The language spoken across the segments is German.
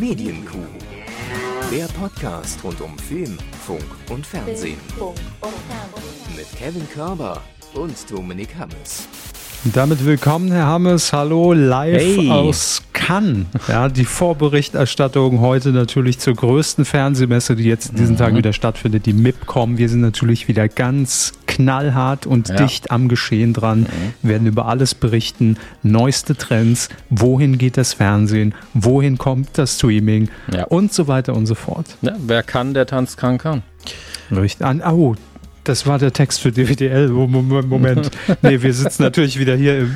Medienkuh, der Podcast rund um Film, Funk und Fernsehen. Mit Kevin Körber und Dominik Hammes. Damit willkommen, Herr Hammes. Hallo, live aus Cannes. Ja, die Vorberichterstattung heute natürlich zur größten Fernsehmesse, die jetzt diesen Tag wieder stattfindet, die MIPCOM. Wir sind natürlich wieder ganz knallhart und dicht am Geschehen dran. Wir werden über alles berichten, neueste Trends, wohin geht das Fernsehen, wohin kommt das Streaming und so weiter und so fort. Ja, wer kann, der tanzt kann. Richtig. Oh, das war der Text für DWDL. Moment. Nee, wir sitzen natürlich wieder hier.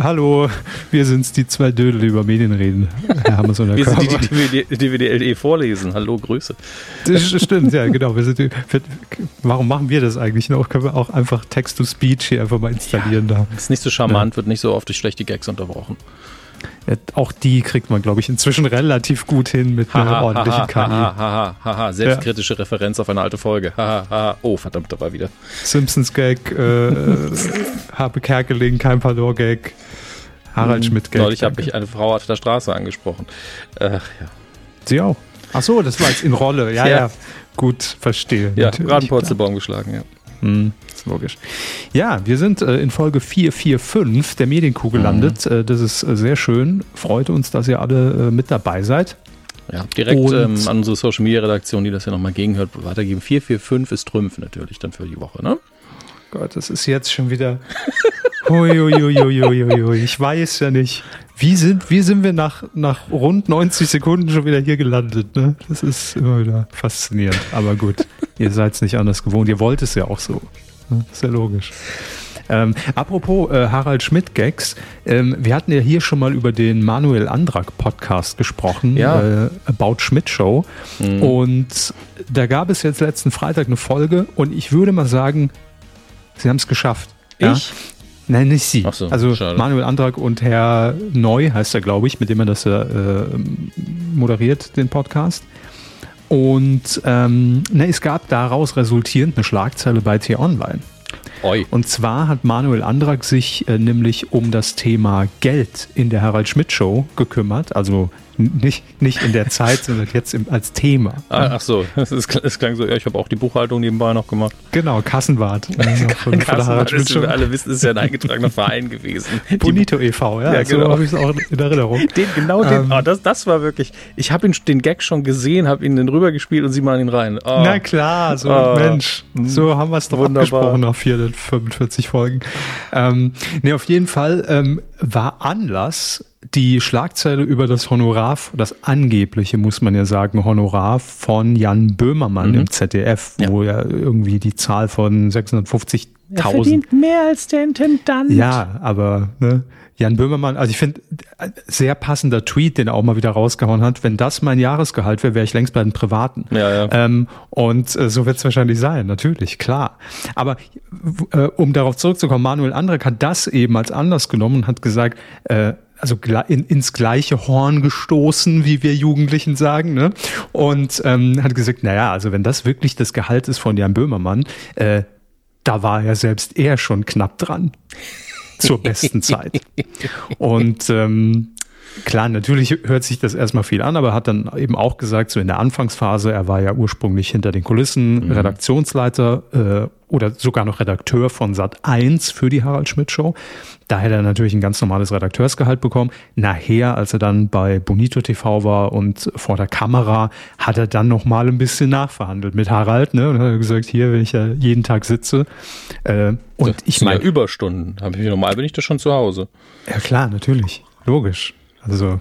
Hallo, wir sind's, die zwei Dödel, die über Medien reden. Wir sind die DWDL vorlesen. Hallo, Grüße. Das stimmt, ja, genau. Warum machen wir das eigentlich noch? Können wir auch einfach Text-to-Speech hier einfach mal installieren? Ja, da. Ist nicht so charmant, wird nicht so oft durch schlechte Gags unterbrochen. Auch die kriegt man, glaube ich, inzwischen relativ gut hin mit einer ordentlichen KI. Selbstkritische Referenz auf eine alte Folge. Oh, verdammt, da war wieder. Simpsons-Gag, Harpe Kerkeling, kein Pardon-Gag, Harald Schmidt-Gag. Neulich habe ich eine Frau auf der Straße angesprochen. Sie auch. Ach so, das war jetzt in Rolle. Ja. Gut, verstehe. Ja, natürlich. Gerade einen Purzelbaum geschlagen, ja. Ist logisch. Ja, wir sind in Folge 445 der Medienkuh gelandet. Das ist sehr schön. Freut uns, dass ihr alle mit dabei seid. Ja, direkt an unsere Social Media Redaktion, die das ja nochmal gegenhört, weitergeben. 445 ist Trümpf natürlich dann für die Woche, ne? Gott, das ist jetzt schon wieder. Ich weiß ja nicht. Wie sind wir nach rund 90 Sekunden schon wieder hier gelandet? Ne? Das ist immer wieder faszinierend. Aber gut, ihr seid es nicht anders gewohnt. Ihr wollt es ja auch so. Ne? Ist ja logisch. Apropos Harald Schmidt-Gags. Wir hatten ja hier schon mal über den Manuel Andrak-Podcast gesprochen. Ja. About Schmidt Show. Und da gab es jetzt letzten Freitag eine Folge. Und ich würde mal sagen, Sie haben es geschafft. Ja? Ich? Nein, nicht Sie. Ach so, also schade. Manuel Andrak und Herr Neu heißt er, glaube ich, mit dem er das moderiert, den Podcast. Und es gab daraus resultierend eine Schlagzeile bei T-Online. Oi. Und zwar hat Manuel Andrak sich nämlich um das Thema Geld in der Harald-Schmidt-Show gekümmert. Also nicht in der Zeit, sondern jetzt als Thema. Ach so, es klang so, ich habe auch die Buchhaltung nebenbei noch gemacht. Genau, Kassenwart. Kassenwart, das wir alle wissen, ist ja ein eingetragener Verein gewesen. Bonito e.V., ja genau. So habe ich es auch in Erinnerung. Das war wirklich, ich habe den Gag schon gesehen, habe ihn dann rübergespielt und Sie machen ihn rein. Oh. Na klar, so Mensch, so haben wir es doch abgesprochen nach 445 Folgen. Auf jeden Fall war Anlass die Schlagzeile über das Honorar, das angebliche, muss man ja sagen, Honorar von Jan Böhmermann im ZDF, wo ja irgendwie die Zahl von 650.000... Er verdient mehr als der Intendant. Ja, aber Jan Böhmermann, also ich finde, sehr passender Tweet, den er auch mal wieder rausgehauen hat, wenn das mein Jahresgehalt wäre, wäre ich längst bei den Privaten. Ja. So wird es wahrscheinlich sein, natürlich, klar. Aber um darauf zurückzukommen, Manuel Andrak hat das eben als Anlass genommen und hat gesagt, also ins gleiche Horn gestoßen, wie wir Jugendlichen sagen, ne? Und hat gesagt, naja, also wenn das wirklich das Gehalt ist von Jan Böhmermann, da war ja selbst er schon knapp dran zur besten Zeit. Und klar, natürlich hört sich das erstmal viel an, aber hat dann eben auch gesagt, so in der Anfangsphase, er war ja ursprünglich hinter den Kulissen Redaktionsleiter oder sogar noch Redakteur von Sat.1 für die Harald-Schmidt-Show. Da hätte er natürlich ein ganz normales Redakteursgehalt bekommen. Nachher, als er dann bei Bonito TV war und vor der Kamera, hat er dann nochmal ein bisschen nachverhandelt mit Harald, ne? Und hat gesagt, hier, wenn ich ja jeden Tag sitze. Und ich meine, Überstunden. Normal bin ich da schon zu Hause. Ja klar, natürlich. Logisch. Also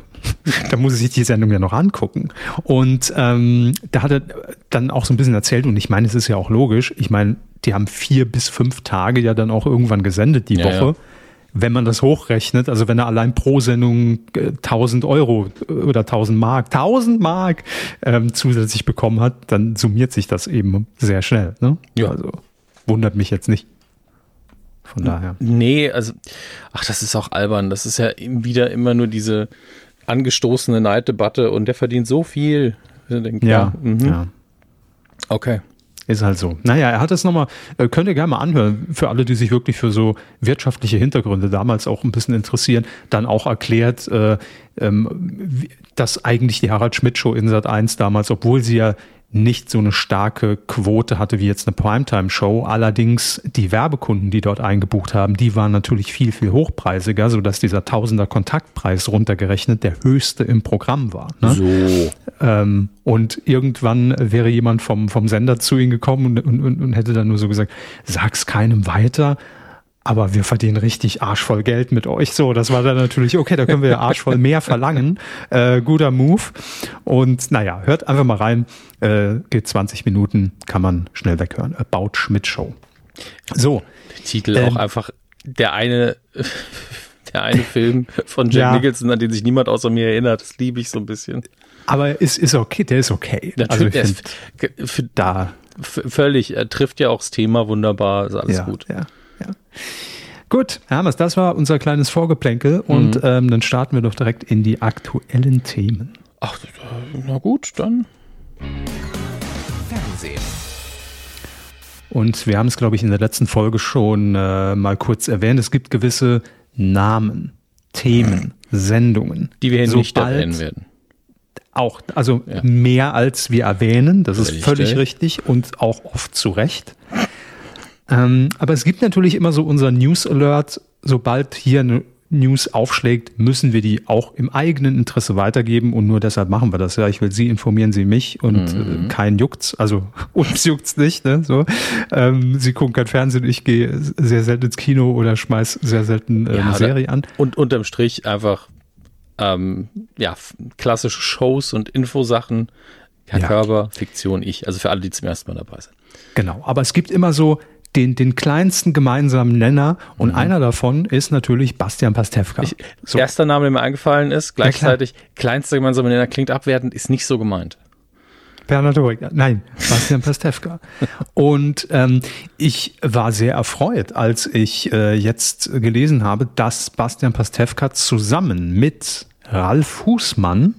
da muss ich die Sendung ja noch angucken. Und da hat er dann auch so ein bisschen erzählt, und ich meine, es ist ja auch logisch, ich meine, die haben 4 bis 5 Tage ja dann auch irgendwann gesendet die Woche. Ja. Wenn man das hochrechnet, also wenn er allein pro Sendung 1000 Euro oder 1000 Mark zusätzlich bekommen hat, dann summiert sich das eben sehr schnell. Ne? Ja. Also wundert mich jetzt nicht. Von daher. Nee, also, das ist auch albern. Das ist ja wieder immer nur diese angestoßene Neiddebatte und der verdient so viel. Ich denke, ja. Okay. Ist halt so. Naja, er hat es nochmal, könnt ihr gerne mal anhören, für alle, die sich wirklich für so wirtschaftliche Hintergründe damals auch ein bisschen interessieren, dann auch erklärt, dass eigentlich die Harald-Schmidt-Show in Sat.1 damals, obwohl sie ja nicht so eine starke Quote hatte wie jetzt eine Primetime-Show. Allerdings die Werbekunden, die dort eingebucht haben, die waren natürlich viel, viel hochpreisiger, sodass dieser Tausender-Kontaktpreis runtergerechnet der höchste im Programm war. Ne? So. Und irgendwann wäre jemand vom Sender zu ihnen gekommen und hätte dann nur so gesagt, sag's keinem weiter, aber wir verdienen richtig arschvoll Geld mit euch. So, das war dann natürlich, okay, da können wir arschvoll mehr verlangen. Guter Move. Und naja, hört einfach mal rein. Geht 20 Minuten, kann man schnell weghören. About Schmidt Show. So. Der Titel auch einfach der eine Film von Jack Nicholson, an den sich niemand außer mir erinnert. Das liebe ich so ein bisschen. Aber ist okay, der ist okay. Natürlich, also völlig, er trifft ja auch das Thema wunderbar, ist alles gut. Ja. Gut, Hermes, das war unser kleines Vorgeplänkel und dann starten wir doch direkt in die aktuellen Themen. Ach, na gut, dann. Fernsehen. Und wir haben es, glaube ich, in der letzten Folge schon mal kurz erwähnt. Es gibt gewisse Namen, Themen, Sendungen, die wir nicht erwähnen werden. Auch, also mehr als wir erwähnen, das ist völlig richtig und auch oft zu Recht. Aber es gibt natürlich immer so unser News-Alert, sobald hier eine News aufschlägt, müssen wir die auch im eigenen Interesse weitergeben und nur deshalb machen wir das. Ja, ich will Sie informieren, Sie mich und keinen juckt's, also uns juckt's nicht. Ne? So. Sie gucken kein Fernsehen, ich gehe sehr selten ins Kino oder schmeiß sehr selten eine Serie an. Und unterm Strich einfach klassische Shows und Infosachen, Herr Körber, Fiktion, ich, also für alle, die zum ersten Mal dabei sind. Genau, aber es gibt immer so den kleinsten gemeinsamen Nenner und einer davon ist natürlich Bastian Pastewka. Erster Name, der mir eingefallen ist, gleichzeitig kleinster gemeinsamer Nenner, klingt abwertend, ist nicht so gemeint. Bernhard Hoeker, nein, Bastian Pastewka. Und ich war sehr erfreut, als ich jetzt gelesen habe, dass Bastian Pastewka zusammen mit Ralf Husmann,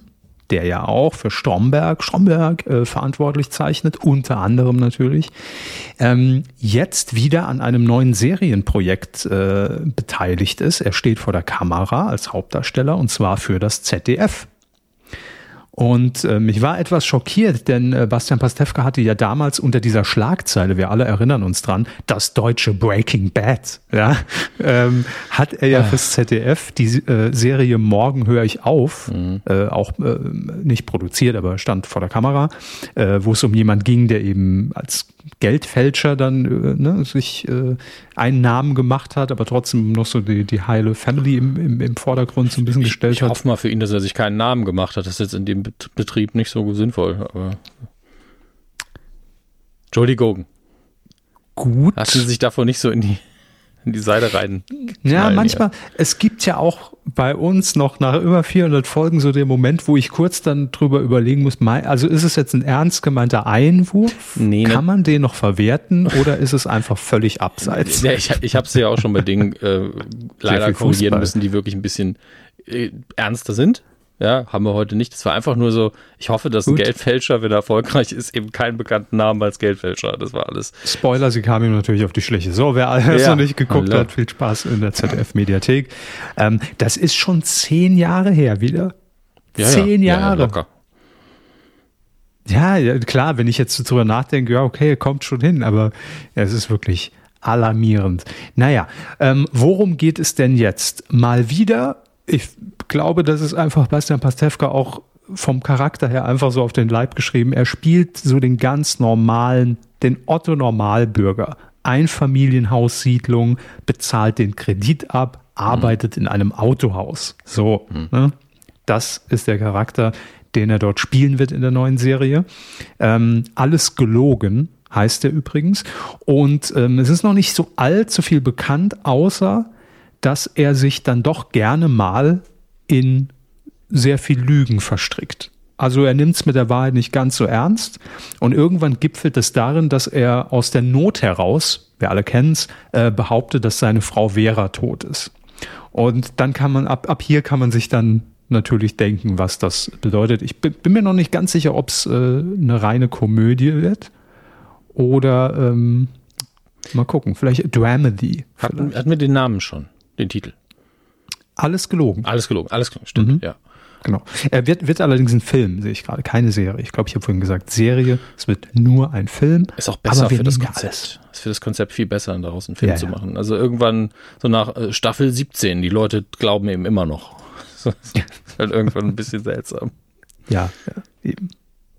der ja auch für Stromberg verantwortlich zeichnet, unter anderem natürlich, jetzt wieder an einem neuen Serienprojekt beteiligt ist. Er steht vor der Kamera als Hauptdarsteller und zwar für das ZDF. Und ich war etwas schockiert, denn Bastian Pastewka hatte ja damals unter dieser Schlagzeile, wir alle erinnern uns dran, das deutsche Breaking Bad, hat er ja fürs ZDF die Serie Morgen höre ich auf, auch nicht produziert, aber stand vor der Kamera, wo es um jemand ging, der eben als Geldfälscher dann sich einen Namen gemacht hat, aber trotzdem noch so die heile Family im Vordergrund so ein bisschen gestellt hat. Ich hoffe mal für ihn, dass er sich keinen Namen gemacht hat. Das ist jetzt in dem Betrieb nicht so sinnvoll. Aber Entschuldigung. Gut. Lassen Sie sich davon nicht so in die Seite rein. Ja, manchmal, es gibt ja auch bei uns noch nach über 400 Folgen so den Moment, wo ich kurz dann drüber überlegen muss, also ist es jetzt ein ernst gemeinter Einwurf? Nee, kann man den noch verwerten oder ist es einfach völlig abseits? Ja, ich habe es ja auch schon bei Dingen leider korrigieren müssen, die wirklich ein bisschen ernster sind. Ja, haben wir heute nicht. Das war einfach nur so, ich hoffe, dass ein Geldfälscher, wenn er erfolgreich ist, eben keinen bekannten Namen als Geldfälscher. Das war alles. Spoiler, sie kamen ihm natürlich auf die Schliche. So, wer alles noch nicht geguckt hat, viel Spaß in der ZDF-Mediathek. Das ist schon 10 Jahre her wieder. Ja, 10 Jahre. Ja, locker. Ja, klar, wenn ich jetzt drüber nachdenke, ja, okay, kommt schon hin, aber es ist wirklich alarmierend. Naja, worum geht es denn jetzt? Mal wieder. Ich glaube, das ist einfach Bastian Pastewka auch vom Charakter her einfach so auf den Leib geschrieben. Er spielt so den ganz normalen, den Otto-Normalbürger. Einfamilienhaussiedlung, bezahlt den Kredit ab, arbeitet in einem Autohaus. So, ne? Das ist der Charakter, den er dort spielen wird in der neuen Serie. Alles gelogen heißt er übrigens. Und es ist noch nicht so allzu viel bekannt, außer dass er sich dann doch gerne mal in sehr viel Lügen verstrickt. Also er nimmt es mit der Wahrheit nicht ganz so ernst und irgendwann gipfelt es darin, dass er aus der Not heraus, wir alle kennen es, behauptet, dass seine Frau Vera tot ist. Und dann kann man, ab hier kann man sich dann natürlich denken, was das bedeutet. Ich bin mir noch nicht ganz sicher, ob es eine reine Komödie wird Oder mal gucken, vielleicht Dramedy. Hatten wir den Namen schon, den Titel? Alles gelogen, stimmt, ja. Genau. Er wird allerdings ein Film, sehe ich gerade, keine Serie. Ich glaube, ich habe vorhin gesagt, Serie, es wird nur ein Film. Ist auch besser für das Konzept. Ist für das Konzept viel besser, daraus einen Film zu machen. Also irgendwann, so nach Staffel 17, die Leute glauben eben immer noch. Das ist halt irgendwann ein bisschen seltsam. Ja, eben.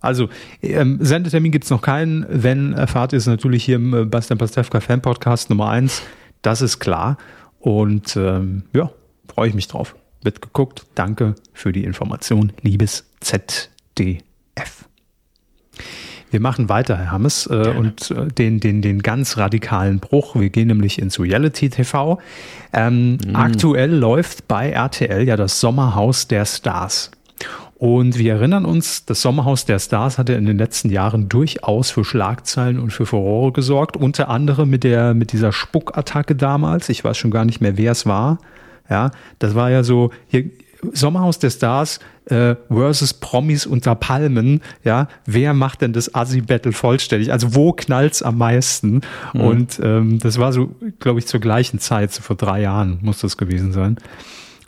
Also, Sendetermin gibt es noch keinen. Wenn, erfahrt ihr es natürlich hier im Bastian Pastewka Fan-Podcast Nummer 1. Das ist klar. Und ja, freue ich mich drauf. Wird geguckt. Danke für die Information, liebes ZDF. Wir machen weiter, Herr Hammes, und den ganz radikalen Bruch. Wir gehen nämlich ins Reality TV. Aktuell läuft bei RTL ja das Sommerhaus der Stars. Und wir erinnern uns, das Sommerhaus der Stars hatte in den letzten Jahren durchaus für Schlagzeilen und für Furore gesorgt. Unter anderem mit dieser Spuckattacke damals. Ich weiß schon gar nicht mehr, wer es war. Ja, das war ja so hier, Sommerhaus der Stars versus Promis unter Palmen. Ja, wer macht denn das Assi-Battle vollständig? Also wo knallt's am meisten? Mhm. Und das war so, glaube ich, zur gleichen Zeit, so vor 3 Jahren muss das gewesen sein.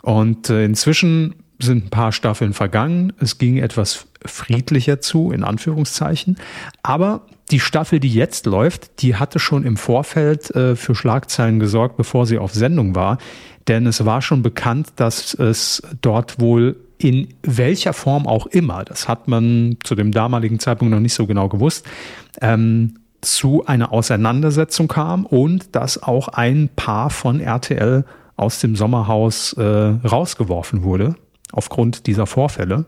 Und inzwischen sind ein paar Staffeln vergangen. Es ging etwas friedlicher zu, in Anführungszeichen. Aber die Staffel, die jetzt läuft, die hatte schon im Vorfeld für Schlagzeilen gesorgt, bevor sie auf Sendung war. Denn es war schon bekannt, dass es dort wohl in welcher Form auch immer, das hat man zu dem damaligen Zeitpunkt noch nicht so genau gewusst, zu einer Auseinandersetzung kam und dass auch ein Paar von RTL aus dem Sommerhaus rausgeworfen wurde. Aufgrund dieser Vorfälle.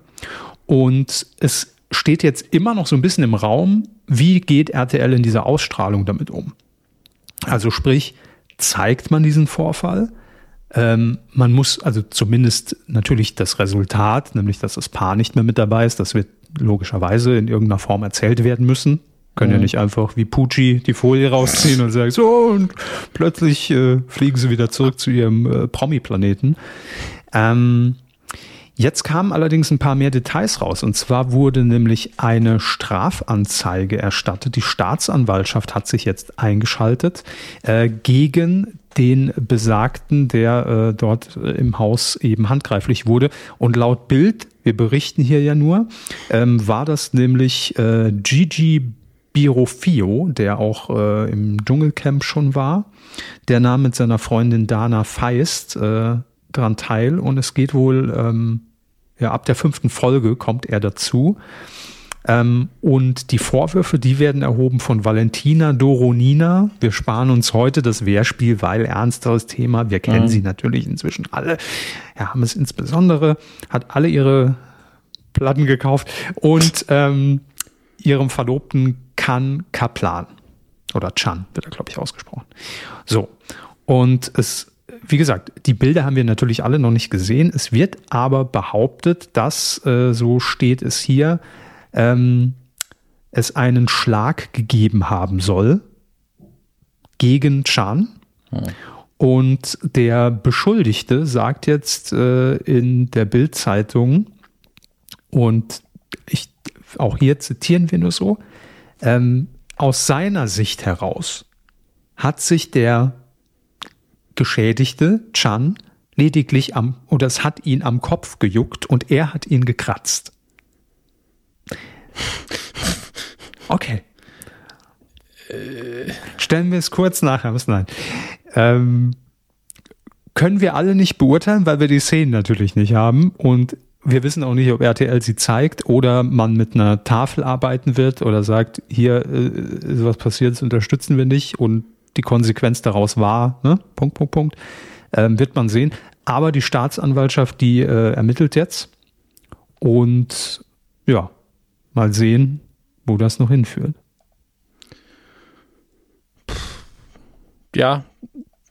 Und es steht jetzt immer noch so ein bisschen im Raum, wie geht RTL in dieser Ausstrahlung damit um? Also sprich, zeigt man diesen Vorfall? Man muss also zumindest natürlich das Resultat, nämlich dass das Paar nicht mehr mit dabei ist, das wird logischerweise in irgendeiner Form erzählt werden müssen. Können ja nicht einfach wie Pucci die Folie rausziehen und sagen, so, und plötzlich fliegen sie wieder zurück zu ihrem Promi-Planeten. Jetzt kamen allerdings ein paar mehr Details raus. Und zwar wurde nämlich eine Strafanzeige erstattet. Die Staatsanwaltschaft hat sich jetzt eingeschaltet gegen den Besagten, der dort im Haus eben handgreiflich wurde. Und laut Bild, wir berichten hier ja nur, war das nämlich Gigi Birofio, der auch im Dschungelcamp schon war. Der nahm mit seiner Freundin Dana Feist dran teil und es geht wohl ab der 5. Folge kommt er dazu und die Vorwürfe, die werden erhoben von Valentina Doronina. Wir sparen uns heute das Wehrspiel, weil ernsteres Thema, wir kennen sie natürlich inzwischen alle. Ja, haben es insbesondere, hat alle ihre Platten gekauft und ihrem Verlobten Can Kaplan oder Chan wird er, glaube ich, ausgesprochen. So, und es, wie gesagt, die Bilder haben wir natürlich alle noch nicht gesehen. Es wird aber behauptet, dass, so steht es hier, es einen Schlag gegeben haben soll gegen Can. Hm. Und der Beschuldigte sagt jetzt in der Bild-Zeitung, und auch hier zitieren wir nur so, aus seiner Sicht heraus hat sich der Geschädigte, Can, lediglich oder es hat ihn am Kopf gejuckt und er hat ihn gekratzt. Okay. Stellen wir es kurz nach, nein. Können wir alle nicht beurteilen, weil wir die Szenen natürlich nicht haben und wir wissen auch nicht, ob RTL sie zeigt oder man mit einer Tafel arbeiten wird oder sagt, hier ist was passiert, das unterstützen wir nicht und die Konsequenz daraus war, ne? Punkt. Wird man sehen. Aber die Staatsanwaltschaft, die ermittelt jetzt. Und ja, mal sehen, wo das noch hinführt. Ja,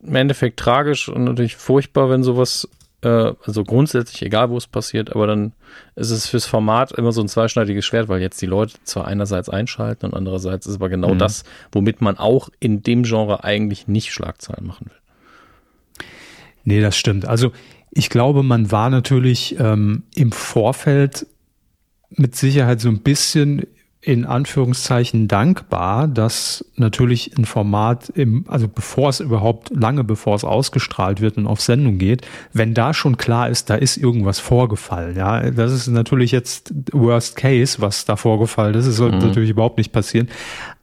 im Endeffekt tragisch und natürlich furchtbar, wenn sowas, also grundsätzlich egal, wo es passiert, aber dann ist es fürs Format immer so ein zweischneidiges Schwert, weil jetzt die Leute zwar einerseits einschalten und andererseits ist aber genau das, womit man auch in dem Genre eigentlich nicht Schlagzeilen machen will. Nee, das stimmt. Also ich glaube, man war natürlich im Vorfeld mit Sicherheit so ein bisschen in Anführungszeichen dankbar, dass natürlich ein Format, also bevor es überhaupt, lange bevor es ausgestrahlt wird und auf Sendung geht, wenn da schon klar ist, da ist irgendwas vorgefallen. Ja, das ist natürlich jetzt Worst Case, was da vorgefallen ist. Es sollte natürlich überhaupt nicht passieren.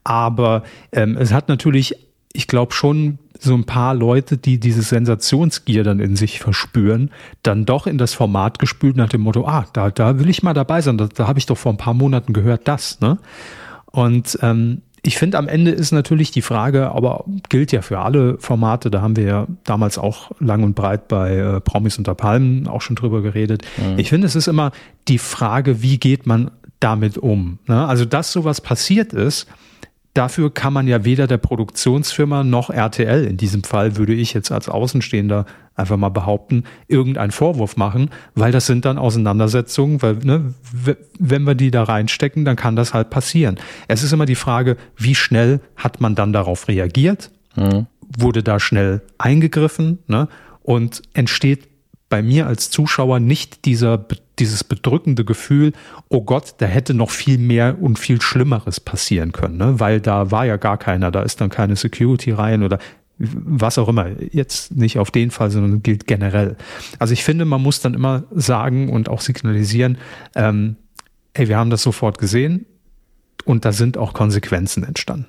Aber es hat natürlich, ich glaube schon, so ein paar Leute, die diese Sensationsgier dann in sich verspüren, dann doch in das Format gespült nach dem Motto, da will ich mal dabei sein, da habe ich doch vor ein paar Monaten gehört das, ne? Und ich finde, am Ende ist natürlich die Frage, aber gilt ja für alle Formate, da haben wir ja damals auch lang und breit bei Promis unter Palmen auch schon drüber geredet. Mhm. Ich finde, es ist immer die Frage, wie geht man damit um? Ne? Also, dass sowas passiert ist, dafür kann man ja weder der Produktionsfirma noch RTL, in diesem Fall würde ich jetzt als Außenstehender einfach mal behaupten, irgendeinen Vorwurf machen, weil das sind dann Auseinandersetzungen, weil ne, wenn wir die da reinstecken, dann kann das halt passieren. Es ist immer die Frage, wie schnell hat man dann darauf reagiert, wurde da schnell eingegriffen, ne, und entsteht bei mir als Zuschauer nicht dieses bedrückende Gefühl, oh Gott, da hätte noch viel mehr und viel Schlimmeres passieren können, ne? Weil da war ja gar keiner, da ist dann keine Security rein oder was auch immer. Jetzt nicht auf den Fall, sondern gilt generell. Also ich finde, man muss dann immer sagen und auch signalisieren, wir haben das sofort gesehen und da sind auch Konsequenzen entstanden.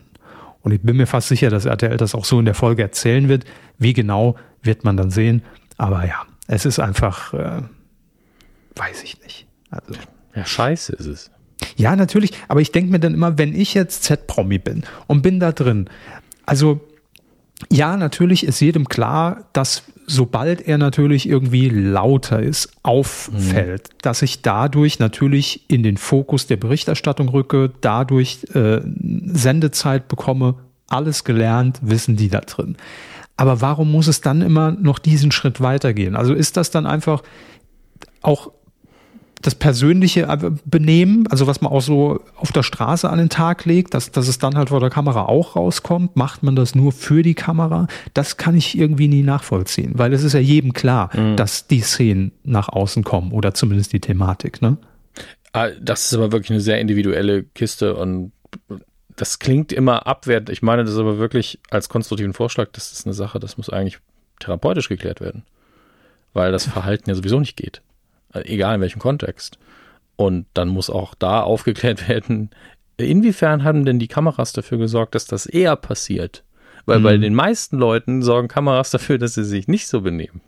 Und ich bin mir fast sicher, dass RTL das auch so in der Folge erzählen wird. Wie genau, wird man dann sehen. Aber ja. Es ist einfach, weiß ich nicht. Also, ja, scheiße ist es. Ja, natürlich. Aber ich denke mir dann immer, wenn ich jetzt Z-Promi bin und bin da drin, also ja, natürlich ist jedem klar, dass sobald er natürlich irgendwie lauter ist, auffällt, dass ich dadurch natürlich in den Fokus der Berichterstattung rücke, dadurch Sendezeit bekomme, alles gelernt, wissen die da drin. Aber warum muss es dann immer noch diesen Schritt weitergehen? Also ist das dann einfach auch das persönliche Benehmen, also was man auch so auf der Straße an den Tag legt, dass es dann halt vor der Kamera auch rauskommt? Macht man das nur für die Kamera? Das kann ich irgendwie nie nachvollziehen, weil es ist ja jedem klar, dass die Szenen nach außen kommen oder zumindest die Thematik, ne? Das ist aber wirklich eine sehr individuelle Kiste und das klingt immer abwertend. Ich meine das aber wirklich als konstruktiven Vorschlag. Das ist eine Sache, das muss eigentlich therapeutisch geklärt werden. Weil das Verhalten ja sowieso nicht geht. Egal in welchem Kontext. Und dann muss auch da aufgeklärt werden, inwiefern haben denn die Kameras dafür gesorgt, dass das eher passiert? Weil bei den meisten Leuten sorgen Kameras dafür, dass sie sich nicht so benehmen.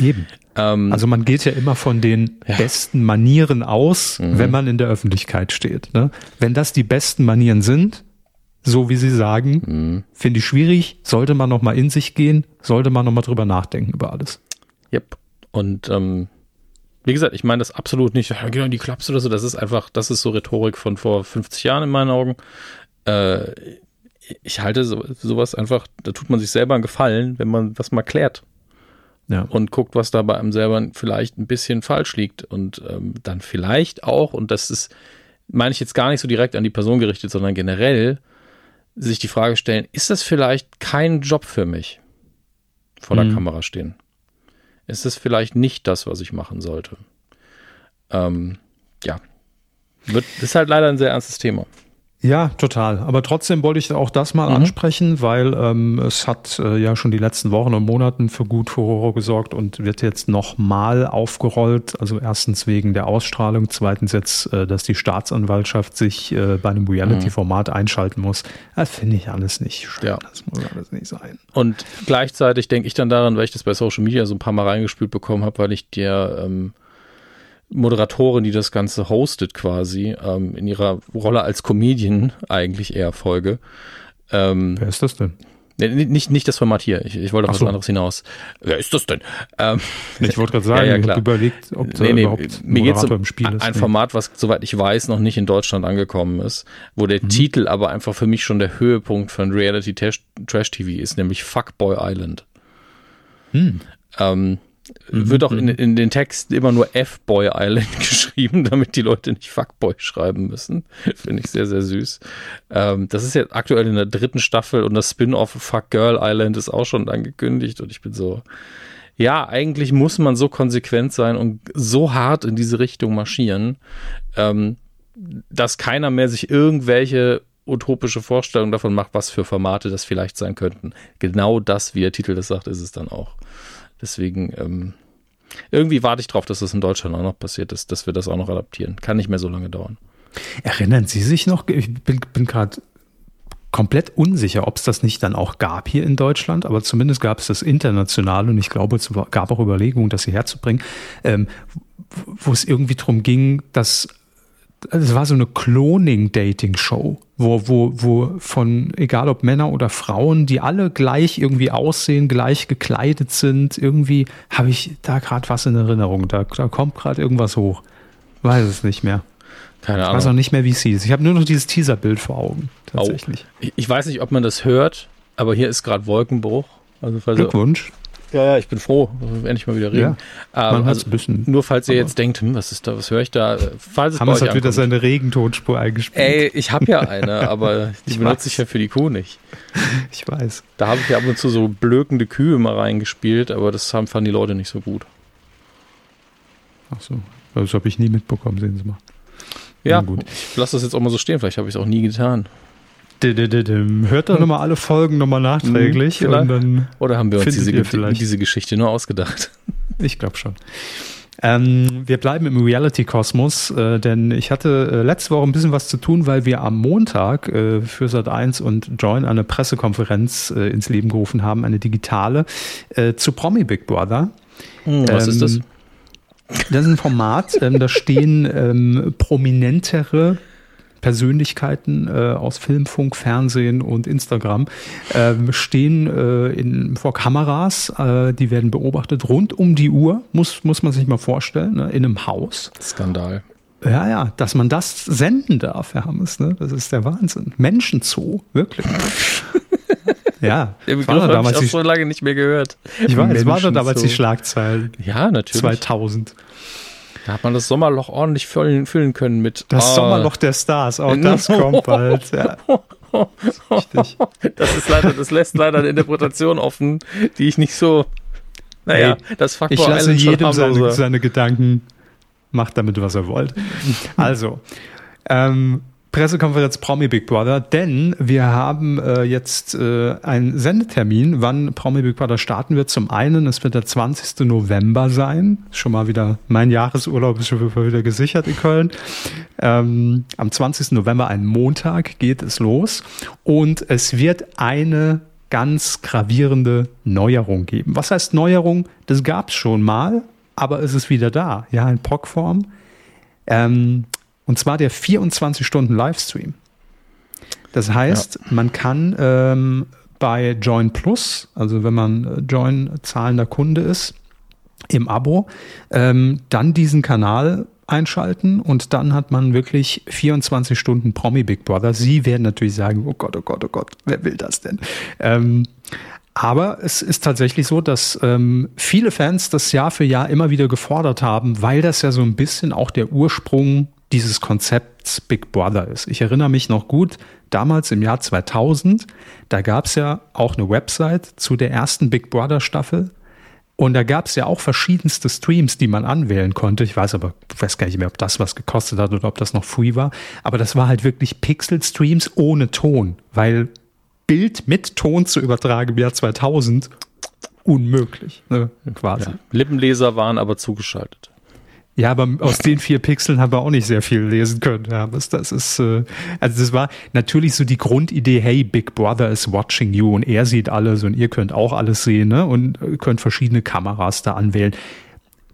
Eben. Also man geht ja immer von den besten Manieren aus, wenn man in der Öffentlichkeit steht. Ne? Wenn das die besten Manieren sind, so wie sie sagen, finde ich schwierig, sollte man nochmal in sich gehen, sollte man nochmal drüber nachdenken über alles. Yep. Und wie gesagt, ich meine das absolut nicht, geh doch in die Klappe oder so, das ist einfach, das ist so Rhetorik von vor 50 Jahren in meinen Augen. Ich halte sowas einfach, da tut man sich selber einen Gefallen, wenn man das mal klärt. Ja. Und guckt, was da bei einem selber vielleicht ein bisschen falsch liegt und dann vielleicht auch, und das ist, meine ich jetzt gar nicht so direkt an die Person gerichtet, sondern generell sich die Frage stellen, ist das vielleicht kein Job für mich, vor der Kamera stehen? Ist das vielleicht nicht das, was ich machen sollte? Das ist halt leider ein sehr ernstes Thema. Ja, total. Aber trotzdem wollte ich auch das mal ansprechen, weil es hat ja schon die letzten Wochen und Monaten für gut Furore gesorgt und wird jetzt nochmal aufgerollt. Also erstens wegen der Ausstrahlung, zweitens jetzt, dass die Staatsanwaltschaft sich bei einem Reality-Format einschalten muss. Das finde ich alles nicht schön. Ja. Das muss alles nicht sein. Und gleichzeitig denke ich dann daran, weil ich das bei Social Media so ein paar Mal reingespült bekommen habe, weil ich dir Moderatorin, die das Ganze hostet quasi, in ihrer Rolle als Comedian eigentlich eher folge. Wer ist das denn? Nicht das Format hier. Ich wollte auf was anderes hinaus. Wer ist das denn? Ich wollte gerade sagen, ich habe überlegt, ob da überhaupt Moderator im Spiel ist. Ein Format, was, soweit ich weiß, noch nicht in Deutschland angekommen ist, wo der Titel aber einfach für mich schon der Höhepunkt von Reality Trash-TV ist, nämlich Fuckboy Island. Wird auch in den Texten immer nur F-Boy Island geschrieben, damit die Leute nicht Fuckboy schreiben müssen. Finde ich sehr, sehr süß. Das ist jetzt aktuell in der 3. Staffel und das Spin-off Fuck Girl Island ist auch schon angekündigt und ich bin so, ja, eigentlich muss man so konsequent sein und so hart in diese Richtung marschieren, dass keiner mehr sich irgendwelche utopische Vorstellungen davon macht, was für Formate das vielleicht sein könnten. Genau das, wie der Titel das sagt, ist es dann auch. Deswegen, irgendwie warte ich drauf, dass das in Deutschland auch noch passiert ist, dass wir das auch noch adaptieren. Kann nicht mehr so lange dauern. Erinnern Sie sich noch, ich bin gerade komplett unsicher, ob es das nicht dann auch gab hier in Deutschland, aber zumindest gab es das international und ich glaube, es gab auch Überlegungen, das hierher zu bringen, wo es irgendwie darum ging, dass es war so eine Cloning-Dating-Show, wo von, egal ob Männer oder Frauen, die alle gleich irgendwie aussehen, gleich gekleidet sind, irgendwie habe ich da gerade was in Erinnerung, da kommt gerade irgendwas hoch. Weiß es nicht mehr. Keine Ahnung. Ich weiß auch nicht mehr, wie es hieß. Ich habe nur noch dieses Teaserbild vor Augen, tatsächlich. Oh. Ich weiß nicht, ob man das hört, aber hier ist gerade Wolkenbruch. Also, Glückwunsch. Ja, ich bin froh, endlich mal wieder reden. Ja, man hört es ein bisschen. Nur falls ihr jetzt denkt, was ist da, was höre ich da? Falls es Hammes hat wieder seine Regentonspur eingespielt. Ey, ich habe ja eine, aber die benutze ich ja für die Kuh nicht. Ich weiß. Da habe ich ja ab und zu so blökende Kühe mal reingespielt, aber das fanden die Leute nicht so gut. Ach so, das habe ich nie mitbekommen, sehen Sie mal. Ja, gut. Ich lasse das jetzt auch mal so stehen, vielleicht habe ich es auch nie getan. Hört da nochmal alle Folgen nochmal nachträglich. Vielleicht. Und dann oder haben wir uns diese Geschichte nur ausgedacht? Ich glaube schon. Wir bleiben im Reality-Kosmos, denn ich hatte letzte Woche ein bisschen was zu tun, weil wir am Montag für Sat.1 und Join eine Pressekonferenz ins Leben gerufen haben, eine digitale, zu Promi Big Brother. Was ist das? Das ist ein Format, da stehen prominentere Persönlichkeiten aus Film, Funk, Fernsehen und Instagram stehen vor Kameras, die werden beobachtet rund um die Uhr, muss man sich mal vorstellen, ne, in einem Haus. Skandal. Ja, dass man das senden darf, Herr Hammes, ne? Das ist der Wahnsinn. Menschenzoo, wirklich. Ja, den Begriff habe ich auch so lange nicht mehr gehört. Ich weiß, es war doch damals die Schlagzeilen. Ja, natürlich. 2000. Da hat man das Sommerloch ordentlich füllen können mit... Das Sommerloch der Stars, auch das kommt bald. Ja. Richtig. Das lässt leider eine Interpretation offen, die ich nicht so... Naja, hey, das Faktor... Ich lasse jedem seine Gedanken, macht damit, was er wollt. Also, Pressekonferenz Promi Big Brother, denn wir haben jetzt einen Sendetermin, wann Promi Big Brother starten wird. Zum einen, es wird der 20. November sein. Schon mal wieder, mein Jahresurlaub ist schon wieder gesichert in Köln. Am 20. November, ein Montag, geht es los. Und es wird eine ganz gravierende Neuerung geben. Was heißt Neuerung? Das gab es schon mal, aber es ist wieder da. Ja, in POC-Form. Und zwar der 24-Stunden-Livestream. Das heißt, man kann bei Join Plus, also wenn man Join zahlender Kunde ist, im Abo, dann diesen Kanal einschalten und dann hat man wirklich 24 Stunden Promi Big Brother. Sie werden natürlich sagen, oh Gott, oh Gott, oh Gott, wer will das denn? Aber es ist tatsächlich so, dass viele Fans das Jahr für Jahr immer wieder gefordert haben, weil das ja so ein bisschen auch der Ursprung dieses Konzepts Big Brother ist. Ich erinnere mich noch gut, damals im Jahr 2000, da gab es ja auch eine Website zu der ersten Big Brother Staffel und da gab es ja auch verschiedenste Streams, die man anwählen konnte. Ich weiß gar nicht mehr, ob das was gekostet hat oder ob das noch free war, aber das war halt wirklich Pixel-Streams ohne Ton, weil Bild mit Ton zu übertragen im Jahr 2000, unmöglich, ne, quasi. Ja. Lippenleser waren aber zugeschaltet. Ja, aber aus den 4 Pixeln haben wir auch nicht sehr viel lesen können. Ja, das ist, also das war natürlich so die Grundidee, hey, Big Brother is watching you und er sieht alles und ihr könnt auch alles sehen, ne? Und könnt verschiedene Kameras da anwählen.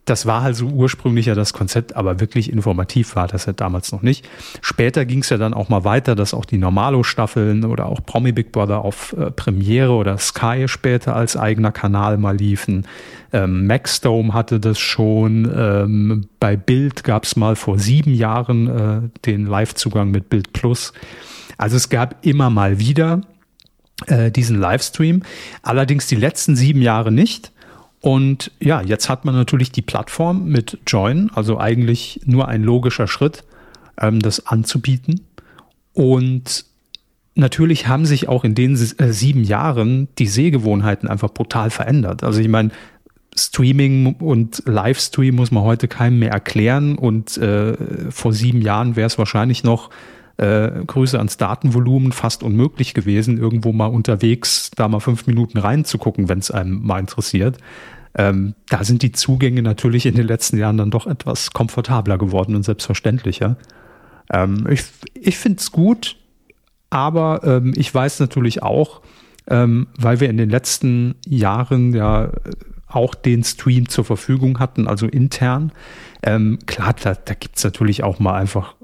Das war halt so ursprünglich ja das Konzept, aber wirklich informativ war das ja damals noch nicht. Später ging es ja dann auch mal weiter, dass auch die Normalo-Staffeln oder auch Promi Big Brother auf Premiere oder Sky später als eigener Kanal mal liefen. Maxdome hatte das schon. Bei Bild gab es mal vor 7 Jahren den Live-Zugang mit Bild Plus. Also es gab immer mal wieder diesen Livestream. Allerdings die letzten 7 Jahre nicht. Und ja, jetzt hat man natürlich die Plattform mit Join, also eigentlich nur ein logischer Schritt, das anzubieten. Und natürlich haben sich auch in den 7 Jahren die Sehgewohnheiten einfach brutal verändert. Also ich meine, Streaming und Livestream muss man heute keinem mehr erklären und vor 7 Jahren wäre es wahrscheinlich noch Grüße ans Datenvolumen fast unmöglich gewesen, irgendwo mal unterwegs da mal 5 Minuten reinzugucken, wenn es einem mal interessiert. Da sind die Zugänge natürlich in den letzten Jahren dann doch etwas komfortabler geworden und selbstverständlicher. Ich finde es gut, aber ich weiß natürlich auch, weil wir in den letzten Jahren ja auch den Stream zur Verfügung hatten, also intern. Klar, da gibt es natürlich auch mal einfach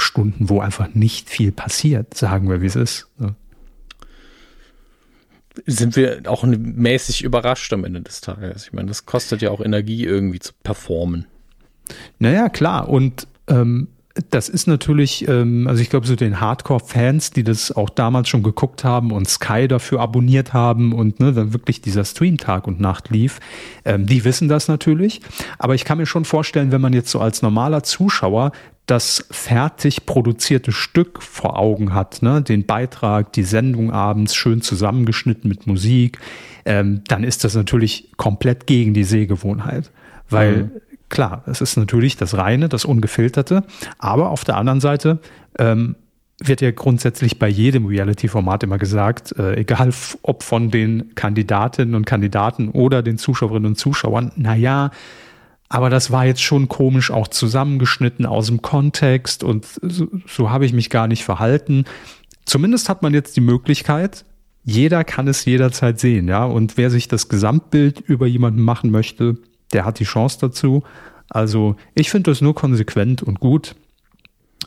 Stunden, wo einfach nicht viel passiert, sagen wir, wie es ist. Ja. Sind wir auch mäßig überrascht am Ende des Tages. Ich meine, das kostet ja auch Energie, irgendwie zu performen. Naja, klar. Und das ist natürlich, also ich glaube, so den Hardcore-Fans, die das auch damals schon geguckt haben und Sky dafür abonniert haben und ne, dann wirklich dieser Stream Tag und Nacht lief, die wissen das natürlich. Aber ich kann mir schon vorstellen, wenn man jetzt so als normaler Zuschauer das fertig produzierte Stück vor Augen hat, ne? Den Beitrag, die Sendung abends, schön zusammengeschnitten mit Musik, dann ist das natürlich komplett gegen die Sehgewohnheit. Weil, klar, es ist natürlich das Reine, das Ungefilterte, aber auf der anderen Seite wird ja grundsätzlich bei jedem Reality-Format immer gesagt, egal ob von den Kandidatinnen und Kandidaten oder den Zuschauerinnen und Zuschauern, naja, aber das war jetzt schon komisch auch zusammengeschnitten aus dem Kontext und so habe ich mich gar nicht verhalten. Zumindest hat man jetzt die Möglichkeit, jeder kann es jederzeit sehen, ja. Und wer sich das Gesamtbild über jemanden machen möchte, der hat die Chance dazu. Also ich finde das nur konsequent und gut,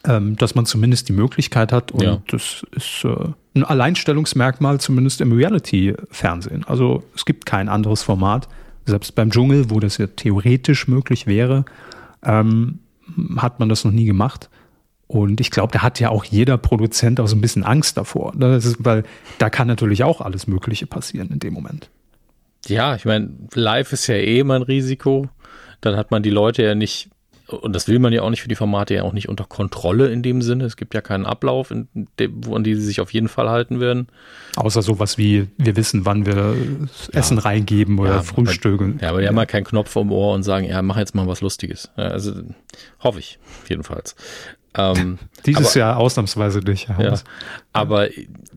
dass man zumindest die Möglichkeit hat und ja. Das ist ein Alleinstellungsmerkmal zumindest im Reality-Fernsehen. Also es gibt kein anderes Format. Selbst beim Dschungel, wo das ja theoretisch möglich wäre, hat man das noch nie gemacht. Und ich glaube, da hat ja auch jeder Produzent auch so ein bisschen Angst davor. Das ist, weil da kann natürlich auch alles Mögliche passieren in dem Moment. Ja, ich meine, live ist ja eh immer ein Risiko. Dann hat man die Leute ja nicht, und das will man ja auch nicht für die Formate, ja auch nicht unter Kontrolle in dem Sinne. Es gibt ja keinen Ablauf, an die sie sich auf jeden Fall halten werden. Außer sowas wie, wir wissen, wann wir Essen reingeben oder frühstücken. Ja, aber die haben ja keinen Knopf am Ohr und sagen, ja, mach jetzt mal was Lustiges. Ja, also hoffe ich, jedenfalls. Dieses Jahr ausnahmsweise nicht. Ja, aber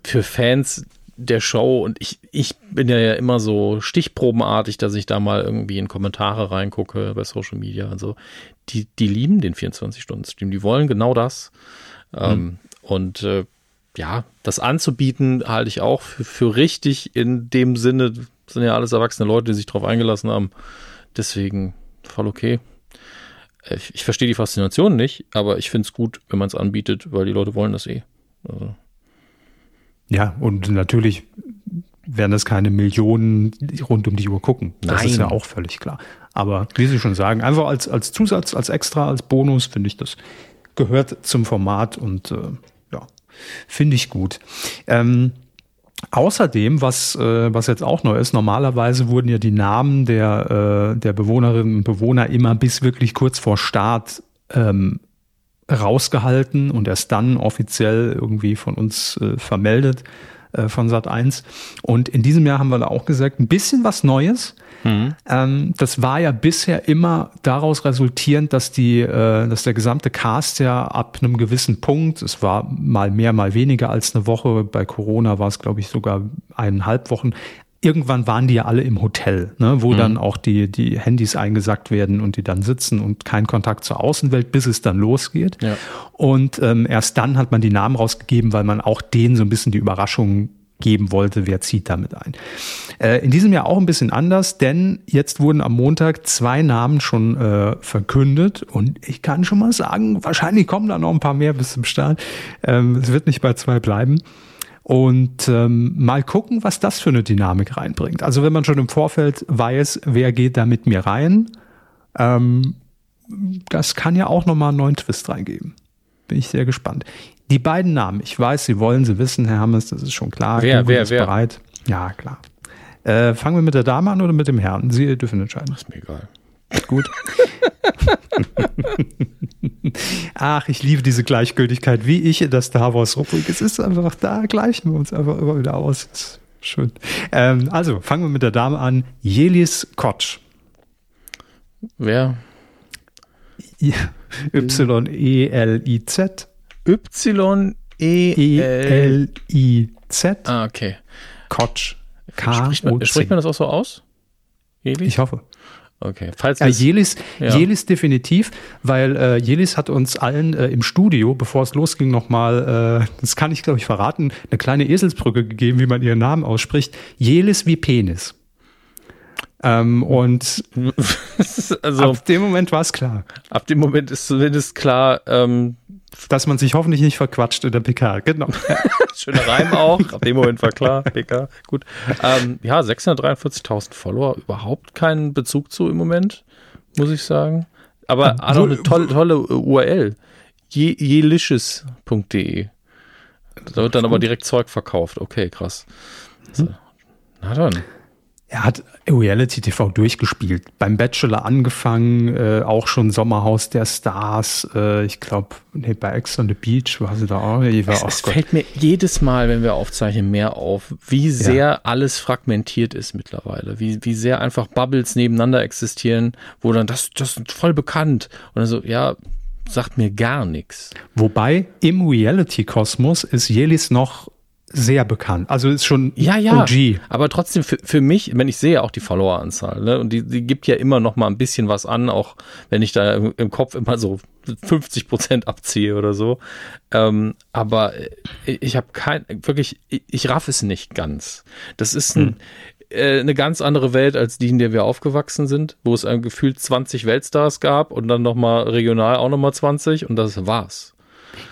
für Fans der Show, und ich bin ja immer so stichprobenartig, dass ich da mal irgendwie in Kommentare reingucke bei Social Media und so. Die lieben den 24-Stunden-Stream, die wollen genau das. Und das anzubieten halte ich auch für richtig in dem Sinne, sind ja alles erwachsene Leute, die sich drauf eingelassen haben. Deswegen voll okay. Ich verstehe die Faszination nicht, aber ich finde es gut, wenn man es anbietet, weil die Leute wollen das eh. Also. Ja, und natürlich werden das keine Millionen rund um die Uhr gucken. Das Nein. ist ja auch völlig klar. Aber wie Sie schon sagen, einfach als Zusatz, als Extra, als Bonus, finde ich, das gehört zum Format und finde ich gut. Außerdem, was jetzt auch neu ist, normalerweise wurden ja die Namen der Bewohnerinnen und Bewohner immer bis wirklich kurz vor Start rausgehalten und erst dann offiziell irgendwie von uns vermeldet von Sat.1. Und in diesem Jahr haben wir da auch gesagt, ein bisschen was Neues. Das war ja bisher immer daraus resultierend, dass der gesamte Cast ja ab einem gewissen Punkt, es war mal mehr, mal weniger als eine Woche, bei Corona war es, glaube ich, sogar 1,5 Wochen, irgendwann waren die ja alle im Hotel, ne, wo dann auch die Handys eingesackt werden und die dann sitzen und kein Kontakt zur Außenwelt, bis es dann losgeht. Ja. Und erst dann hat man die Namen rausgegeben, weil man auch denen so ein bisschen die Überraschung geben wollte, wer zieht damit ein. In diesem Jahr auch ein bisschen anders, denn jetzt wurden am Montag 2 Namen schon verkündet und ich kann schon mal sagen, wahrscheinlich kommen da noch ein paar mehr bis zum Start. Es wird nicht bei 2 bleiben. Und mal gucken, was das für eine Dynamik reinbringt. Also wenn man schon im Vorfeld weiß, wer geht da mit mir rein, das kann ja auch nochmal einen neuen Twist reingeben. Bin ich sehr gespannt. Die beiden Namen, ich weiß, Sie wollen sie wissen, Herr Hammes, das ist schon klar. Wer ist bereit? Ja, klar. Fangen wir mit der Dame an oder mit dem Herrn? Sie dürfen entscheiden. Das ist mir egal. Gut. Ach, ich liebe diese Gleichgültigkeit, wie ich in der Star Wars-Rubrik. Es ist einfach, da gleichen wir uns einfach immer wieder aus. Schön. Also, fangen wir mit der Dame an. Jelis Kotsch. Wer? Y-E-L-I-Z. Y-E-L-I-Z. Ah, okay. Kotsch. Spricht man das auch so aus? Jelis? Ich hoffe. Okay. Falls ja, Jelis definitiv, weil Jelis hat uns allen im Studio, bevor es losging, nochmal, das kann ich glaube ich verraten, eine kleine Eselsbrücke gegeben, wie man ihren Namen ausspricht. Jelis wie Penis. Und also, ab dem Moment war es klar. Ab dem Moment ist zumindest klar, dass man sich hoffentlich nicht verquatscht in der PK. Genau. Schöner Reim auch. Ab dem Moment war klar, PK, gut. Ja, 643.000 Follower, überhaupt keinen Bezug zu im Moment, muss ich sagen. Aber also eine tolle URL. Jelicious.de. Da wird dann aber direkt Zeug verkauft. Okay, krass. So. Na dann. Er hat Reality TV durchgespielt. Beim Bachelor angefangen, auch schon Sommerhaus der Stars. Ich glaube, bei Ex on the Beach war sie da auch. Es fällt mir jedes Mal, wenn wir aufzeichnen, mehr auf, wie sehr alles fragmentiert ist mittlerweile. Wie sehr einfach Bubbles nebeneinander existieren, wo dann das ist voll bekannt. Und dann so, ja, sagt mir gar nichts. Wobei im Reality-Kosmos ist Jelis noch sehr bekannt. Also ist schon OG. Aber trotzdem für mich, wenn ich sehe auch die Followeranzahl, ne? Und die gibt ja immer noch mal ein bisschen was an, auch wenn ich da im Kopf immer so 50% abziehe oder so. Aber ich habe ich raff es nicht ganz. Das ist eine ganz andere Welt als die, in der wir aufgewachsen sind, wo es gefühlt 20 Weltstars gab und dann nochmal regional auch nochmal 20 und das war's.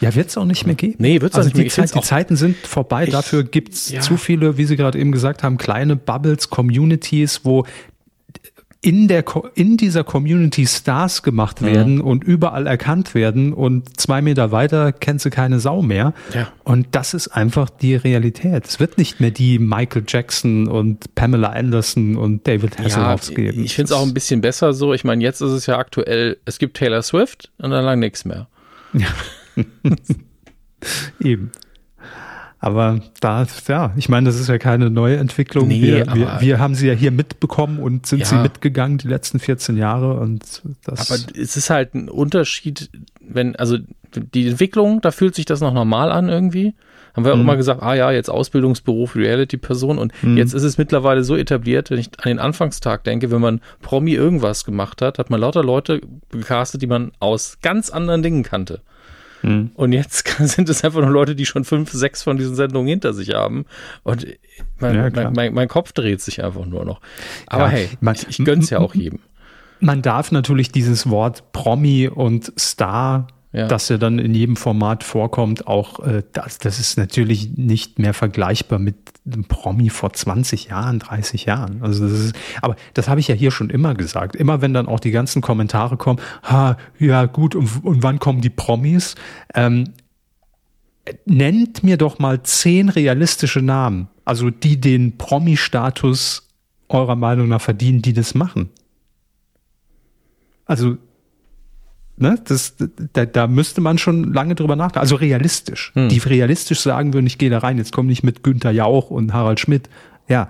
Ja, wird es auch nicht mehr geben. Nee, wird es also nicht mehr geben. Die Zeiten sind vorbei. Dafür gibt es zu viele, wie Sie gerade eben gesagt haben, kleine Bubbles, Communities, wo in dieser Community Stars gemacht werden und überall erkannt werden und 2 Meter weiter kennt sie keine Sau mehr. Ja. Und das ist einfach die Realität. Es wird nicht mehr die Michael Jackson und Pamela Anderson und David Hasselhoff geben. Ich finde es auch ein bisschen besser so. Ich meine, jetzt ist es ja aktuell, es gibt Taylor Swift und dann lang nichts mehr. Ja. Eben. Aber ich meine, das ist ja keine neue Entwicklung. Nee, wir haben sie ja hier mitbekommen und sind sie mitgegangen die letzten 14 Jahre. Und das aber es ist halt ein Unterschied, wenn, also die Entwicklung, da fühlt sich das noch normal an irgendwie. Haben wir auch immer gesagt, jetzt Ausbildungsberuf, Reality-Person. Und jetzt ist es mittlerweile so etabliert, wenn ich an den Anfangstag denke, wenn man Promi irgendwas gemacht hat, hat man lauter Leute gecastet, die man aus ganz anderen Dingen kannte. Und jetzt sind es einfach nur Leute, die schon 5, 6 von diesen Sendungen hinter sich haben. Und mein Kopf dreht sich einfach nur noch. Aber hey, ich gönn's ja auch jedem. Man darf natürlich dieses Wort Promi und Star, das ja dann in jedem Format vorkommt, auch das ist natürlich nicht mehr vergleichbar mit einem Promi vor 20 Jahren, 30 Jahren. Also aber das habe ich ja hier schon immer gesagt. Immer wenn dann auch die ganzen Kommentare kommen, und wann kommen die Promis? Nennt mir doch mal 10 realistische Namen, also die den Promi-Status eurer Meinung nach verdienen, die das machen. Also da müsste man schon lange drüber nachdenken. Also realistisch. Die realistisch sagen würden, ich gehe da rein, jetzt komm nicht mit Günther Jauch und Harald Schmidt. Ja,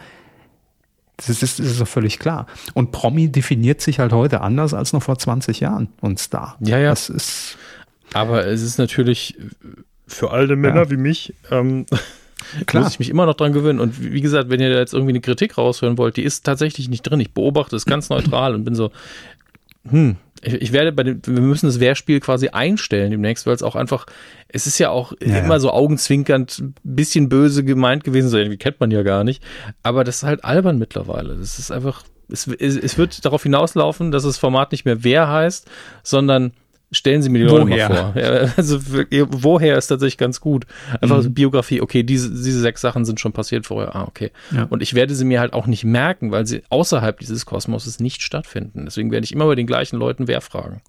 das ist doch völlig klar. Und Promi definiert sich halt heute anders als noch vor 20 Jahren und Star. Ja. Das ist, aber es ist natürlich für alte Männer wie mich, klar. Muss ich mich immer noch dran gewöhnen. Und wie gesagt, wenn ihr da jetzt irgendwie eine Kritik raushören wollt, die ist tatsächlich nicht drin. Ich beobachte es ganz neutral und bin so, ich werde wir müssen das Wehrspiel quasi einstellen demnächst, weil es auch einfach, es ist ja auch immer so augenzwinkernd, ein bisschen böse gemeint gewesen, so irgendwie kennt man ja gar nicht, aber das ist halt albern mittlerweile. Das ist einfach, es wird darauf hinauslaufen, dass das Format nicht mehr wer heißt, sondern stellen Sie mir die Leute mal vor. Ja, also woher ist tatsächlich ganz gut. Einfach so Biografie, okay, diese 6 Sachen sind schon passiert vorher. Ah, okay. Ja. Und ich werde sie mir halt auch nicht merken, weil sie außerhalb dieses Kosmoses nicht stattfinden. Deswegen werde ich immer bei den gleichen Leuten wer fragen.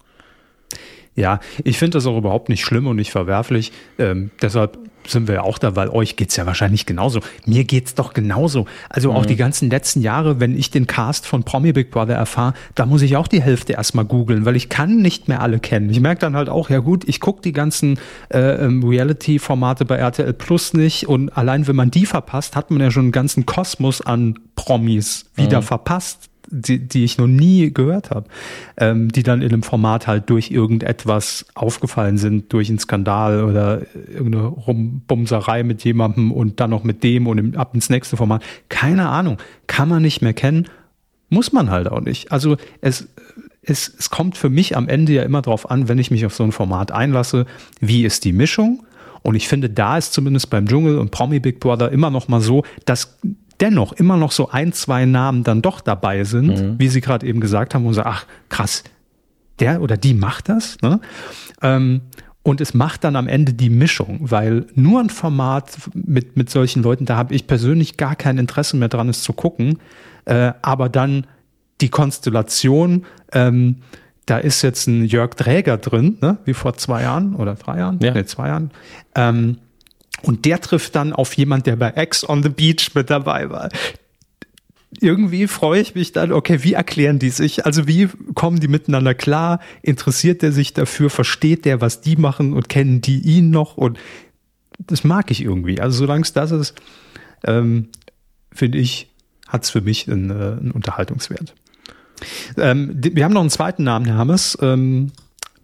Ja, ich finde das auch überhaupt nicht schlimm und nicht verwerflich. Deshalb sind wir ja auch da, weil euch geht's ja wahrscheinlich genauso. Mir geht's doch genauso. Also auch die ganzen letzten Jahre, wenn ich den Cast von Promi Big Brother erfahre, da muss ich auch die Hälfte erstmal googeln, weil ich kann nicht mehr alle kennen. Ich merke dann halt auch, ja gut, ich gucke die ganzen Reality-Formate bei RTL Plus nicht und allein wenn man die verpasst, hat man ja schon einen ganzen Kosmos an Promis wieder verpasst, die ich noch nie gehört habe, die dann in einem Format halt durch irgendetwas aufgefallen sind, durch einen Skandal oder irgendeine Rumbumserei mit jemandem und dann noch mit dem und ab ins nächste Format. Keine Ahnung, kann man nicht mehr kennen, muss man halt auch nicht. Also es kommt für mich am Ende ja immer drauf an, wenn ich mich auf so ein Format einlasse, wie ist die Mischung? Und ich finde, da ist zumindest beim Dschungel und Promi Big Brother immer noch mal so, dass dennoch immer noch so ein, zwei Namen dann doch dabei sind, wie Sie gerade eben gesagt haben, und sagen, ach krass, der oder die macht das, ne? Und es macht dann am Ende die Mischung, weil nur ein Format mit solchen Leuten, da habe ich persönlich gar kein Interesse mehr dran, es zu gucken, aber dann die Konstellation, da ist jetzt ein Jörg Dräger drin, ne? Wie vor 2 Jahren oder 3 Jahren, ja. 2 Jahren, und der trifft dann auf jemand, der bei Ex on the Beach mit dabei war. Irgendwie freue ich mich dann, okay, wie erklären die sich? Also wie kommen die miteinander klar? Interessiert der sich dafür? Versteht der, was die machen? Und kennen die ihn noch? Und das mag ich irgendwie. Also solange es das ist, finde ich, hat es für mich einen Unterhaltungswert. Wir haben noch einen zweiten Namen, Herr Hammes.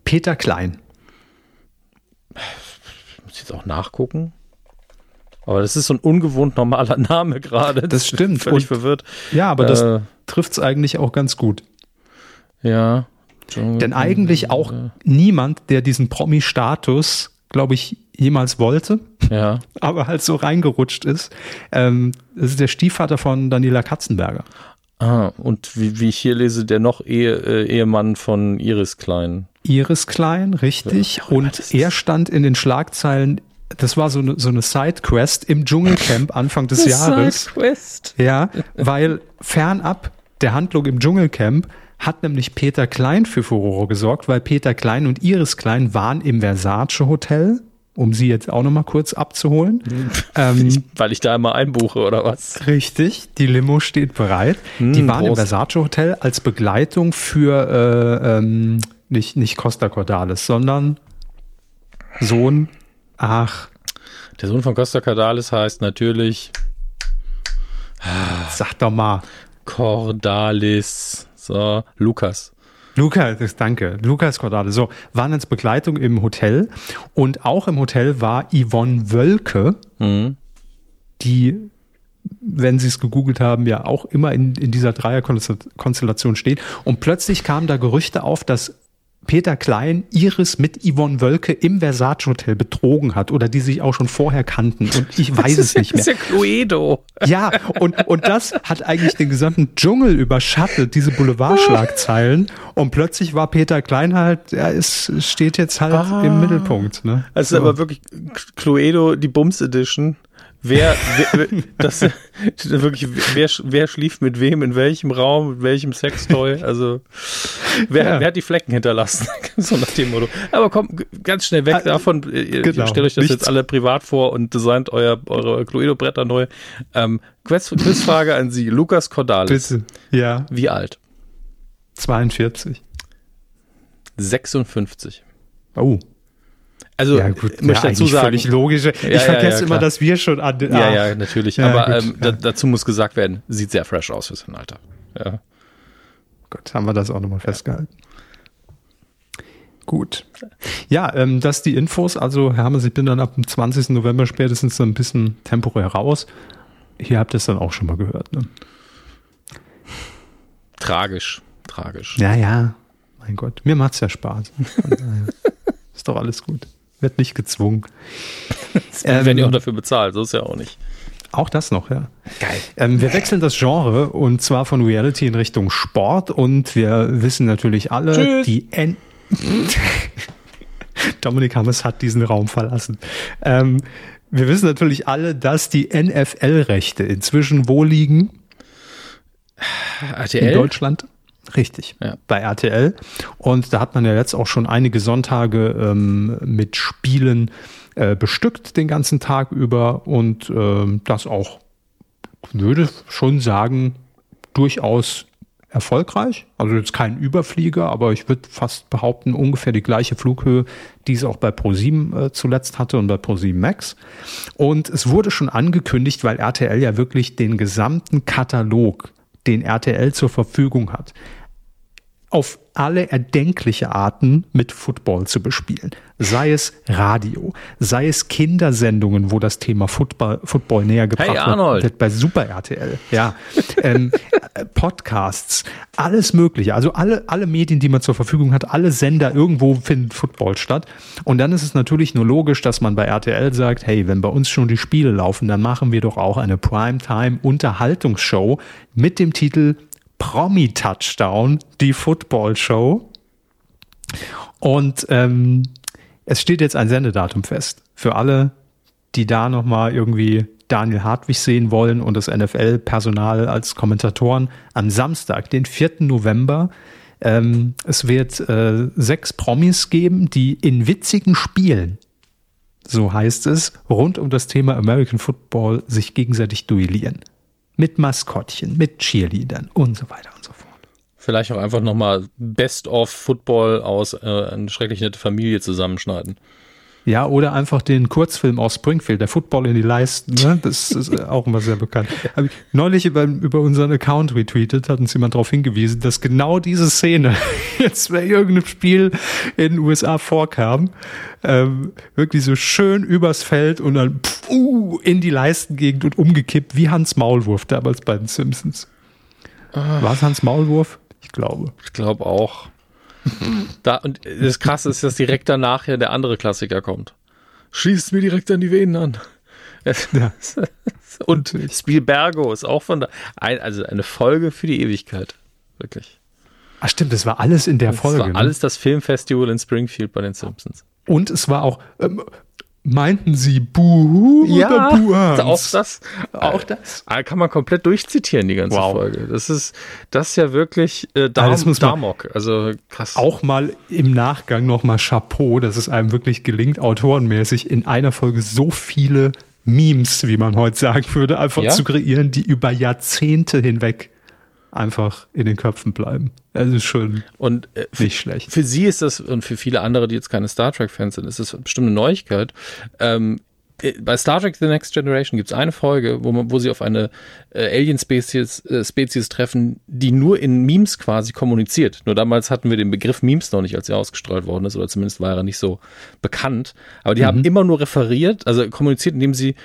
Peter Klein. Ich muss jetzt auch nachgucken. Aber das ist so ein ungewohnt normaler Name gerade. Das stimmt. Völlig verwirrt. Ja, aber das trifft es eigentlich auch ganz gut. Ja. Denn eigentlich auch niemand, der diesen Promi-Status, glaube ich, jemals wollte, ja, aber halt so reingerutscht ist. Das ist der Stiefvater von Daniela Katzenberger. Ah, und wie ich hier lese, der noch Ehemann von Iris Klein. Iris Klein, richtig. Ja, und er stand in den Schlagzeilen. Das war so eine Sidequest im Dschungelcamp Anfang des Jahres. Sidequest. Ja, weil fernab der Handlung im Dschungelcamp hat nämlich Peter Klein für Furore gesorgt, weil Peter Klein und Iris Klein waren im Versace Hotel, um sie jetzt auch nochmal kurz abzuholen. Weil ich da immer einbuche, oder was? Richtig, die Limo steht bereit. Die waren im Versace Hotel als Begleitung für nicht Costa Cordalis, sondern Sohn. Ach. Der Sohn von Costa Cordalis heißt natürlich. Sag doch mal. Cordalis. So, Lukas, danke. Lukas Cordalis. So, waren als Begleitung im Hotel. Und auch im Hotel war Yvonne Wölke, die, wenn Sie es gegoogelt haben, ja auch immer in dieser Dreierkonstellation steht. Und plötzlich kamen da Gerüchte auf, dass Peter Klein Iris mit Yvonne Wölke im Versace Hotel betrogen hat oder die sich auch schon vorher kannten und ich weiß es nicht mehr. Das ist ja Cluedo. Ja, und das hat eigentlich den gesamten Dschungel überschattet, diese Boulevardschlagzeilen, und plötzlich war Peter Klein halt, er steht jetzt halt im Mittelpunkt. Ne? Das ist aber wirklich Cluedo, die Bums Edition. Wer schlief mit wem, in welchem Raum, mit welchem Sextoy, also wer hat die Flecken hinterlassen, so nach dem Motto. Aber komm, ganz schnell weg davon, genau. Stellt euch das jetzt alle privat vor und designt eure Cluedo-Bretter neu. Quizfrage an Sie, Lukas Cordalis. Bitte, ja. Wie alt? 42. 56. Oh. Also, ja, gut, ich möchte dazu sagen, völlig logisch. Ich vergesse immer, dass wir schon an den. Ja, natürlich. Ja, aber gut, dazu muss gesagt werden, sieht sehr fresh aus für sein Alter. Ja. Gut, haben wir das auch nochmal festgehalten. Gut. Ja, das sind die Infos. Also, Herr Hammes, ich bin dann ab dem 20. November spätestens so ein bisschen temporär raus. Hier habt ihr es dann auch schon mal gehört. Ne? Tragisch. Ja. Mein Gott, mir macht's ja Spaß. Ist doch alles gut. Wird nicht gezwungen. Wenn ihr auch dafür bezahlt, so ist ja auch nicht. Auch das noch, ja. Geil. Wir wechseln das Genre und zwar von Reality in Richtung Sport und wir wissen natürlich alle, tschüss. Dominik Hammes hat diesen Raum verlassen. Wir wissen natürlich alle, dass die NFL-Rechte inzwischen wo liegen? RTL? In Deutschland. Richtig, ja. Bei RTL. Und da hat man ja jetzt auch schon einige Sonntage mit Spielen bestückt den ganzen Tag über und das auch, würde schon sagen, durchaus erfolgreich. Also jetzt kein Überflieger, aber ich würde fast behaupten, ungefähr die gleiche Flughöhe, die es auch bei ProSieben zuletzt hatte und bei ProSieben Max. Und es wurde schon angekündigt, weil RTL ja wirklich den gesamten Katalog den RTL zur Verfügung hat, auf alle erdenkliche Arten mit Football zu bespielen. Sei es Radio, sei es Kindersendungen, wo das Thema Football näher gebracht wird bei Super RTL. Ja, Podcasts, alles Mögliche. Also alle Medien, die man zur Verfügung hat, alle Sender, irgendwo findet Football statt. Und dann ist es natürlich nur logisch, dass man bei RTL sagt, hey, wenn bei uns schon die Spiele laufen, dann machen wir doch auch eine Primetime-Unterhaltungsshow mit dem Titel Promi-Touchdown, die Football-Show. Und es steht jetzt ein Sendedatum fest. Für alle, die da nochmal irgendwie Daniel Hartwig sehen wollen und das NFL-Personal als Kommentatoren, am Samstag, den 4. November. Es wird 6 Promis geben, die in witzigen Spielen, so heißt es, rund um das Thema American Football sich gegenseitig duellieren. Mit Maskottchen, mit Cheerleadern und so weiter und so fort. Vielleicht auch einfach nochmal Best of Football aus eine schrecklich nette Familie zusammenschneiden. Ja, oder einfach den Kurzfilm aus Springfield, der Football in die Leisten, ne? Das ist auch immer sehr bekannt. Habe ich neulich über unseren Account retweetet, hat uns jemand darauf hingewiesen, dass genau diese Szene jetzt bei irgendeinem Spiel in den USA vorkam. Wirklich so schön übers Feld und dann in die Leistengegend und umgekippt, wie Hans Maulwurf damals bei den Simpsons. War es Hans Maulwurf? Ich glaube auch. Da, und das Krasse ist, dass direkt danach ja der andere Klassiker kommt. Schießt mir direkt an die Venen an. Ja. Und Spielbergo ist auch von da. Also eine Folge für die Ewigkeit. Wirklich. Ach stimmt, das war alles in der Folge. Das war alles das Filmfestival in Springfield bei den Simpsons. Und es war auch, meinten sie Buhu oder Buhans? Ja, auch das. Kann man komplett durchzitieren, die ganze Folge. Das ist ja wirklich Damok. Also krass. Auch mal im Nachgang nochmal Chapeau, dass es einem wirklich gelingt, autorenmäßig in einer Folge so viele Memes, wie man heute sagen würde, einfach zu kreieren, die über Jahrzehnte hinweg einfach in den Köpfen bleiben. Also schön und nicht schlecht. Für sie ist das, und für viele andere, die jetzt keine Star Trek-Fans sind, ist das bestimmt eine Neuigkeit. Bei Star Trek The Next Generation gibt es eine Folge, wo sie auf eine Alien-Spezies treffen, die nur in Memes quasi kommuniziert. Nur damals hatten wir den Begriff Memes noch nicht, als er ausgestrahlt worden ist, oder zumindest war er nicht so bekannt. Aber die haben immer nur referiert, also kommuniziert, indem sie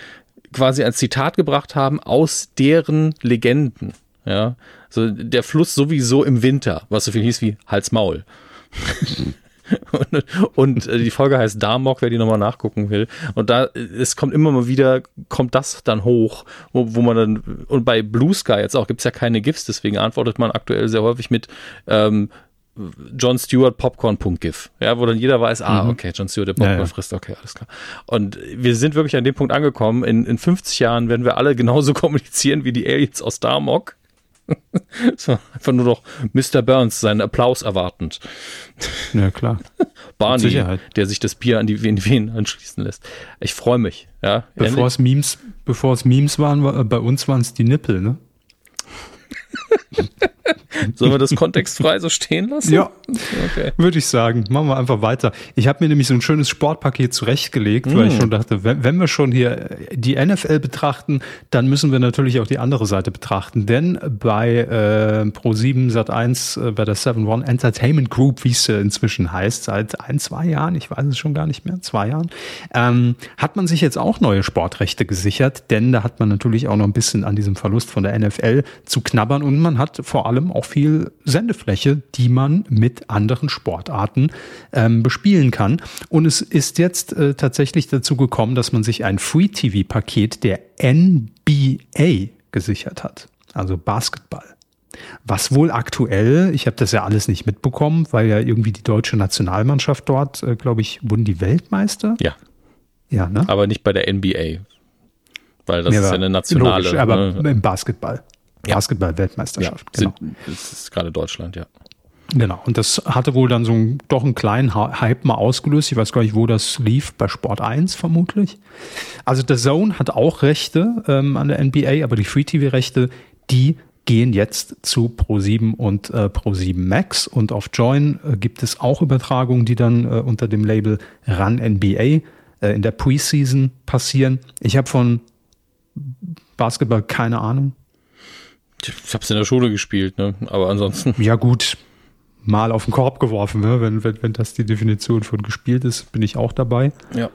quasi ein Zitat gebracht haben aus deren Legenden. Ja, so der Fluss sowieso im Winter, was so viel hieß wie Halsmaul. und die Folge heißt Damok, wer die nochmal nachgucken will. Und da, es kommt immer mal wieder, kommt das dann hoch, wo man dann, und bei Blue Sky jetzt auch, gibt es ja keine GIFs, deswegen antwortet man aktuell sehr häufig mit Jon Stewart Popcorn.gif, ja, wo dann jeder weiß, okay, Jon Stewart der Popcorn frisst, okay, alles klar. Und wir sind wirklich an dem Punkt angekommen, in 50 Jahren werden wir alle genauso kommunizieren wie die Aliens aus Damok. So, einfach nur noch Mr. Burns seinen Applaus erwartend. Ja, klar. Barney, der sich das Bier an die Venen anschließen lässt. Ich freue mich. Ja. Bevor es Memes waren, bei uns waren es die Nippel, ne? Sollen wir das kontextfrei so stehen lassen? Ja, okay. Würde ich sagen. Machen wir einfach weiter. Ich habe mir nämlich so ein schönes Sportpaket zurechtgelegt, weil ich schon dachte, wenn wir schon hier die NFL betrachten, dann müssen wir natürlich auch die andere Seite betrachten. Denn bei Pro7 Sat1, bei der 7-One Entertainment Group, wie es inzwischen heißt, seit 2 Jahren, ich weiß es schon gar nicht mehr, 2 Jahren, hat man sich jetzt auch neue Sportrechte gesichert. Denn da hat man natürlich auch noch ein bisschen an diesem Verlust von der NFL zu knabbern. Und man hat vor allem auch viel Sendefläche, die man mit anderen Sportarten bespielen kann. Und es ist jetzt tatsächlich dazu gekommen, dass man sich ein Free-TV-Paket der NBA gesichert hat, also Basketball. Was wohl aktuell, ich habe das ja alles nicht mitbekommen, weil ja irgendwie die deutsche Nationalmannschaft dort, glaube ich, wurden die Weltmeister? Ja, ne? Aber nicht bei der NBA, weil das ist ja eine nationale. Logisch, aber im Basketball. Basketball-Weltmeisterschaft, genau. Das ist gerade Deutschland, ja. Genau, und das hatte wohl dann so einen kleinen Hype mal ausgelöst. Ich weiß gar nicht, wo das lief, bei Sport 1 vermutlich. Also The Zone hat auch Rechte an der NBA, aber die Free-TV-Rechte, die gehen jetzt zu Pro7 und Pro7 Max. Und auf Joyn gibt es auch Übertragungen, die dann unter dem Label Run NBA in der Preseason passieren. Ich habe von Basketball keine Ahnung. Ich hab's in der Schule gespielt, ne? Aber ansonsten. Ja, gut. Mal auf den Korb geworfen, ne? Wenn das die Definition von gespielt ist, bin ich auch dabei. Ja.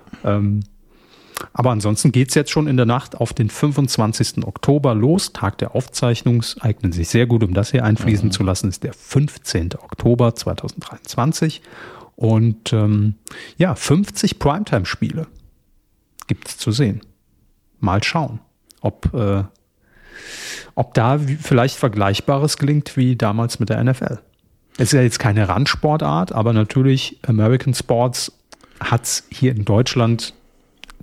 Aber ansonsten geht's jetzt schon in der Nacht auf den 25. Oktober los. Tag der Aufzeichnung eignen sich sehr gut, um das hier einfließen zu lassen, ist der 15. Oktober 2023. Und 50 Primetime-Spiele gibt's zu sehen. Mal schauen, ob da vielleicht Vergleichbares gelingt wie damals mit der NFL. Es ist ja jetzt keine Randsportart, aber natürlich American Sports hat's hier in Deutschland,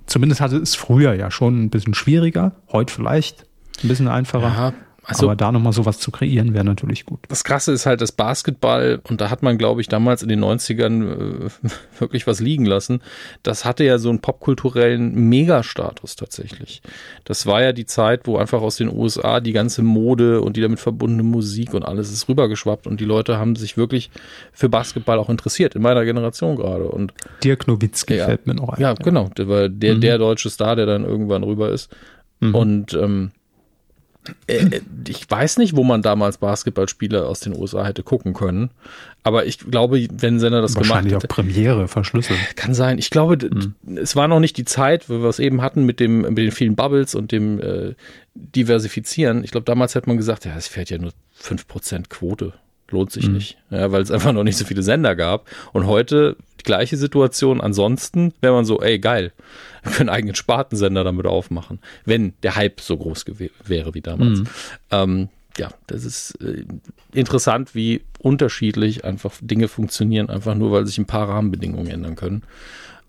zumindest hatte es früher ja schon ein bisschen schwieriger, heute vielleicht ein bisschen einfacher. Ja, also, aber da nochmal sowas zu kreieren, wäre natürlich gut. Das Krasse ist halt das Basketball, und da hat man, glaube ich, damals in den 90ern wirklich was liegen lassen. Das hatte ja so einen popkulturellen Megastatus tatsächlich. Das war ja die Zeit, wo einfach aus den USA die ganze Mode und die damit verbundene Musik und alles ist rübergeschwappt, und die Leute haben sich wirklich für Basketball auch interessiert, in meiner Generation gerade. Und Dirk Nowitzki fällt mir noch ein. Ja, genau, der war der deutsche Star, der dann irgendwann rüber ist. Mhm. Und ich weiß nicht, wo man damals Basketballspieler aus den USA hätte gucken können, aber ich glaube, wenn Sender das gemacht hätte. Wahrscheinlich auch Premiere, verschlüsselt. Kann sein. Ich glaube, es war noch nicht die Zeit, wo wir es eben hatten mit den vielen Bubbles und dem Diversifizieren. Ich glaube, damals hätte man gesagt, ja, es fährt ja nur 5% Quote. Lohnt sich nicht, ja, weil es einfach noch nicht so viele Sender gab. Und heute die gleiche Situation. Ansonsten wäre man so, ey, geil, wir können einen eigenen Spartensender damit aufmachen, wenn der Hype so groß wäre wie damals. Das ist interessant, wie unterschiedlich einfach Dinge funktionieren, einfach nur, weil sich ein paar Rahmenbedingungen ändern können.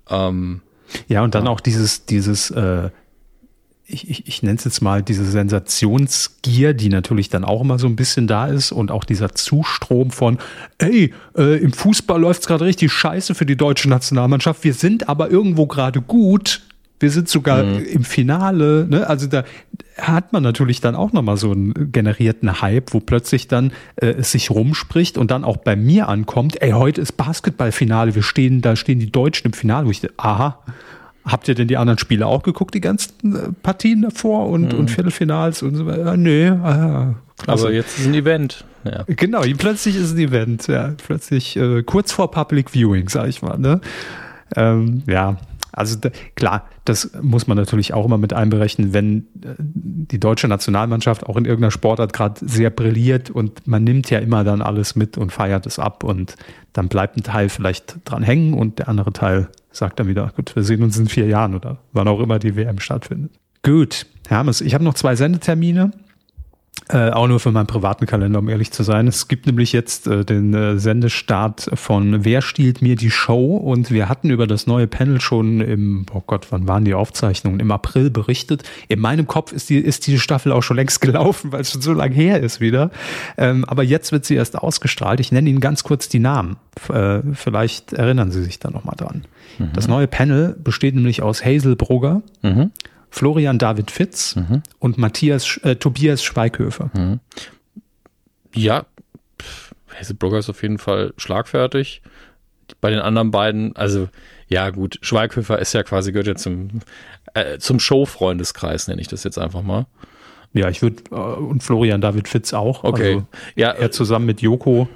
Und dann auch dieses ich nenne es jetzt mal diese Sensationsgier, die natürlich dann auch immer so ein bisschen da ist, und auch dieser Zustrom von, im Fußball läuft es gerade richtig scheiße für die deutsche Nationalmannschaft, wir sind aber irgendwo gerade gut, wir sind sogar im Finale, ne? Also da hat man natürlich dann auch nochmal so einen generierten Hype, wo plötzlich dann es sich rumspricht und dann auch bei mir ankommt, heute ist Basketballfinale, da stehen die Deutschen im Finale, wo ich denke, aha, habt ihr denn die anderen Spiele auch geguckt, die ganzen Partien davor und Viertelfinals und so weiter? Ja, nee. Aber jetzt ist ein Event. Ja. Genau, plötzlich ist ein Event. Ja. Plötzlich kurz vor Public Viewing, sag ich mal. Ne? Klar, das muss man natürlich auch immer mit einberechnen, wenn die deutsche Nationalmannschaft auch in irgendeiner Sportart gerade sehr brilliert, und man nimmt ja immer dann alles mit und feiert es ab, und dann bleibt ein Teil vielleicht dran hängen und der andere Teil sagt dann wieder, gut, wir sehen uns in 4 Jahren oder wann auch immer die WM stattfindet. Gut, Hermes, ich habe noch 2 Sendetermine, auch nur für meinen privaten Kalender, um ehrlich zu sein. Es gibt nämlich jetzt den Sendestart von Wer stiehlt mir die Show, und wir hatten über das neue Panel schon wann waren die Aufzeichnungen? Im April berichtet. In meinem Kopf ist diese Staffel auch schon längst gelaufen, weil es schon so lange her ist wieder. Aber jetzt wird sie erst ausgestrahlt. Ich nenne Ihnen ganz kurz die Namen. Vielleicht erinnern Sie sich da nochmal dran. Mhm. Das neue Panel besteht nämlich aus Hazel Brugger, Florian David Fitz und Tobias Schweighöfer. Ja, Hazel Brugger ist auf jeden Fall schlagfertig. Bei den anderen beiden, also ja gut, Schweighöfer ist ja quasi, gehört ja zum Show-Freundeskreis, nenne ich das jetzt einfach mal. Ja, ich würde, und Florian David Fitz auch. Okay. Also, ja, er zusammen mit Joko.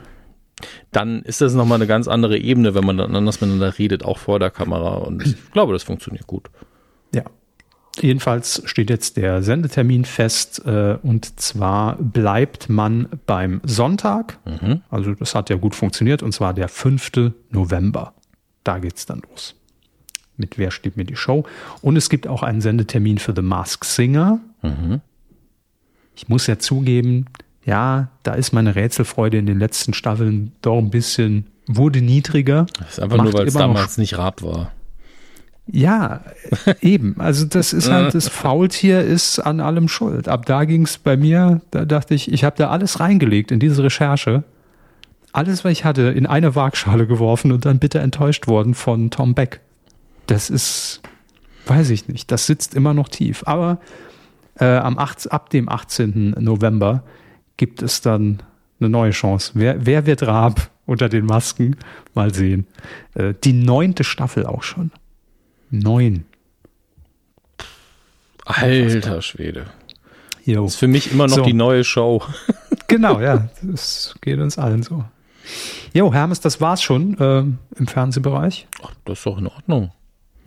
Dann ist das nochmal eine ganz andere Ebene, wenn man dann anders miteinander redet, auch vor der Kamera. Und ich glaube, das funktioniert gut. Ja. Jedenfalls steht jetzt der Sendetermin fest, und zwar bleibt man beim Sonntag. Also das hat ja gut funktioniert, und zwar der 5. November. Da geht's dann los. Mit Wer steht mir die Show? Und es gibt auch einen Sendetermin für The Masked Singer. Ich muss ja zugeben, da ist meine Rätselfreude in den letzten Staffeln doch ein bisschen, wurde niedriger. Das ist einfach nur, weil es damals nicht Raab war. Ja, eben. Also das ist halt, das Faultier ist an allem schuld. Ab da ging es bei mir, da dachte ich, ich habe da alles reingelegt in diese Recherche. Alles, was ich hatte, in eine Waagschale geworfen und dann bitter enttäuscht worden von Tom Beck. Das ist, weiß ich nicht, das sitzt immer noch tief. Aber ab dem 18. November gibt es dann eine neue Chance. Wer wird Raab unter den Masken? Mal sehen. Die 9. Staffel auch schon. 9. Alter Schwede. Jo. Das ist für mich immer noch so die neue Show. Genau, ja. Das geht uns allen so. Jo, Hermes, das war's schon im Fernsehbereich. Ach, das ist doch in Ordnung.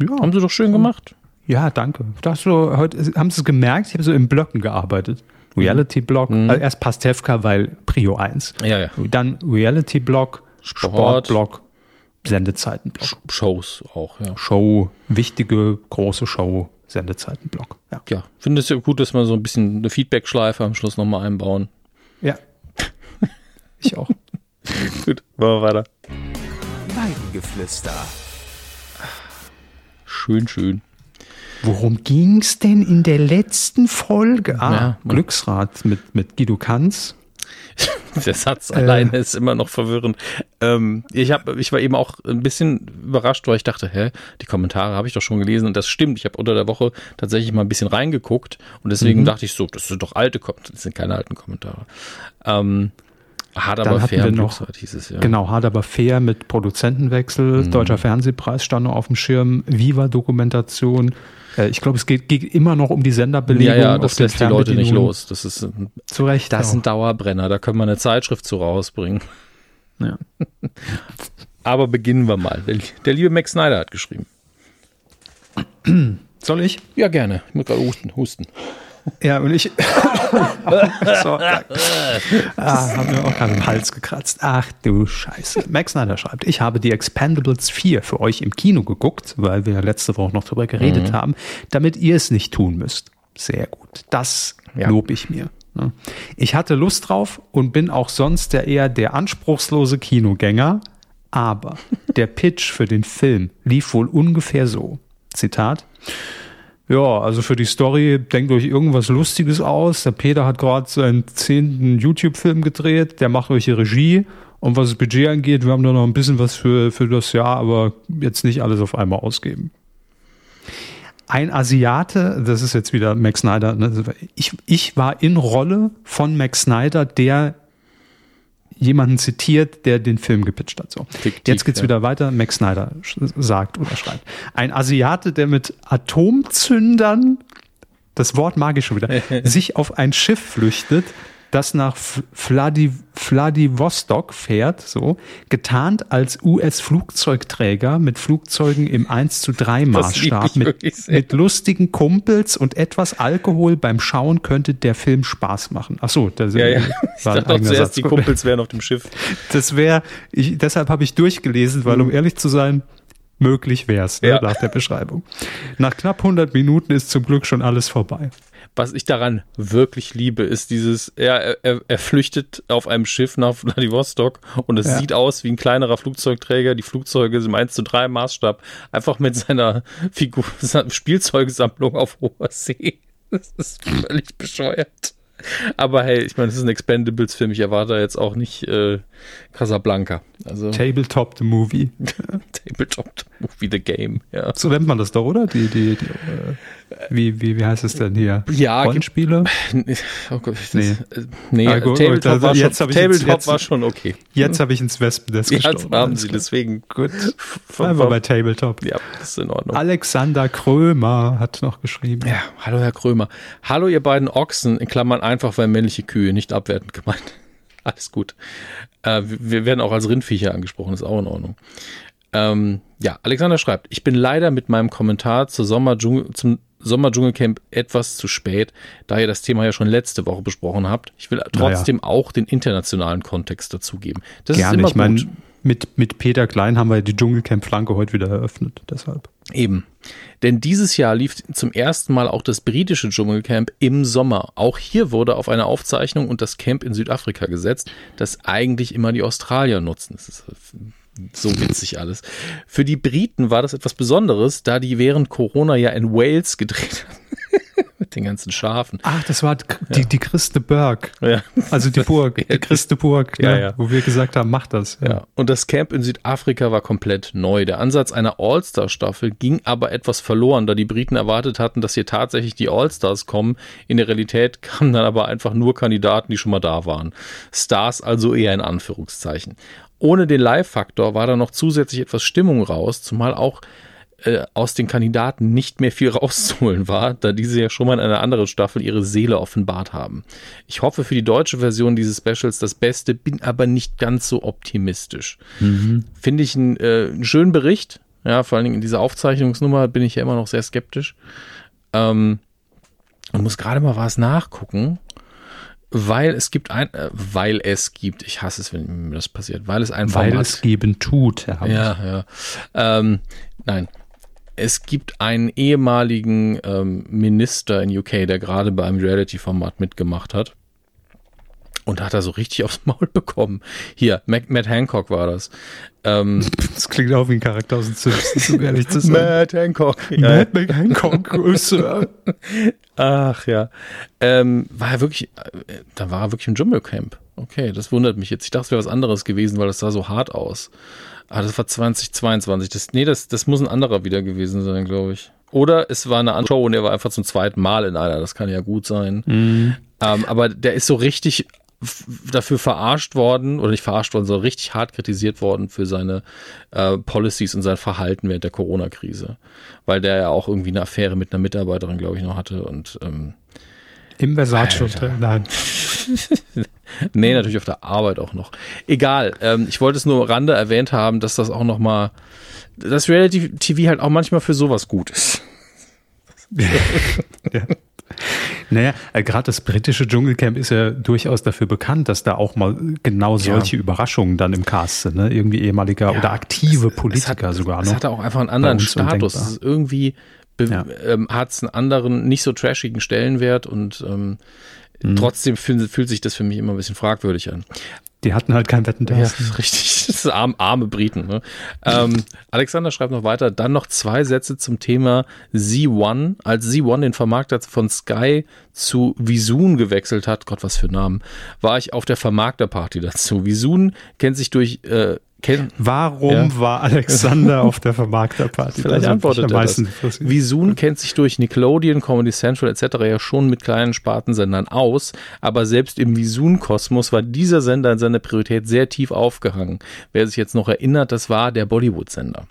Ja. Haben sie doch schön gemacht. Ja, danke. So, heute haben sie es gemerkt, ich habe so in Blöcken gearbeitet. Reality-Block, also erst Pastewka, weil Prio 1. Ja, ja. Dann Reality-Block, Sport-Block, Sendezeiten-Block. Shows auch, ja. Show, wichtige, große Show, Sendezeiten-Block. Ja, ja. Finde es ja gut, dass wir so ein bisschen eine Feedback-Schleife am Schluss nochmal einbauen. Ja. Ich auch. Gut, machen wir weiter. Weidengeflüster. Schön, schön. Worum ging's denn in der letzten Folge? Ah, ja, Glücksrad mit Guido Kanz. Der Satz alleine ist immer noch verwirrend. Ich war eben auch ein bisschen überrascht, weil ich dachte, die Kommentare habe ich doch schon gelesen und das stimmt. Ich habe unter der Woche tatsächlich mal ein bisschen reingeguckt und deswegen dachte ich so, das sind doch alte Kommentare, das sind keine alten Kommentare. Hart aber fair, hieß es ja. Genau, hart aber fair mit Produzentenwechsel, Deutscher Fernsehpreis stand noch auf dem Schirm, Viva-Dokumentation. Ich glaube, es geht immer noch um die Senderbelegung. Ja, das lässt die Leute nicht los. Das ist zu Recht. Das sind Dauerbrenner, da können wir eine Zeitschrift zu rausbringen. Ja. Aber beginnen wir mal. Der liebe Max Snyder hat geschrieben. Soll ich? Ja, gerne. Ich muss gerade husten. Ja, und ich haben wir auch gerade im Hals gekratzt. Ach du Scheiße. Max Snyder schreibt, ich habe die Expendables 4 für euch im Kino geguckt, weil wir letzte Woche noch drüber geredet haben, damit ihr es nicht tun müsst. Sehr gut. Das lobe ich mir. Ich hatte Lust drauf und bin auch sonst eher der anspruchslose Kinogänger, aber der Pitch für den Film lief wohl ungefähr so. Zitat: Ja, also für die Story, denkt euch irgendwas Lustiges aus. Der Peter hat gerade seinen 10. YouTube-Film gedreht. Der macht euch die Regie. Und was das Budget angeht, wir haben da noch ein bisschen was für das Jahr, aber jetzt nicht alles auf einmal ausgeben. Ein Asiate, das ist jetzt wieder Max Snyder. Ne? Ich war in Rolle von Max Snyder, der jemanden zitiert, der den Film gepitcht hat. So. Fiktiv, jetzt geht's wieder weiter. Max Snyder sagt oder schreibt. Ein Asiate, der mit Atomzündern, das Wort mag ich schon wieder, sich auf ein Schiff flüchtet, das nach Vladivostok fährt, so, getarnt als US-Flugzeugträger mit Flugzeugen im 1:3-Maßstab mit lustigen Kumpels und etwas Alkohol beim Schauen könnte der Film Spaß machen. Achso, das war ein eigener Satz. Ich dachte zuerst, die Kumpels wären auf dem Schiff. Deshalb habe ich durchgelesen, weil um ehrlich zu sein, möglich wäre es, nach der Beschreibung. Nach knapp 100 Minuten ist zum Glück schon alles vorbei. Was ich daran wirklich liebe, ist dieses, er flüchtet auf einem Schiff nach Vladivostok und es sieht aus wie ein kleinerer Flugzeugträger. Die Flugzeuge sind im 1:3-Maßstab. Einfach mit seiner Figur, Spielzeugsammlung auf hoher See. Das ist völlig bescheuert. Aber hey, ich meine, es ist ein Expendables-Film. Ich erwarte jetzt auch nicht Casablanca. Also, Tabletop the Movie. Tabletop the Movie, the Game. Ja. So nennt man das doch, oder? Wie heißt es denn hier? Ja, Rollenspiele? Oh Gott, Tabletop war schon okay. Jetzt habe ich ins Wespendesk gestorben. Ja, haben sie deswegen. Gut. Bleiben wir bei Tabletop. Ja, das ist in Ordnung. Alexander Krömer hat noch geschrieben. Ja, hallo Herr Krömer. Hallo ihr beiden Ochsen, in Klammern einfach, weil männliche Kühe, nicht abwertend gemeint. Alles gut. Wir werden auch als Rindviecher angesprochen, ist auch in Ordnung. Alexander schreibt, ich bin leider mit meinem Kommentar zum Sommerdschungelcamp etwas zu spät, da ihr das Thema ja schon letzte Woche besprochen habt. Ich will trotzdem auch den internationalen Kontext dazugeben. Das ist immer gut. Ich meine, mit Peter Klein haben wir die Dschungelcamp-Flanke heute wieder eröffnet, deshalb. Eben. Denn dieses Jahr lief zum ersten Mal auch das britische Dschungelcamp im Sommer. Auch hier wurde auf eine Aufzeichnung und das Camp in Südafrika gesetzt, das eigentlich immer die Australier nutzen. Das ist so witzig alles. Für die Briten war das etwas Besonderes, da die während Corona ja in Wales gedreht haben. Mit den ganzen Schafen. Ach, das war die Christeburg. Ja. Also die Burg, die Christeburg, wo wir gesagt haben, mach das. Ja. Und das Camp in Südafrika war komplett neu. Der Ansatz einer All-Star-Staffel ging aber etwas verloren, da die Briten erwartet hatten, dass hier tatsächlich die All-Stars kommen. In der Realität kamen dann aber einfach nur Kandidaten, die schon mal da waren. Stars also eher in Anführungszeichen. Ohne den Live-Faktor war da noch zusätzlich etwas Stimmung raus, zumal auch aus den Kandidaten nicht mehr viel rauszuholen war, da diese ja schon mal in einer anderen Staffel ihre Seele offenbart haben. Ich hoffe für die deutsche Version dieses Specials das Beste, bin aber nicht ganz so optimistisch. Mhm. Finde ich einen schönen Bericht, ja, vor allen Dingen in dieser Aufzeichnungsnummer bin ich ja immer noch sehr skeptisch. Und muss gerade mal was nachgucken, ich hasse es, wenn mir das passiert, weil es ein Format. Weil es geben tut. Ja. Nein. Es gibt einen ehemaligen Minister in UK, der gerade bei einem Reality-Format mitgemacht hat. Und hat er so richtig aufs Maul bekommen. Hier, Matt Hancock war das. Das klingt auch wie ein Charakter aus den Simpsons, um ehrlich zu sein. Matt Hancock. Ja. Matt Hancock, Sir. Ach ja. War er wirklich im Dschungelcamp. Okay, das wundert mich jetzt. Ich dachte, es wäre was anderes gewesen, weil das sah so hart aus. Ah, das war 2022. Das muss ein anderer wieder gewesen sein, glaube ich. Oder es war eine andere Show und er war einfach zum zweiten Mal in einer. Das kann ja gut sein. Mhm. Aber der ist so richtig dafür verarscht worden, oder nicht verarscht worden, sondern richtig hart kritisiert worden für seine Policies und sein Verhalten während der Corona-Krise. Weil der ja auch irgendwie eine Affäre mit einer Mitarbeiterin, glaube ich, noch hatte. Und im Versace-Hotel, nein. Nee, natürlich auf der Arbeit auch noch. Egal, ich wollte es nur am Rande erwähnt haben, dass das auch noch mal, dass Reality-TV halt auch manchmal für sowas gut ist. Ja. Naja, gerade das britische Dschungelcamp ist ja durchaus dafür bekannt, dass da auch mal genau solche Überraschungen dann im Cast sind. Ne? Irgendwie ehemaliger oder aktive Politiker sogar. Es hat auch einfach einen anderen Status. Es ist irgendwie hat es einen anderen, nicht so trashigen Stellenwert und trotzdem fühlt sich das für mich immer ein bisschen fragwürdig an. Die hatten halt kein Wetten, das ist richtig. Das sind arme Briten. Ne? Alexander schreibt noch weiter, dann noch 2 Sätze zum Thema Z1. Als Z1 den Vermarkter von Sky zu Visun gewechselt hat, Gott, was für Namen, war ich auf der Vermarkterparty dazu. Visun kennt sich durch... Warum war Alexander auf der Vermarkterparty? Vielleicht antwortet er das. Visun kennt sich durch Nickelodeon, Comedy Central etc. ja schon mit kleinen Spartensendern aus, aber selbst im Visun-Kosmos war dieser Sender in seiner Priorität sehr tief aufgehangen. Wer sich jetzt noch erinnert, das war der Bollywood-Sender.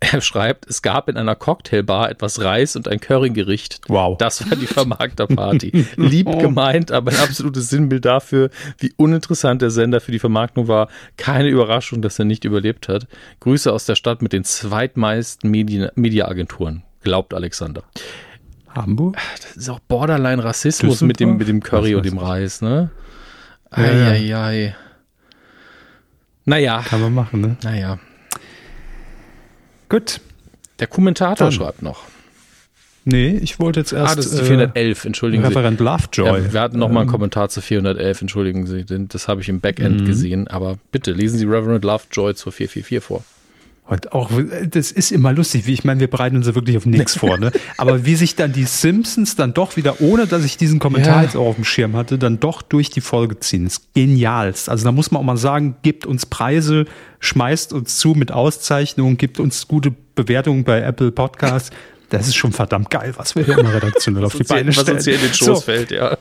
Er schreibt, es gab in einer Cocktailbar etwas Reis und ein Currygericht. Wow. Das war die Vermarkterparty. Lieb gemeint, aber ein absolutes Sinnbild dafür, wie uninteressant der Sender für die Vermarktung war. Keine Überraschung, dass er nicht überlebt hat. Grüße aus der Stadt mit den zweitmeisten Mediaagenturen. Glaubt Alexander. Hamburg? Das ist auch Borderline-Rassismus mit dem Curry und dem Reis, ne? Eieiei. Naja. Kann man machen, ne? Naja. Gut. Der Kommentator schreibt noch. Nee, ich wollte jetzt erst... das ist die 411, entschuldigen Referent Sie. Referent Lovejoy. Ja, wir hatten nochmal einen Kommentar zu 411, entschuldigen Sie, denn das habe ich im Backend gesehen, aber bitte lesen Sie Referent Lovejoy zur 444 vor. Und auch, das ist immer lustig, wie ich meine, wir bereiten uns ja wirklich auf nichts vor, ne? Aber wie sich dann die Simpsons dann doch wieder, ohne dass ich diesen Kommentar jetzt auch auf dem Schirm hatte, dann doch durch die Folge ziehen. Das ist genialst. Also da muss man auch mal sagen, gibt uns Preise, schmeißt uns zu mit Auszeichnungen, gibt uns gute Bewertungen bei Apple Podcasts. Das ist schon verdammt geil, was wir hier immer redaktionell auf die Beine stellen. Was uns hier in den Schoß fällt, ja.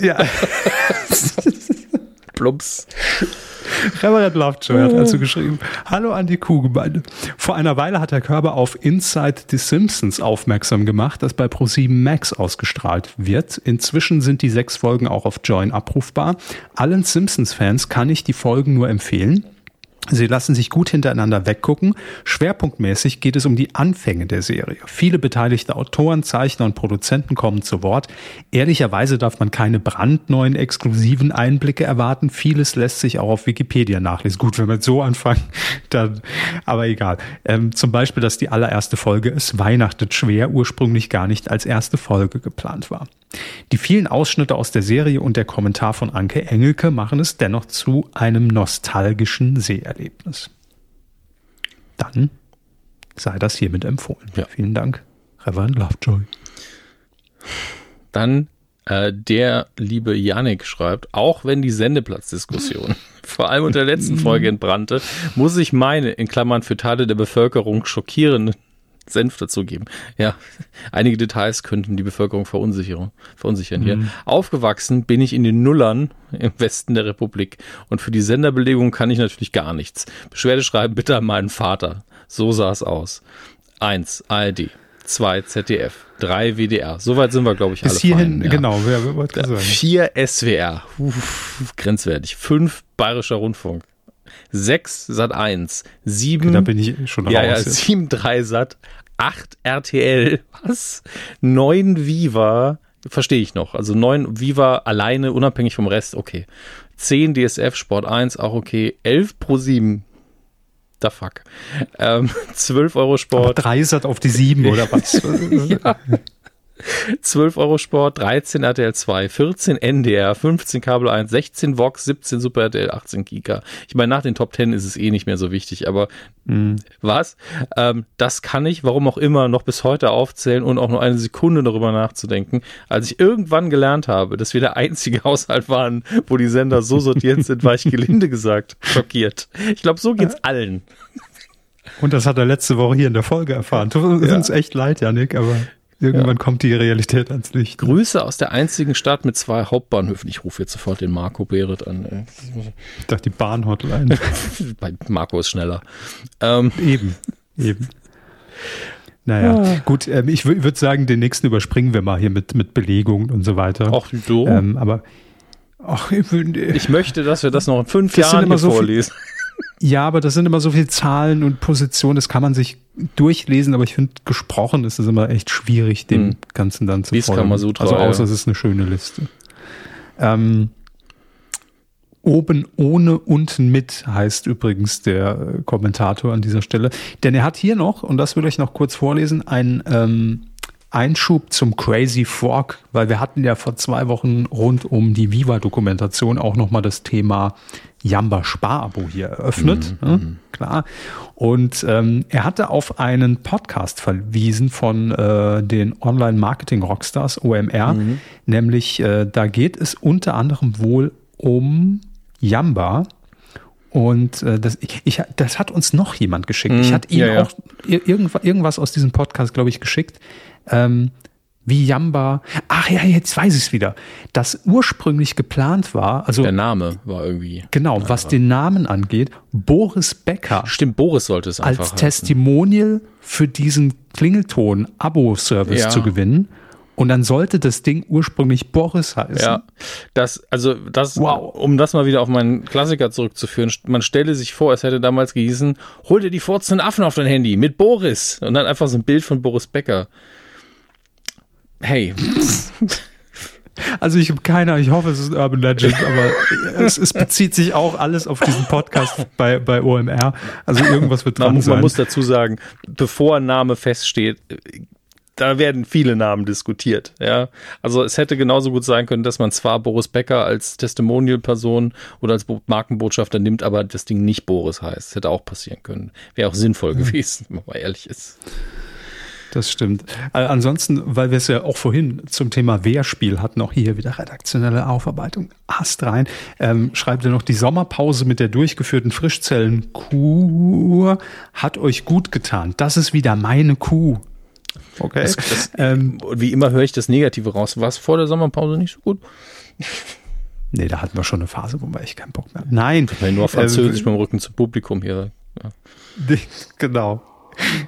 Ja. Plumps. Reverend Lovejoy hat dazu geschrieben: Hallo an die Kuhgemeinde. Vor einer Weile hat Herr Körber auf Inside the Simpsons aufmerksam gemacht, das bei Pro7 Max ausgestrahlt wird. Inzwischen sind die 6 Folgen auch auf Join abrufbar. Allen Simpsons-Fans kann ich die Folgen nur empfehlen. Sie lassen sich gut hintereinander weggucken. Schwerpunktmäßig geht es um die Anfänge der Serie. Viele beteiligte Autoren, Zeichner und Produzenten kommen zu Wort. Ehrlicherweise darf man keine brandneuen, exklusiven Einblicke erwarten. Vieles lässt sich auch auf Wikipedia nachlesen. Gut, wenn wir so anfangen, dann, aber egal. Zum Beispiel, dass die allererste Folge Es weihnachtet schwer ursprünglich gar nicht als erste Folge geplant war. Die vielen Ausschnitte aus der Serie und der Kommentar von Anke Engelke machen es dennoch zu einem nostalgischen Seherlebnis. Dann sei das hiermit empfohlen. Ja. Vielen Dank, Reverend Lovejoy. Dann der liebe Yannick schreibt, auch wenn die Sendeplatzdiskussion vor allem unter der letzten Folge entbrannte, muss ich meine, in Klammern für Teile der Bevölkerung, schockierenden Senf dazu geben. Ja, einige Details könnten die Bevölkerung verunsichern hier. Aufgewachsen bin ich in den Nullern im Westen der Republik und für die Senderbelegung kann ich natürlich gar nichts. Beschwerde schreiben bitte an meinen Vater. So sah es aus. 1 ARD, 2 ZDF, 3 WDR. Soweit sind wir, glaube ich, alle. Bis hierhin, ja. Genau. Wer wollte sagen? 4 SWR, grenzwertig. 5 Bayerischer Rundfunk. 6 Sat 1, 7. Da bin ich schon raus. Ja, 7, 3 Sat, 8 RTL, was? 9 Viva, verstehe ich noch. Also 9 Viva alleine, unabhängig vom Rest, okay. 10 DSF, Sport 1, auch okay. 11 Pro7. Da fuck. 12 € Sport. 3 Sat auf die 7 oder was? Ja. 12 € Sport, 13 RTL 2, 14 NDR, 15 Kabel 1, 16 Vox, 17 Super RTL, 18 Kika. Ich meine, nach den Top 10 ist es eh nicht mehr so wichtig, aber was? Das kann ich, warum auch immer, noch bis heute aufzählen und auch nur eine Sekunde darüber nachzudenken, als ich irgendwann gelernt habe, dass wir der einzige Haushalt waren, wo die Sender so sortiert sind, war ich gelinde gesagt schockiert. Ich glaube, so geht's allen. Und das hat er letzte Woche hier in der Folge erfahren. Tut uns echt leid, Janik, aber... Irgendwann kommt die Realität ans Licht. Grüße aus der einzigen Stadt mit 2 Hauptbahnhöfen. Ich rufe jetzt sofort den Marco Behret an. Ich dachte, die Bahn-Hotline. Marco ist schneller. Eben. Naja, gut, ich würde sagen, den nächsten überspringen wir mal hier mit Belegung und so weiter. Auch so. Ich möchte, dass wir das noch in 5 Jahren hier vorlesen. Ja, aber das sind immer so viele Zahlen und Positionen, das kann man sich durchlesen, aber ich finde, gesprochen ist es immer echt schwierig, dem Ganzen dann zu folgen. Also außer es ist eine schöne Liste. Oben ohne, unten mit heißt übrigens der Kommentator an dieser Stelle. Denn er hat hier noch, und das will ich noch kurz vorlesen, einen Einschub zum Crazy Fork, weil wir hatten ja vor 2 Wochen rund um die Viva-Dokumentation auch nochmal das Thema Jamba-Sparabo hier eröffnet. Klar. Und er hatte auf einen Podcast verwiesen von den Online-Marketing-Rockstars, OMR. Nämlich, da geht es unter anderem wohl um Jamba. Und das hat uns noch jemand geschickt. Ich hatte ihm auch irgendwas aus diesem Podcast, glaube ich, geschickt. Wie Jamba. Ach ja, jetzt weiß ich es wieder. Das ursprünglich geplant war, also der Name war irgendwie. Genau, was den Namen angeht, Boris Becker. Stimmt, Boris sollte es einfach als Testimonial für diesen Klingelton-Abo-Service zu gewinnen. Und dann sollte das Ding ursprünglich Boris heißen. Ja, um das mal wieder auf meinen Klassiker zurückzuführen, man stelle sich vor, es hätte damals gehießen, hol dir die furzenden Affen auf dein Handy mit Boris. Und dann einfach so ein Bild von Boris Becker. Hey. Also ich hoffe, es ist Urban Legend, aber es bezieht sich auch alles auf diesen Podcast bei OMR. Also irgendwas wird dran sein. Man muss dazu sagen, bevor ein Name feststeht, da werden viele Namen diskutiert, ja. Also es hätte genauso gut sein können, dass man zwar Boris Becker als Testimonial-Person oder als Markenbotschafter nimmt, aber das Ding nicht Boris heißt. Das hätte auch passieren können. Wäre auch sinnvoll gewesen, wenn man mal ehrlich ist. Das stimmt. Also ansonsten, weil wir es ja auch vorhin zum Thema Wehrspiel hatten, auch hier wieder redaktionelle Aufarbeitung, astrein, schreibt er noch, die Sommerpause mit der durchgeführten Frischzellenkur hat euch gut getan. Das ist wieder meine Kuh. Okay. Wie immer höre ich das Negative raus. War es vor der Sommerpause nicht so gut? Nee, da hatten wir schon eine Phase, wo wir echt keinen Bock mehr hatten. Nein. Weil nur auf Französisch mit dem Rücken zum Publikum hier. Ja. Genau.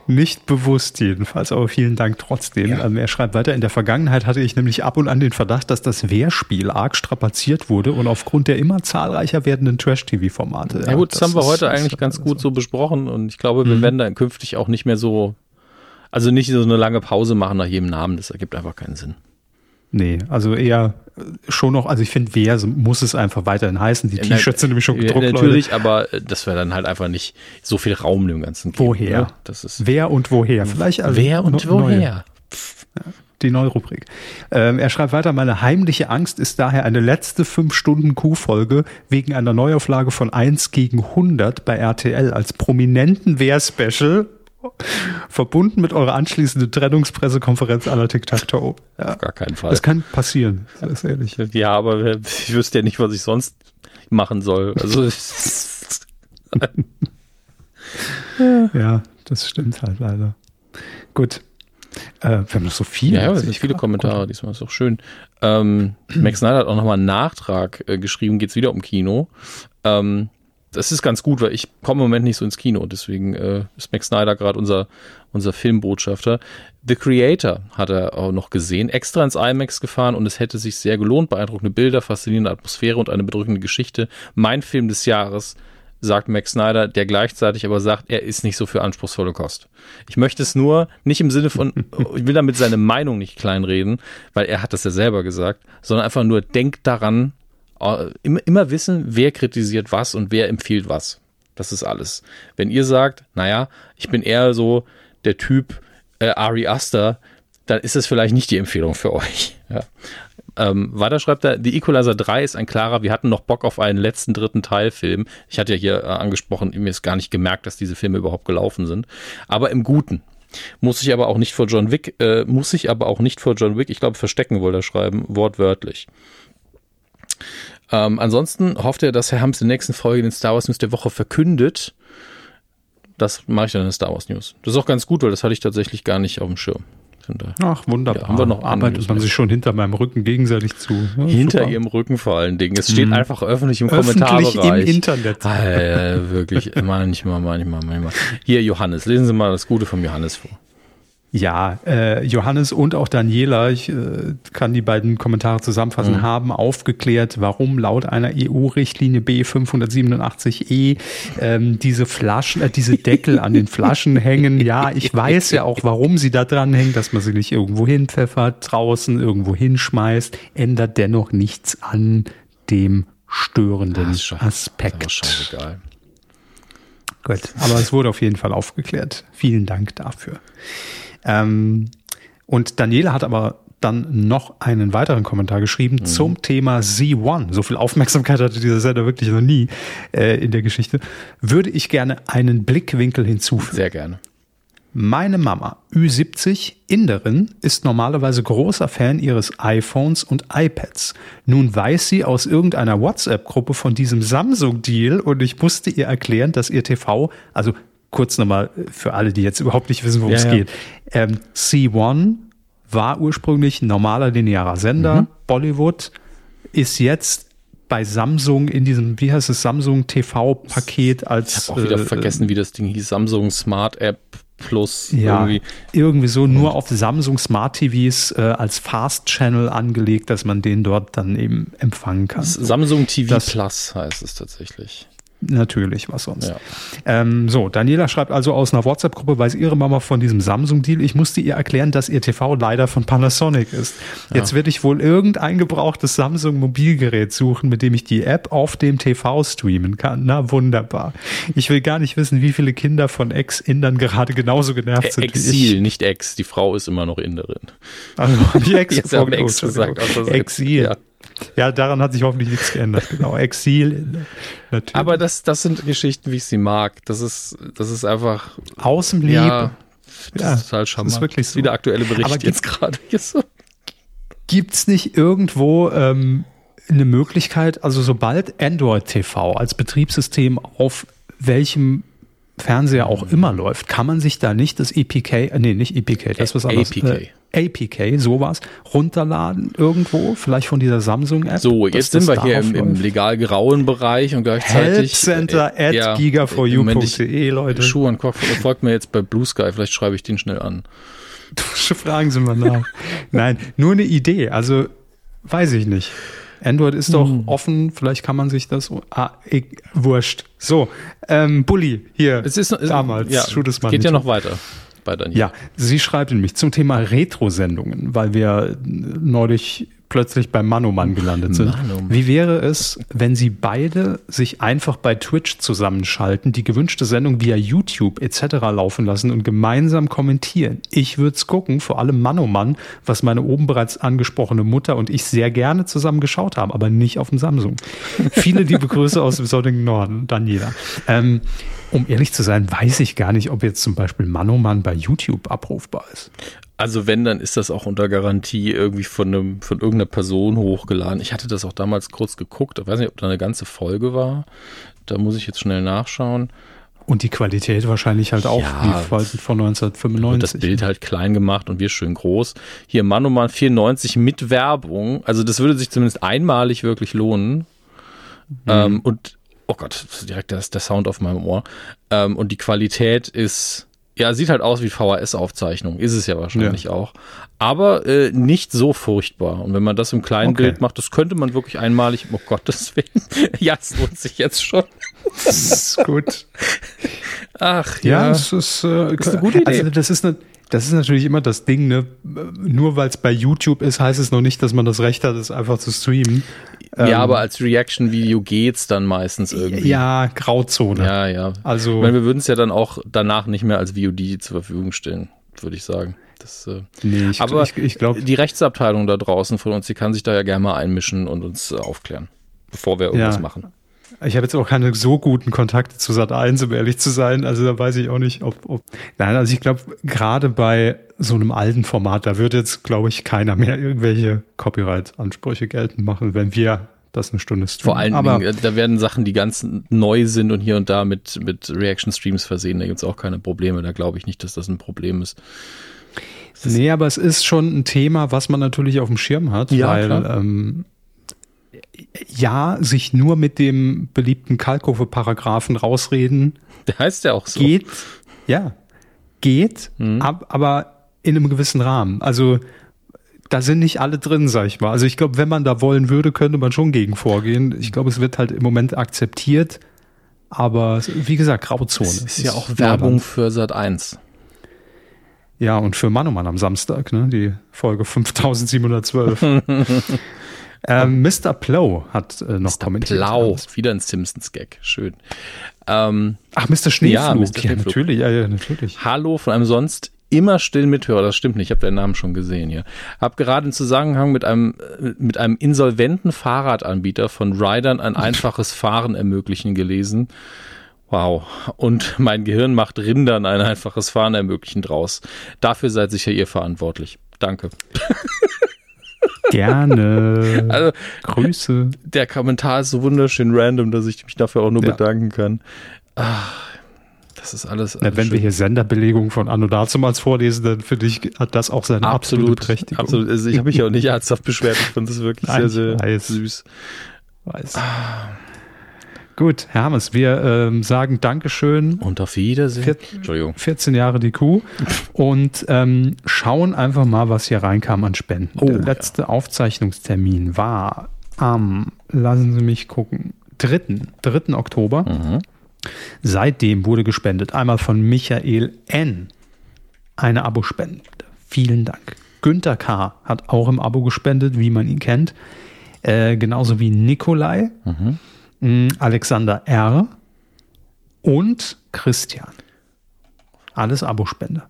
Nicht bewusst jedenfalls, aber vielen Dank trotzdem. Ja. Er schreibt weiter, in der Vergangenheit hatte ich nämlich ab und an den Verdacht, dass das Wehrspiel arg strapaziert wurde und aufgrund der immer zahlreicher werdenden Trash-TV-Formate. Ja gut, das haben wir heute eigentlich ganz gut so besprochen und ich glaube, wir werden dann künftig auch nicht mehr so... Also nicht so eine lange Pause machen nach jedem Namen, das ergibt einfach keinen Sinn. Nee, also eher schon noch, also ich finde, muss es einfach weiterhin heißen. Die T-Shirts sind nämlich schon gedruckt, natürlich, Leute. Aber das wäre dann halt einfach nicht so viel Raum dem Ganzen geben. Woher? Das ist wer und woher? Vielleicht also wer und woher? Die neue Rubrik. Er schreibt weiter, meine heimliche Angst ist daher eine letzte 5 Stunden Q-Folge wegen einer Neuauflage von 1:100 bei RTL als prominenten Wehr-Special. Verbunden mit eurer anschließenden Trennungspressekonferenz à la Tic-Tac-Toe. Ja. Auf gar keinen Fall. Das kann passieren, das ist ehrlich. Ja, aber ich wüsste ja nicht, was ich sonst machen soll. Also ja, das stimmt halt leider. Gut. Wir haben noch so viele. Ja, es sind viele Kommentare diesmal, ist auch schön. Max Snyder hat auch nochmal einen Nachtrag geschrieben, geht es wieder um Kino. das ist ganz gut, weil ich komme im Moment nicht so ins Kino. Deswegen ist Max Snyder gerade unser Filmbotschafter. The Creator hat er auch noch gesehen, extra ins IMAX gefahren und es hätte sich sehr gelohnt. Beeindruckende Bilder, faszinierende Atmosphäre und eine bedrückende Geschichte. Mein Film des Jahres, sagt Max Snyder, der gleichzeitig aber sagt, er ist nicht so für anspruchsvolle Kost. Ich möchte es nur, nicht im Sinne von, ich will damit seine Meinung nicht kleinreden, weil er hat das ja selber gesagt, sondern einfach nur, denkt daran, immer wissen, wer kritisiert was und wer empfiehlt was. Das ist alles. Wenn ihr sagt, naja, ich bin eher so der Typ Ari Aster, dann ist das vielleicht nicht die Empfehlung für euch. Ja. Weiter schreibt er, The Equalizer 3 ist ein klarer, wir hatten noch Bock auf einen letzten dritten Teilfilm. Ich hatte ja hier angesprochen, mir ist gar nicht gemerkt, dass diese Filme überhaupt gelaufen sind. Aber im Guten. Muss ich aber auch nicht vor John Wick, ich glaube, verstecken wollte er schreiben, wortwörtlich. Ansonsten hofft er, dass Herr Hams in der nächsten Folge den Star Wars News der Woche verkündet. Das mache ich dann in der Star Wars News. Das ist auch ganz gut, weil das hatte ich tatsächlich gar nicht auf dem Schirm. Ach, wunderbar. Ja, haben wir noch arbeitet man sich schon hinter meinem Rücken gegenseitig zu. Ja, hinter super. Ihrem Rücken vor allen Dingen. Es steht einfach öffentlich im Kommentarbereich. Öffentlich im Internet. Wirklich, manchmal. Hier, Johannes, lesen Sie mal das Gute vom Johannes vor. Ja, Johannes und auch Daniela, ich kann die beiden Kommentare zusammenfassen, haben aufgeklärt, warum laut einer EU-Richtlinie B587E diese Flaschen, diese Deckel an den Flaschen hängen. Ja, ich weiß ja auch, warum sie da dran hängen, dass man sie nicht irgendwo hinpfeffert, draußen irgendwo hinschmeißt, ändert dennoch nichts an dem störenden Aspekt. Das ist scheißegal. Gut, aber es wurde auf jeden Fall aufgeklärt. Vielen Dank dafür. Und Daniela hat aber dann noch einen weiteren Kommentar geschrieben zum Thema Z1. So viel Aufmerksamkeit hatte dieser Sender wirklich noch nie in der Geschichte. Würde ich gerne einen Blickwinkel hinzufügen. Sehr gerne. Meine Mama, Ü70, Inderin, ist normalerweise großer Fan ihres iPhones und iPads. Nun weiß sie aus irgendeiner WhatsApp-Gruppe von diesem Samsung-Deal und ich musste ihr erklären, dass ihr TV, also kurz nochmal für alle, die jetzt überhaupt nicht wissen, worum es geht. C1 war ursprünglich normaler linearer Sender, Bollywood, ist jetzt bei Samsung in diesem, wie heißt es, Samsung TV-Paket als... Ich habe auch wieder vergessen, wie das Ding hieß, Samsung Smart App Plus. Ja, irgendwie so nur auf Samsung Smart TVs als Fast Channel angelegt, dass man den dort dann eben empfangen kann. Samsung TV Plus heißt es tatsächlich. Natürlich, was sonst. Ja. Daniela schreibt also aus einer WhatsApp-Gruppe, weiß ihre Mama von diesem Samsung-Deal. Ich musste ihr erklären, dass ihr TV leider von Panasonic ist. Ja. Jetzt werde ich wohl irgendein gebrauchtes Samsung-Mobilgerät suchen, mit dem ich die App auf dem TV streamen kann. Na, wunderbar. Ich will gar nicht wissen, wie viele Kinder von Ex-Indern gerade genauso genervt sind wie ich. Nicht Ex. Die Frau ist immer noch Inderin. Also, die Ex jetzt haben Ex gesagt. Exil. Ja. Ja, daran hat sich hoffentlich nichts geändert. Genau, Exil. Natürlich. Aber das sind Geschichten, wie ich sie mag. Das ist einfach... Außenlieb. Ja, das ist halt charmant. Das ist wirklich so. Wie der aktuelle Bericht jetzt gerade. Gibt's nicht irgendwo eine Möglichkeit, also sobald Android TV als Betriebssystem auf welchem Fernseher auch immer läuft, kann man sich da nicht das APK, sowas, runterladen irgendwo, vielleicht von dieser Samsung-App. So, jetzt sind wir hier im legal grauen Bereich und gleichzeitig helpcenter@giga4u.de, Leute. Schuh und Koch, folgt mir jetzt bei Blue Sky, vielleicht schreibe ich den schnell an. Fragen Sie mal nach. Nein, nur eine Idee, also weiß ich nicht. Android ist doch offen, vielleicht kann man sich das... wurscht. So, Bulli, hier, damals. Ja, tut es mal geht nicht. Ja noch weiter bei Daniel. Ja, sie schreibt nämlich zum Thema Retro-Sendungen, weil wir neulich plötzlich bei Manoman gelandet sind. Wie wäre es, wenn sie beide sich einfach bei Twitch zusammenschalten, die gewünschte Sendung via YouTube etc. laufen lassen und gemeinsam kommentieren? Ich würde es gucken, vor allem Manoman, was meine oben bereits angesprochene Mutter und ich sehr gerne zusammen geschaut haben, aber nicht auf dem Samsung. Viele liebe Grüße aus dem sonnigen Norden, Daniela. Um ehrlich zu sein, weiß ich gar nicht, ob jetzt zum Beispiel Manoman bei YouTube abrufbar ist. Also wenn, dann ist das auch unter Garantie irgendwie von irgendeiner Person hochgeladen. Ich hatte das auch damals kurz geguckt. Ich weiß nicht, ob da eine ganze Folge war. Da muss ich jetzt schnell nachschauen. Und die Qualität wahrscheinlich halt auch von 1995. Das Bild halt klein gemacht und wir schön groß. Hier Manoman 94 mit Werbung. Also das würde sich zumindest einmalig wirklich lohnen. Und oh Gott, das ist direkt der Sound auf meinem Ohr. Und die Qualität ist, ja, sieht halt aus wie VHS-Aufzeichnung. Ist es ja wahrscheinlich auch. Aber nicht so furchtbar. Und wenn man das im kleinen Bild macht, das könnte man wirklich einmalig, oh Gott, deswegen, ja, es lohnt sich jetzt schon. Das ist gut. Ach, ja. Das ist eine gute Idee. Also, das ist natürlich immer das Ding, ne? Nur weil es bei YouTube ist, heißt es noch nicht, dass man das Recht hat, es einfach zu streamen. Ja, aber als Reaction-Video geht's dann meistens irgendwie. Ja, Grauzone. Ja, ja. Also, ich meine, wir würden es ja dann auch danach nicht mehr als VOD zur Verfügung stellen, würde ich sagen. Das, nee, aber ich glaube, die Rechtsabteilung da draußen von uns, die kann sich da ja gerne mal einmischen und uns aufklären, bevor wir irgendwas machen. Ich habe jetzt auch keine so guten Kontakte zu Sat.1, um ehrlich zu sein. Also da weiß ich auch nicht, ob nein, also ich glaube, gerade bei so einem alten Format, da wird jetzt, glaube ich, keiner mehr irgendwelche Copyright-Ansprüche geltend machen, wenn wir das eine Stunde streamen. Vor allen Dingen, da werden Sachen, die ganz neu sind und hier und da mit Reaction-Streams versehen, da gibt es auch keine Probleme. Da glaube ich nicht, dass das ein Problem ist. Nee, aber es ist schon ein Thema, was man natürlich auf dem Schirm hat, ja, weil sich nur mit dem beliebten Kalkofe-Paragraphen rausreden. Der heißt ja auch so. Geht, aber in einem gewissen Rahmen. Also da sind nicht alle drin, sag ich mal. Also ich glaube, wenn man da wollen würde, könnte man schon gegen vorgehen. Ich glaube, es wird halt im Moment akzeptiert, aber wie gesagt, Grauzone. Es ist ja auch Werbung für Sat.1. Ja, und für Mann am Samstag, ne? Die Folge 5712. Mr. Plow hat noch kommentiert. Plow, wieder ein Simpsons-Gag, schön. Mr. Schneeflug, ja, natürlich. Ja, natürlich. Hallo von einem sonst immer stillen Mithörer, das stimmt nicht, ich habe deinen Namen schon gesehen hier. Hab gerade im Zusammenhang mit einem insolventen Fahrradanbieter von Ridern ein einfaches Fahren ermöglichen gelesen. Wow. Und mein Gehirn macht Rindern ein einfaches Fahren ermöglichen draus. Dafür seid sicher ihr verantwortlich. Danke. Gerne. Also, Grüße. Der Kommentar ist so wunderschön random, dass ich mich dafür auch nur bedanken kann. Ach, das ist alles wenn schön. Wir hier Senderbelegung von Anno Dazu als vorlesen, dann finde ich, hat das auch seine absolute Berechtigung. Absolut. Also, ich habe mich auch nicht ernsthaft beschwert. Ich finde das wirklich sehr, sehr süß. Weiß. Ah. Gut, Hermes, wir sagen Dankeschön. Und auf Wiedersehen. 14 Jahre die Kuh. Und schauen einfach mal, was hier reinkam an Spenden. Oh, der letzte Aufzeichnungstermin war am, lassen Sie mich gucken, 3. Oktober. Mhm. Seitdem wurde gespendet. Einmal von Michael N. eine Abospende. Vielen Dank. Günther K. hat auch im Abo gespendet, wie man ihn kennt. Genauso wie Nikolai. Mhm. Alexander R. und Christian. Alles Abospende.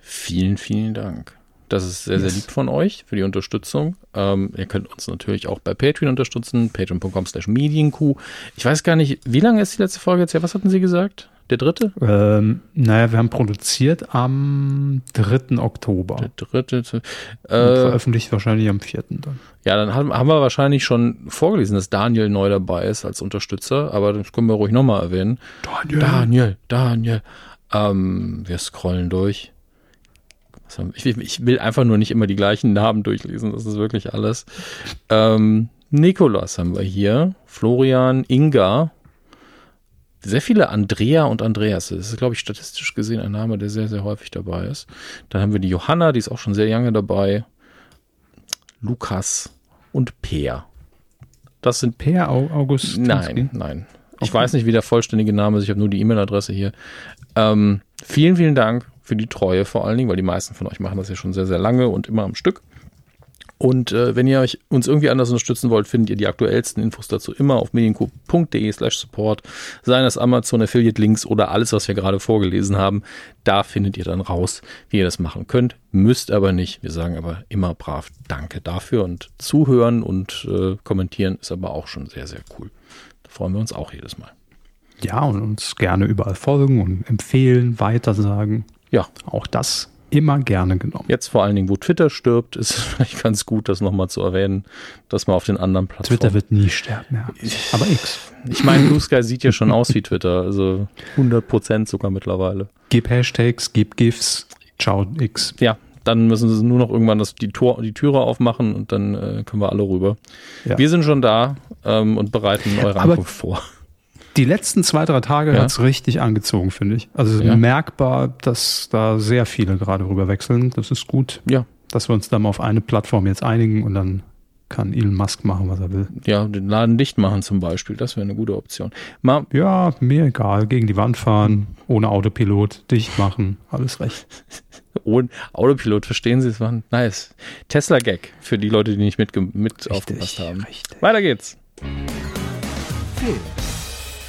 Vielen, vielen Dank. Das ist sehr, sehr lieb von euch für die Unterstützung. Ihr könnt uns natürlich auch bei Patreon unterstützen. Patreon.com/Medienkuh. Ich weiß gar nicht, wie lange ist die letzte Folge jetzt her? Was hatten Sie gesagt? Der 3.? Wir haben produziert am 3. Oktober. Veröffentlicht wahrscheinlich am 4. dann. Ja, dann haben wir wahrscheinlich schon vorgelesen, dass Daniel neu dabei ist als Unterstützer, aber das können wir ruhig nochmal erwähnen. Daniel. Wir scrollen durch. Ich will einfach nur nicht immer die gleichen Namen durchlesen, das ist wirklich alles. Nikolas haben wir hier, Florian, Inga, sehr viele Andrea und Andreas. Das ist, glaube ich, statistisch gesehen ein Name, der sehr, sehr häufig dabei ist. Dann haben wir die Johanna, die ist auch schon sehr lange dabei. Lukas und Peer. Das sind Peer August? Nein. Ich weiß nicht, wie der vollständige Name ist. Ich habe nur die E-Mail-Adresse hier. Vielen, vielen Dank für die Treue vor allen Dingen, weil die meisten von euch machen das ja schon sehr, sehr lange und immer am Stück. Und wenn ihr uns irgendwie anders unterstützen wollt, findet ihr die aktuellsten Infos dazu immer auf medienkuh.de/support. Seien das Amazon Affiliate-Links oder alles, was wir gerade vorgelesen haben. Da findet ihr dann raus, wie ihr das machen könnt. Müsst aber nicht. Wir sagen aber immer brav Danke dafür. Und zuhören und kommentieren ist aber auch schon sehr, sehr cool. Da freuen wir uns auch jedes Mal. Ja, und uns gerne überall folgen und empfehlen, weitersagen. Ja, auch das immer gerne genommen. Jetzt vor allen Dingen, wo Twitter stirbt, ist es vielleicht ganz gut, das nochmal zu erwähnen, dass man auf den anderen Plattformen... Twitter wird nie sterben, ja. Aber X. Ich meine, Blue Sky sieht ja schon aus wie Twitter, also 100% sogar mittlerweile. Gib Hashtags, gib GIFs, ciao X. Ja, dann müssen sie nur noch irgendwann die Türe aufmachen und dann können wir alle rüber. Ja. Wir sind schon da und bereiten eure Ankunft vor. Die letzten 2-3 Tage hat es richtig angezogen, finde ich. Also merkbar, dass da sehr viele gerade rüber wechseln. Das ist gut, dass wir uns dann auf eine Plattform jetzt einigen und dann kann Elon Musk machen, was er will. Ja, den Laden dicht machen zum Beispiel, das wäre eine gute Option. Mal ja, mir egal, gegen die Wand fahren, ohne Autopilot, dicht machen, alles recht. Ohne Autopilot, verstehen Sie es, Mann? Nice. Tesla-Gag für die Leute, die nicht mit aufgepasst haben. Richtig. Weiter geht's.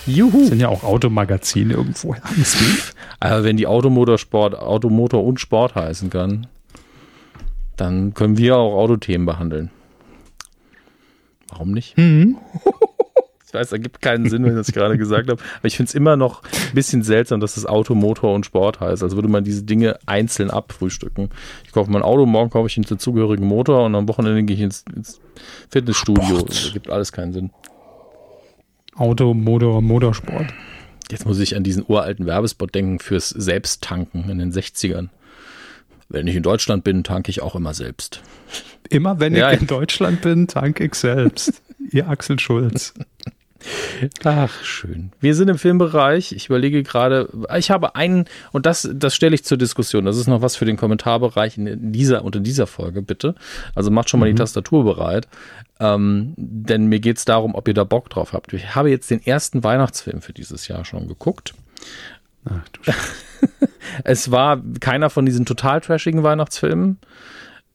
Juhu. Das sind ja auch Automagazine irgendwo. Aber wenn die Automotor und Sport heißen kann, dann können wir auch Autothemen behandeln. Warum nicht? Mhm. Ich weiß, das ergibt keinen Sinn, wenn ich das gerade gesagt habe. Aber ich finde es immer noch ein bisschen seltsam, dass das Auto, Motor und Sport heißt. Also würde man diese Dinge einzeln abfrühstücken. Ich kaufe mein Auto, morgen kaufe ich den dazugehörigen Motor und am Wochenende gehe ich ins Fitnessstudio. Sport. Das ergibt alles keinen Sinn. Auto, Motor, Motorsport. Jetzt muss ich an diesen uralten Werbespot denken fürs Selbsttanken in den 60ern. Wenn ich in Deutschland bin, tanke ich auch immer selbst. Immer wenn ich in Deutschland bin, tanke ich selbst. Ihr Axel Schulz. Ach, schön. Wir sind im Filmbereich. Ich überlege gerade, ich habe einen, und das stelle ich zur Diskussion. Das ist noch was für den Kommentarbereich unter dieser Folge, bitte. Also macht schon mal die Tastatur bereit. Denn mir geht es darum, ob ihr da Bock drauf habt. Ich habe jetzt den ersten Weihnachtsfilm für dieses Jahr schon geguckt. Ach du Scheiße. Es war keiner von diesen total trashigen Weihnachtsfilmen,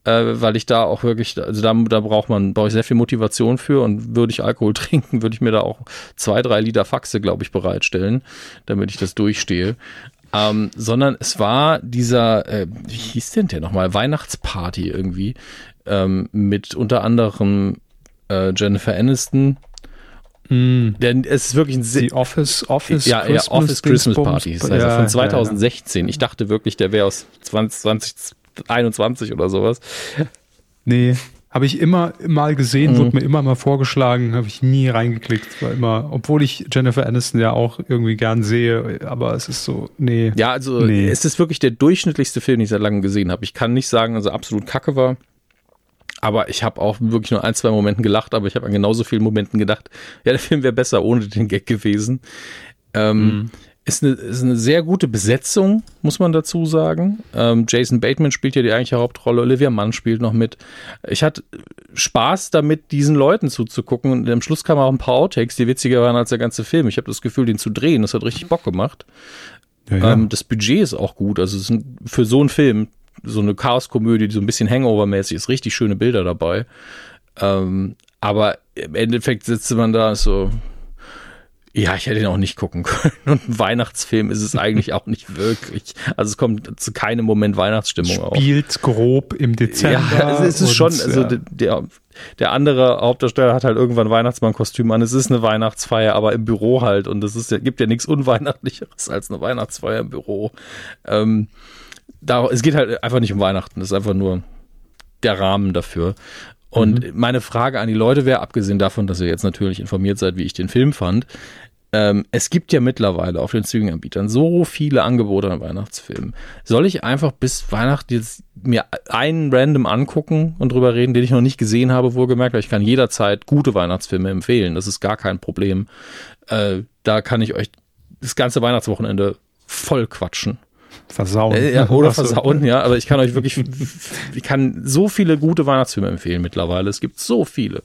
weil ich da auch wirklich, also da brauche ich sehr viel Motivation für, und würde ich Alkohol trinken, würde ich mir da auch 2-3 Liter Faxe, glaube ich, bereitstellen, damit ich das durchstehe. Sondern es war dieser, wie hieß denn der nochmal, Weihnachtsparty irgendwie, mit unter anderem Jennifer Aniston. Denn es ist wirklich ein die Office Christmas Party ist, also von 2016. Ja. Ich dachte wirklich, der wäre aus 2021 oder sowas. Nee, habe ich immer mal gesehen, wurde mir immer mal vorgeschlagen, habe ich nie reingeklickt, war immer, obwohl ich Jennifer Aniston ja auch irgendwie gern sehe, aber es ist so, nee. Ja, also es ist wirklich der durchschnittlichste Film, den ich seit langem gesehen habe. Ich kann nicht sagen, dass er absolut kacke war. Aber ich habe auch wirklich nur 1-2 Momenten gelacht, aber ich habe an genauso vielen Momenten gedacht, ja, der Film wäre besser ohne den Gag gewesen. Ist eine sehr gute Besetzung, muss man dazu sagen. Jason Bateman spielt ja die eigentliche Hauptrolle, Olivia Munn spielt noch mit. Ich hatte Spaß damit, diesen Leuten zuzugucken, und am Schluss kamen auch ein paar Outtakes, die witziger waren als der ganze Film. Ich habe das Gefühl, den zu drehen, das hat richtig Bock gemacht. Ja. Das Budget ist auch gut, also es ist für so einen Film, so eine Chaoskomödie, die so ein bisschen Hangover-mäßig ist, richtig schöne Bilder dabei. Aber im Endeffekt sitzt man da so, ja, ich hätte ihn auch nicht gucken können. Und ein Weihnachtsfilm ist es eigentlich auch nicht wirklich. Also es kommt zu keinem Moment Weihnachtsstimmung auf. Spielt grob im Dezember. Ja, also es ist schon, also der andere Hauptdarsteller hat halt irgendwann Weihnachtsmannkostüm an. Es ist eine Weihnachtsfeier, aber im Büro halt. Und es gibt ja nichts Unweihnachtlicheres als eine Weihnachtsfeier im Büro. Es geht halt einfach nicht um Weihnachten, das ist einfach nur der Rahmen dafür. Und meine Frage an die Leute wäre, abgesehen davon, dass ihr jetzt natürlich informiert seid, wie ich den Film fand, es gibt ja mittlerweile auf den Streaming-Anbietern so viele Angebote an Weihnachtsfilmen. Soll ich einfach bis Weihnachten jetzt mir einen random angucken und drüber reden, den ich noch nicht gesehen habe, wohlgemerkt, weil ich kann jederzeit gute Weihnachtsfilme empfehlen, das ist gar kein Problem. Da kann ich euch das ganze Weihnachtswochenende voll quatschen. Versauen. Ja, oder versauen, ja. Aber ich kann euch wirklich, so viele gute Weihnachtsfilme empfehlen mittlerweile. Es gibt so viele.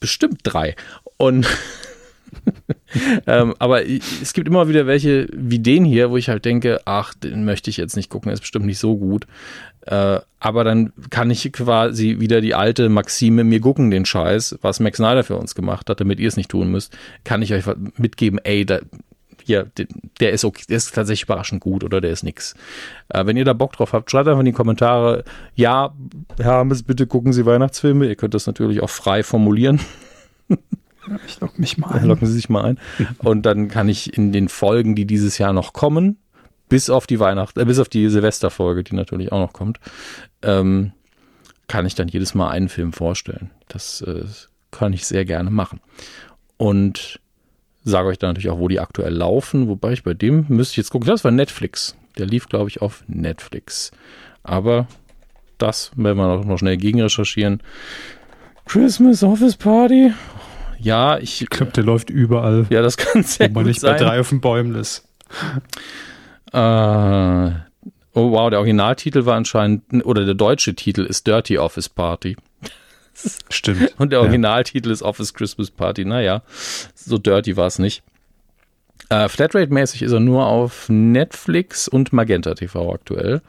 Bestimmt 3. Und aber es gibt immer wieder welche wie den hier, wo ich halt denke, ach, den möchte ich jetzt nicht gucken, der ist bestimmt nicht so gut. Aber dann kann ich quasi wieder die alte Maxime, mir gucken den Scheiß, was Max Snyder für uns gemacht hat, damit ihr es nicht tun müsst, kann ich euch mitgeben, der ist okay, der ist tatsächlich überraschend gut, oder der ist nix. Wenn ihr da Bock drauf habt, schreibt einfach in die Kommentare, ja, Hermes, bitte gucken Sie Weihnachtsfilme. Ihr könnt das natürlich auch frei formulieren. Ich logge mich mal ein. Loggen Sie sich mal ein. Und dann kann ich in den Folgen, die dieses Jahr noch kommen, bis auf die Silvesterfolge, die natürlich auch noch kommt, kann ich dann jedes Mal einen Film vorstellen. Das kann ich sehr gerne machen. Und sage euch dann natürlich auch, wo die aktuell laufen, wobei ich bei dem müsste ich jetzt gucken, das war Netflix. Der lief, glaube ich, auf Netflix. Aber das werden wir noch schnell gegenrecherchieren. Christmas Office Party. Ja, ich glaube, der läuft überall. Ja, das kann sehr gut sein. Wo man nicht bei 3 auf den Bäumen ist. Oh wow, der Originaltitel war anscheinend, oder der deutsche Titel ist Dirty Office Party. Stimmt. Und der Originaltitel ist Office Christmas Party. Naja, so dirty war es nicht. Flatrate-mäßig ist er nur auf Netflix und Magenta TV aktuell.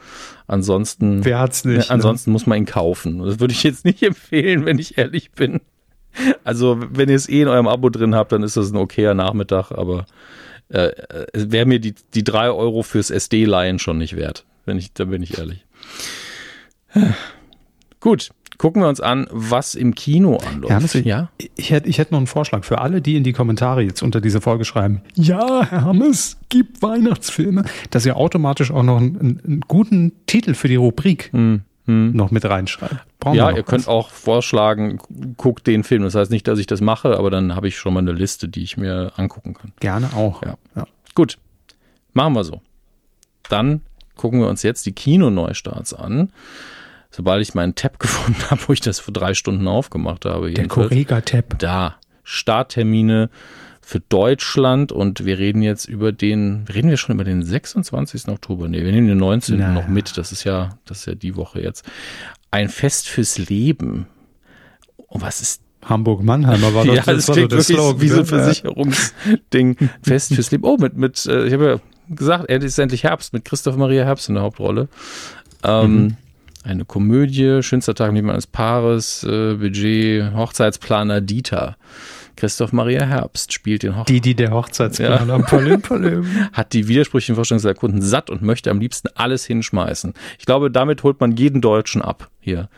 Ansonsten, wer hat's nicht, ansonsten muss man ihn kaufen. Das würde ich jetzt nicht empfehlen, wenn ich ehrlich bin. Also, wenn ihr es in eurem Abo drin habt, dann ist das ein okayer Nachmittag, aber wäre mir die 3 € fürs SD-Leihen schon nicht wert. Da bin ich ehrlich. Gut, gucken wir uns an, was im Kino anläuft. Ich hätte noch einen Vorschlag für alle, die in die Kommentare jetzt unter diese Folge schreiben. Ja, Hermes, gib Weihnachtsfilme. Dass ihr automatisch auch noch einen guten Titel für die Rubrik noch mit reinschreibt. Ja, ihr könnt auch vorschlagen, guckt den Film. Das heißt nicht, dass ich das mache, aber dann habe ich schon mal eine Liste, die ich mir angucken kann. Gerne auch. Ja. Gut, machen wir so. Dann gucken wir uns jetzt die Kino-Neustarts an. Sobald ich meinen Tab gefunden habe, wo ich das vor 3 Stunden aufgemacht habe. Der Correga-Tab. Da. Starttermine für Deutschland. Und wir reden jetzt reden wir schon über den 26. Oktober? Nee, wir nehmen den 19. noch mit. Das ist ja die Woche jetzt. Ein Fest fürs Leben. Und was ist Hamburg-Mannheimer war das klingt wirklich wie so ein Versicherungsding. Fest fürs Leben. Oh, ich habe ja gesagt, es ist endlich Herbst, mit Christoph Maria Herbst in der Hauptrolle. Eine Komödie, schönster Tag im Leben eines Paares, Budget, Hochzeitsplaner Dieter. Christoph Maria Herbst spielt den Hochzeitsplaner. Der Hochzeitsplaner. Ja. Palim. Hat die widersprüchlichen Vorstellungen seiner Kunden satt und möchte am liebsten alles hinschmeißen. Ich glaube, damit holt man jeden Deutschen ab hier.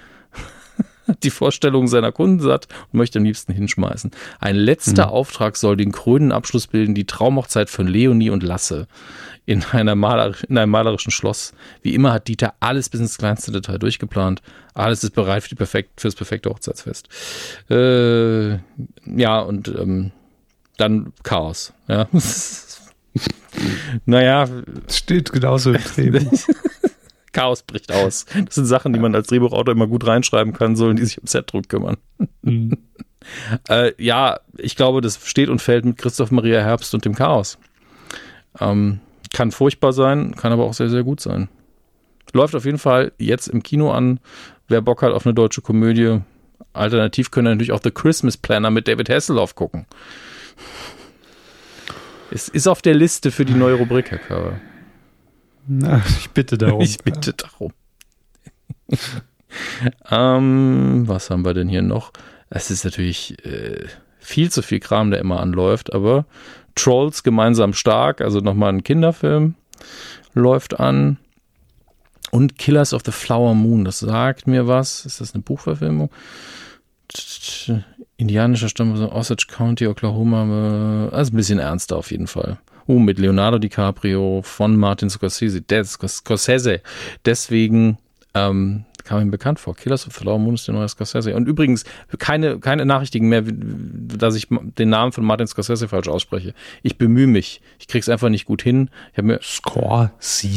Hat die Vorstellungen seiner Kunden satt und möchte am liebsten hinschmeißen. Ein letzter Auftrag soll den krönenden Abschluss bilden, die Traumhochzeit von Leonie und Lasse. In einem malerischen Schloss. Wie immer hat Dieter alles bis ins kleinste Detail durchgeplant. Alles ist bereit fürs perfekte Hochzeitsfest. Dann Chaos. Ja. Naja. Steht genauso im Drehbuch. Chaos bricht aus. Das sind Sachen, die man als Drehbuchautor immer gut reinschreiben kann, sollen die sich um Setdruck kümmern. Ich glaube, das steht und fällt mit Christoph Maria Herbst und dem Chaos. Kann furchtbar sein, kann aber auch sehr, sehr gut sein. Läuft auf jeden Fall jetzt im Kino an. Wer Bock hat auf eine deutsche Komödie, alternativ könnt ihr natürlich auch The Christmas Planner mit David Hasselhoff gucken. Es ist auf der Liste für die neue Rubrik, Herr Körber. Ich bitte darum. Was haben wir denn hier noch? Es ist natürlich viel zu viel Kram, der immer anläuft, aber Trolls gemeinsam stark, also nochmal ein Kinderfilm, läuft an. Und Killers of the Flower Moon, das sagt mir was. Ist das eine Buchverfilmung? Indianischer Stamm, Osage County, Oklahoma. Also ein bisschen ernster auf jeden Fall. Mit Leonardo DiCaprio von Martin Scorsese. Deswegen kam ihm bekannt vor. Killers of the Flower Moon ist der neue Scorsese. Und übrigens, keine Nachrichten mehr, dass ich den Namen von Martin Scorsese falsch ausspreche. Ich bemühe mich. Ich krieg's einfach nicht gut hin. Ich habe mir Scorsese.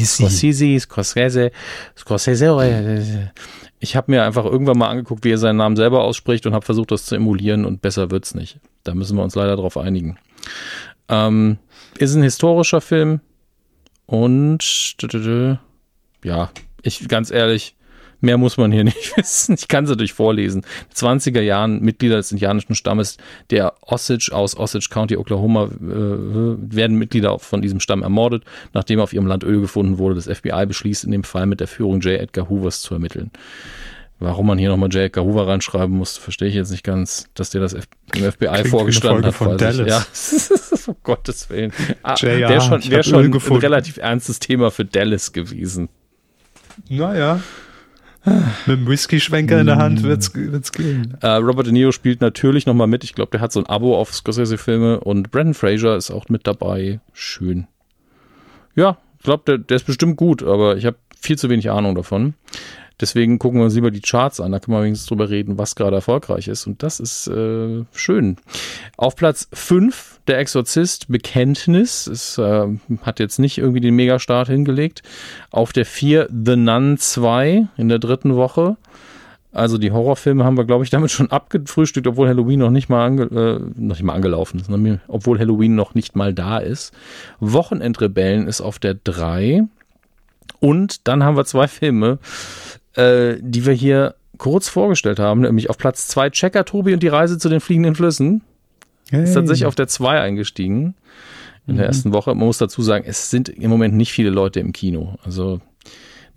Ich habe mir einfach irgendwann mal angeguckt, wie er seinen Namen selber ausspricht und habe versucht, das zu emulieren und besser wird's nicht. Da müssen wir uns leider drauf einigen. Ist ein historischer Film und ja, ich ganz ehrlich, mehr muss man hier nicht wissen. Ich kann es natürlich vorlesen. 20er Jahren Mitglieder des indianischen Stammes der Osage aus Osage County, Oklahoma, werden Mitglieder von diesem Stamm ermordet, nachdem auf ihrem Land Öl gefunden wurde. Das FBI beschließt, in dem Fall mit der Führung J. Edgar Hoovers zu ermitteln. Warum man hier nochmal J. Edgar Hoover reinschreiben muss, verstehe ich jetzt nicht ganz, dass der das im FBI klingt vorgestanden hat. Von Dallas. Ja. Um Gottes Willen. Wäre schon ein relativ ernstes Thema für Dallas gewesen. Naja. Mit dem Whisky-Schwenker in der Hand wird's gehen. Robert De Niro spielt natürlich nochmal mit. Ich glaube, der hat so ein Abo auf Scorsese-Filme und Brendan Fraser ist auch mit dabei. Schön. Ja, ich glaube, der ist bestimmt gut, aber ich habe viel zu wenig Ahnung davon. Deswegen gucken wir uns lieber die Charts an. Da können wir wenigstens drüber reden, was gerade erfolgreich ist. Und das ist schön. Auf Platz 5, der Exorzist, Bekenntnis. Es hat jetzt nicht irgendwie den Megastart hingelegt. Auf der 4, The Nun 2 in der 3. Woche. Also die Horrorfilme haben wir, glaube ich, damit schon abgefrühstückt, obwohl Halloween noch nicht mal angelaufen ist, obwohl Halloween noch nicht mal da ist. Wochenendrebellen ist auf der 3. Und dann haben wir zwei Filme, die wir hier kurz vorgestellt haben, nämlich auf Platz 2 Checker Tobi und die Reise zu den fliegenden Flüssen. Hey. Ist tatsächlich auf der 2 eingestiegen in der ersten Woche. Man muss dazu sagen, es sind im Moment nicht viele Leute im Kino. Also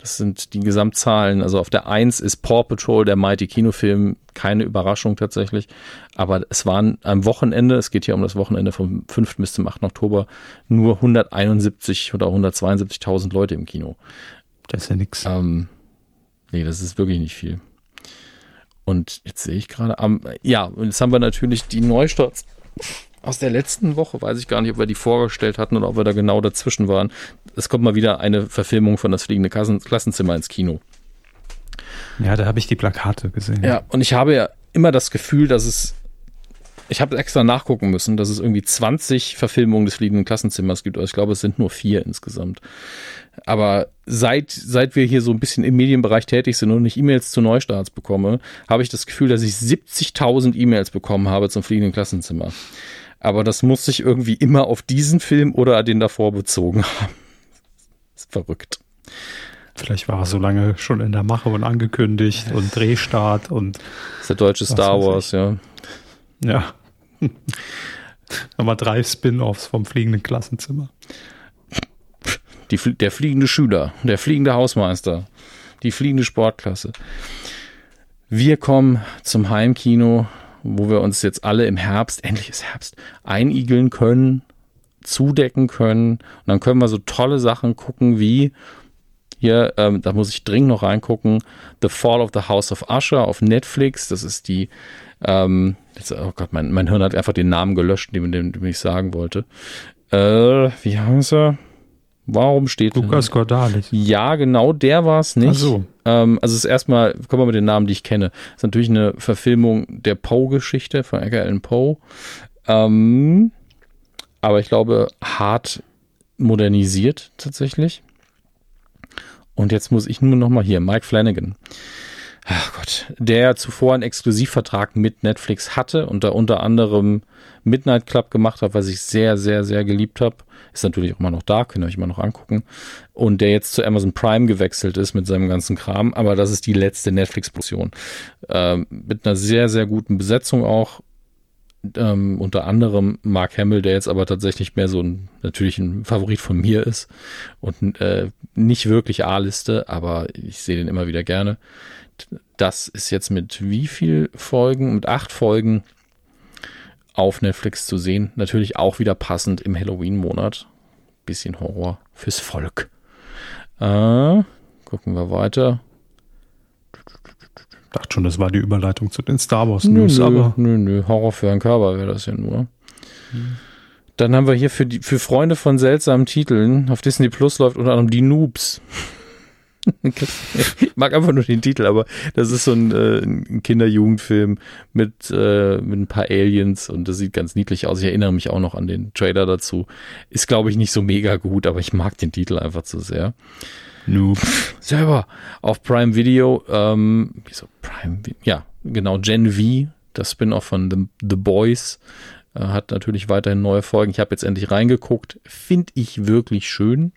das sind die Gesamtzahlen. Also auf der 1 ist Paw Patrol, der Mighty Kinofilm. Keine Überraschung tatsächlich. Aber es waren am Wochenende, es geht hier um das Wochenende vom 5. bis zum 8. Oktober, nur 171 oder 172.000 Leute im Kino. Das ist ja nix. Nee, das ist wirklich nicht viel. Und jetzt sehe ich gerade, jetzt haben wir natürlich die Neustarts aus der letzten Woche. Weiß ich gar nicht, ob wir die vorgestellt hatten oder ob wir da genau dazwischen waren. Es kommt mal wieder eine Verfilmung von Das fliegende Klassenzimmer ins Kino. Ja, da habe ich die Plakate gesehen. Ja, und ich habe ja immer das Gefühl, ich habe extra nachgucken müssen, dass es irgendwie 20 Verfilmungen des fliegenden Klassenzimmers gibt. Also ich glaube, es sind nur 4 insgesamt. Aber seit wir hier so ein bisschen im Medienbereich tätig sind und ich E-Mails zu Neustarts bekomme, habe ich das Gefühl, dass ich 70.000 E-Mails bekommen habe zum fliegenden Klassenzimmer. Aber das muss sich irgendwie immer auf diesen Film oder den davor bezogen haben. Das ist verrückt. Vielleicht war er so lange schon in der Mache und angekündigt und Drehstart und... Das ist der deutsche Star Wars, ja. Ja. Nochmal 3 Spin-Offs vom fliegenden Klassenzimmer. Der fliegende Schüler, der fliegende Hausmeister, die fliegende Sportklasse. Wir kommen zum Heimkino, wo wir uns jetzt alle im Herbst, endlich ist Herbst, einigeln können, zudecken können. Und dann können wir so tolle Sachen gucken wie... Hier, da muss ich dringend noch reingucken, The Fall of the House of Usher auf Netflix. Das ist die, oh Gott, mein Hirn hat einfach den Namen gelöscht, den ich sagen wollte. Wie heißt er? Warum steht Lukas Cordalis? Ja, genau, der war es nicht. Ach so. Also es ist erstmal, kommen wir mit den Namen, die ich kenne. Das ist natürlich eine Verfilmung der Poe-Geschichte von Edgar Allan Poe. Aber ich glaube, hart modernisiert tatsächlich. Und jetzt muss ich nur noch mal hier, Mike Flanagan, ach Gott, der zuvor einen Exklusivvertrag mit Netflix hatte und da unter anderem Midnight Club gemacht hat, was ich sehr, sehr, sehr geliebt habe. Ist natürlich auch immer noch da, könnt ihr euch immer noch angucken. Und der jetzt zu Amazon Prime gewechselt ist mit seinem ganzen Kram. Aber das ist die letzte Netflix-Produktion. Mit einer sehr, sehr guten Besetzung auch. Unter anderem Mark Hamill, der jetzt aber tatsächlich mehr so natürlich ein Favorit von mir ist und nicht wirklich A-Liste, aber ich sehe den immer wieder gerne. Das ist jetzt mit wie viel Folgen? Mit 8 Folgen auf Netflix zu sehen. Natürlich auch wieder passend im Halloween-Monat. Bisschen Horror fürs Volk. Gucken wir weiter. Ich dachte schon, das war die Überleitung zu den Star Wars News, aber... Nö, Horror für Herrn Körber wäre das ja nur. Mhm. Dann haben wir hier für Freunde von seltsamen Titeln, auf Disney Plus läuft unter anderem Die Noobs. Ich mag einfach nur den Titel, aber das ist so ein Kinderjugendfilm mit ein paar Aliens und das sieht ganz niedlich aus. Ich erinnere mich auch noch an den Trailer dazu. Ist, glaube ich, nicht so mega gut, aber ich mag den Titel einfach zu sehr. Noobs. Selber. Auf Prime Video, wieso Prime Video? Ja, genau, Gen V, das Spin-off von The Boys, hat natürlich weiterhin neue Folgen. Ich habe jetzt endlich reingeguckt. Finde ich wirklich schön.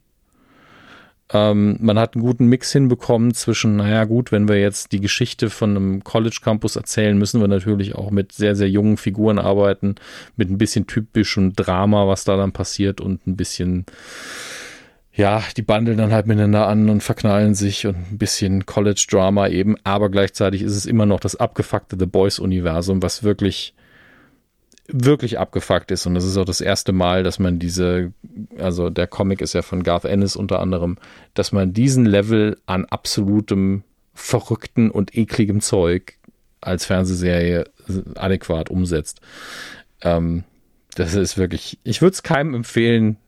Man hat einen guten Mix hinbekommen zwischen, naja gut, wenn wir jetzt die Geschichte von einem College-Campus erzählen, müssen wir natürlich auch mit sehr, sehr jungen Figuren arbeiten, mit ein bisschen typischem Drama, was da dann passiert und ein bisschen... Ja, die bandeln dann halt miteinander an und verknallen sich und ein bisschen College-Drama eben. Aber gleichzeitig ist es immer noch das abgefuckte The Boys-Universum, was wirklich, wirklich abgefuckt ist. Und das ist auch das erste Mal, dass man also der Comic ist ja von Garth Ennis unter anderem, dass man diesen Level an absolutem, verrückten und ekligem Zeug als Fernsehserie adäquat umsetzt. Das ist wirklich, ich würde es keinem empfehlen,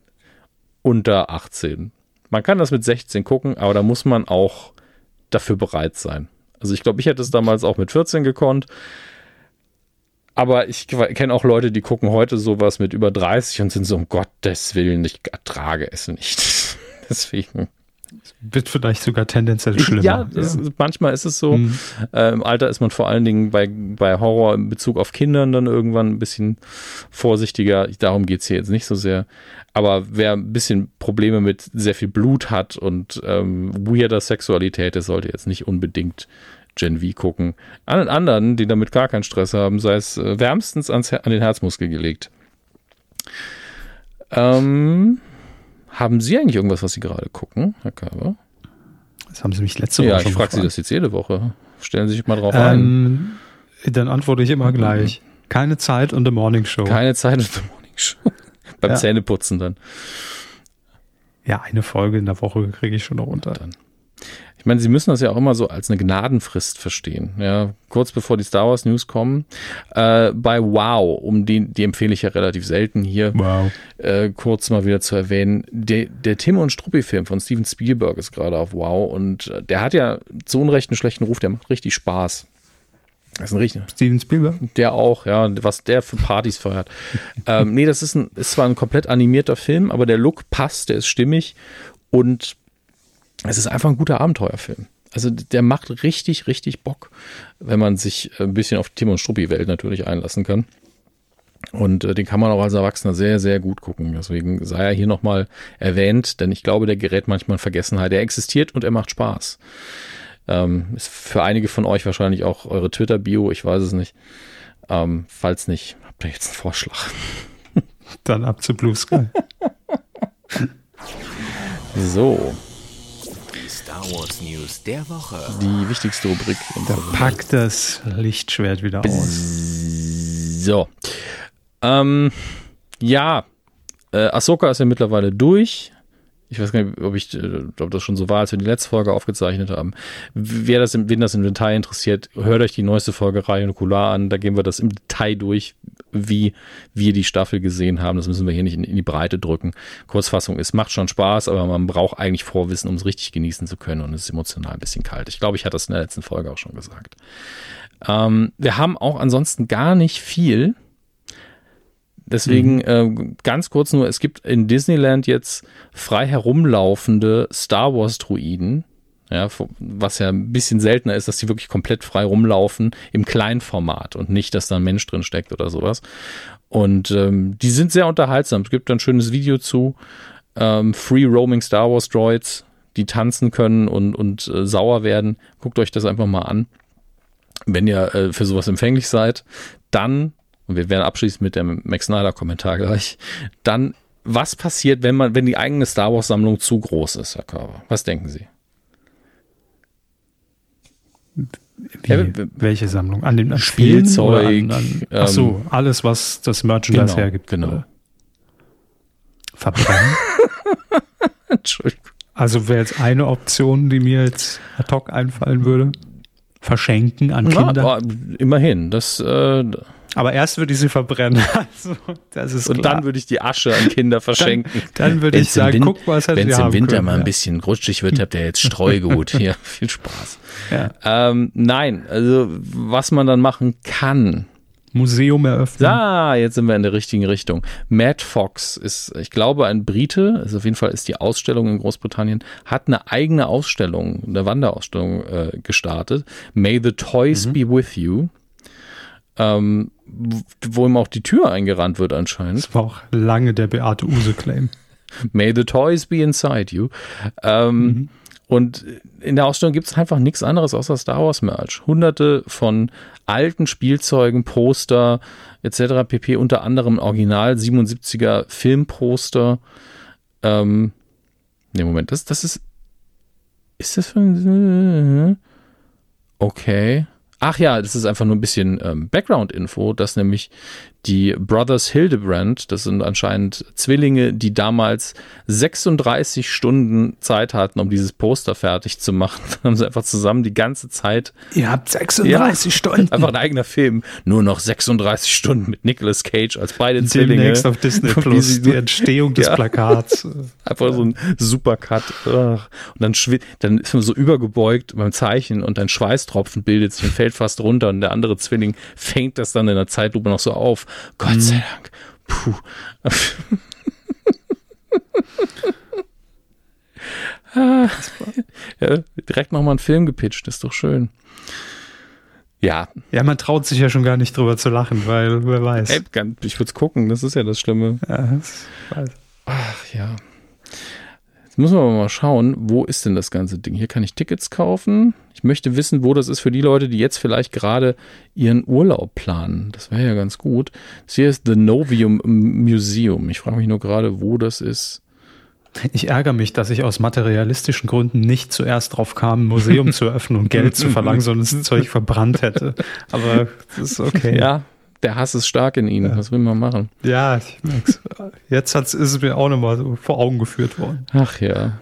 unter 18. Man kann das mit 16 gucken, aber da muss man auch dafür bereit sein. Also ich glaube, ich hätte es damals auch mit 14 gekonnt. Aber ich kenne auch Leute, die gucken heute sowas mit über 30 und sind so, um Gottes Willen, ich ertrage es nicht. Deswegen Wird vielleicht sogar tendenziell schlimmer. Ja, ja. Manchmal ist es so. Mhm. Im Alter ist man vor allen Dingen bei Horror in Bezug auf Kindern dann irgendwann ein bisschen vorsichtiger. Darum geht es hier jetzt nicht so sehr. Aber wer ein bisschen Probleme mit sehr viel Blut hat und weirder Sexualität, der sollte jetzt nicht unbedingt Gen V gucken. Allen anderen, die damit gar keinen Stress haben, sei es wärmstens an den Herzmuskel gelegt. Haben Sie eigentlich irgendwas, was Sie gerade gucken, Herr Körber? Das haben Sie mich letzte Woche schon gefragt. Ja, ich frage Sie das jetzt jede Woche. Stellen Sie sich mal drauf ein. Dann antworte ich immer gleich. Keine Zeit und The Morning Show. Keine Zeit und The Morning Show. Beim Zähneputzen dann. Ja, eine Folge in der Woche kriege ich schon noch runter. Dann. Ich meine, Sie müssen das ja auch immer so als eine Gnadenfrist verstehen. Ja, kurz bevor die Star Wars News kommen. Bei Wow, die empfehle ich ja relativ selten hier, wow. Kurz mal wieder zu erwähnen. Der Tim und Struppi-Film von Steven Spielberg ist gerade auf Wow und der hat ja so einen recht schlechten Ruf, der macht richtig Spaß. Das ist ein richtiger Steven Spielberg? Der auch, ja, was der für Partys feiert. Nee, das ist zwar ein komplett animierter Film, aber der Look passt, der ist stimmig und es ist einfach ein guter Abenteuerfilm. Also der macht richtig, richtig Bock, wenn man sich ein bisschen auf die Tim und Struppi-Welt natürlich einlassen kann. Und den kann man auch als Erwachsener sehr, sehr gut gucken. Deswegen sei er hier nochmal erwähnt, denn ich glaube, der gerät manchmal in Vergessenheit. Er existiert und er macht Spaß. Ist für einige von euch wahrscheinlich auch eure Twitter-Bio, ich weiß es nicht. Falls nicht, habt ihr jetzt einen Vorschlag. Dann ab zu Blue Sky. So. Star Wars News der Woche. Die wichtigste Rubrik. Da packt das Lichtschwert wieder aus. So. Ahsoka ist ja mittlerweile durch. Ich weiß gar nicht, ob das schon so war, als wir die letzte Folge aufgezeichnet haben. Wen das im Detail interessiert, hört euch die neueste Folge Radio Nukular an. Da gehen wir das im Detail durch, wie wir die Staffel gesehen haben. Das müssen wir hier nicht in die Breite drücken. Kurzfassung ist, macht schon Spaß, aber man braucht eigentlich Vorwissen, um es richtig genießen zu können. Und es ist emotional ein bisschen kalt. Ich glaube, ich hatte das in der letzten Folge auch schon gesagt. Wir haben auch ansonsten gar nicht viel. Deswegen ganz kurz nur, es gibt in Disneyland jetzt frei herumlaufende Star Wars Droiden, ja, was ja ein bisschen seltener ist, dass die wirklich komplett frei rumlaufen im Kleinformat und nicht, dass da ein Mensch drin steckt oder sowas. Und die sind sehr unterhaltsam. Es gibt ein schönes Video zu Free Roaming Star Wars Droids, die tanzen können und sauer werden. Guckt euch das einfach mal an. Wenn ihr für sowas empfänglich seid, dann... Und wir werden abschließen mit dem Max Snyder-Kommentar gleich. Dann, was passiert, wenn die eigene Star Wars-Sammlung zu groß ist, Herr Körber? Was denken Sie? Welche Sammlung? An dem Spielzeug? Achso, alles, was das Merchandise hergibt. Genau. Verbrennen? Entschuldigung. Also wäre jetzt eine Option, die mir jetzt ad hoc einfallen würde. Verschenken an Kinder. Aber immerhin, das... Aber erst würde ich sie verbrennen. Also, das ist und klar. Dann würde ich die Asche an Kinder verschenken. Dann würde ich sagen, guck mal, was hätte ich haben können. Wenn es im Winter mal ein bisschen rutschig wird, habt ihr jetzt Streugut. Hier, viel Spaß. Ja. Nein, also was man dann machen kann. Museum eröffnen. Ja, jetzt sind wir in der richtigen Richtung. Mad Fox ist, ich glaube, ein Brite. Also auf jeden Fall ist die Ausstellung in Großbritannien, hat eine eigene Ausstellung, eine Wanderausstellung gestartet. May the Toys be with you. Wo ihm auch die Tür eingerannt wird anscheinend. Das war auch lange der Beate Uhse-Claim. May the toys be inside you. Und in der Ausstellung gibt es einfach nichts anderes außer Star Wars Merch. Hunderte von alten Spielzeugen, Poster etc. pp. Unter anderem Original 77er Filmposter. Moment, das ist... Ist das für... Okay... Ach ja, das ist einfach nur ein bisschen Background-Info, dass nämlich die Brothers Hildebrand, das sind anscheinend Zwillinge, die damals 36 Stunden Zeit hatten, um dieses Poster fertig zu machen. Dann haben sie einfach zusammen die ganze Zeit... Ihr habt 36 Stunden. Einfach ein eigener Film. Nur noch 36 Stunden mit Nicolas Cage als beide demnächst Zwillinge. Demnächst auf Disney Plus die Entstehung des Plakats. Einfach so ein Supercut. Und dann ist man so übergebeugt beim Zeichen und ein Schweißtropfen bildet sich und fällt fast runter und der andere Zwilling fängt das dann in der Zeitlupe noch so auf. Gott sei Dank. Puh. Ja, direkt nochmal einen Film gepitcht, ist doch schön. Ja. Ja, man traut sich ja schon gar nicht drüber zu lachen, weil wer weiß. Ey, ich würde es gucken, das ist ja das Schlimme. Ja, ich weiß. Ach ja. Jetzt müssen wir aber mal schauen, wo ist denn das ganze Ding? Hier kann ich Tickets kaufen. Ich möchte wissen, wo das ist für die Leute, die jetzt vielleicht gerade ihren Urlaub planen. Das wäre ja ganz gut. Das hier ist The Novium Museum. Ich frage mich nur gerade, wo das ist. Ich ärgere mich, dass ich aus materialistischen Gründen nicht zuerst drauf kam, ein Museum zu eröffnen und Geld zu verlangen, sondern das Zeug verbrannt hätte. Aber das ist okay. Ja, der Hass ist stark in Ihnen. Ja. Was will man machen? Ja, ich merk's. Jetzt ist es mir auch nochmal so vor Augen geführt worden. Ach ja.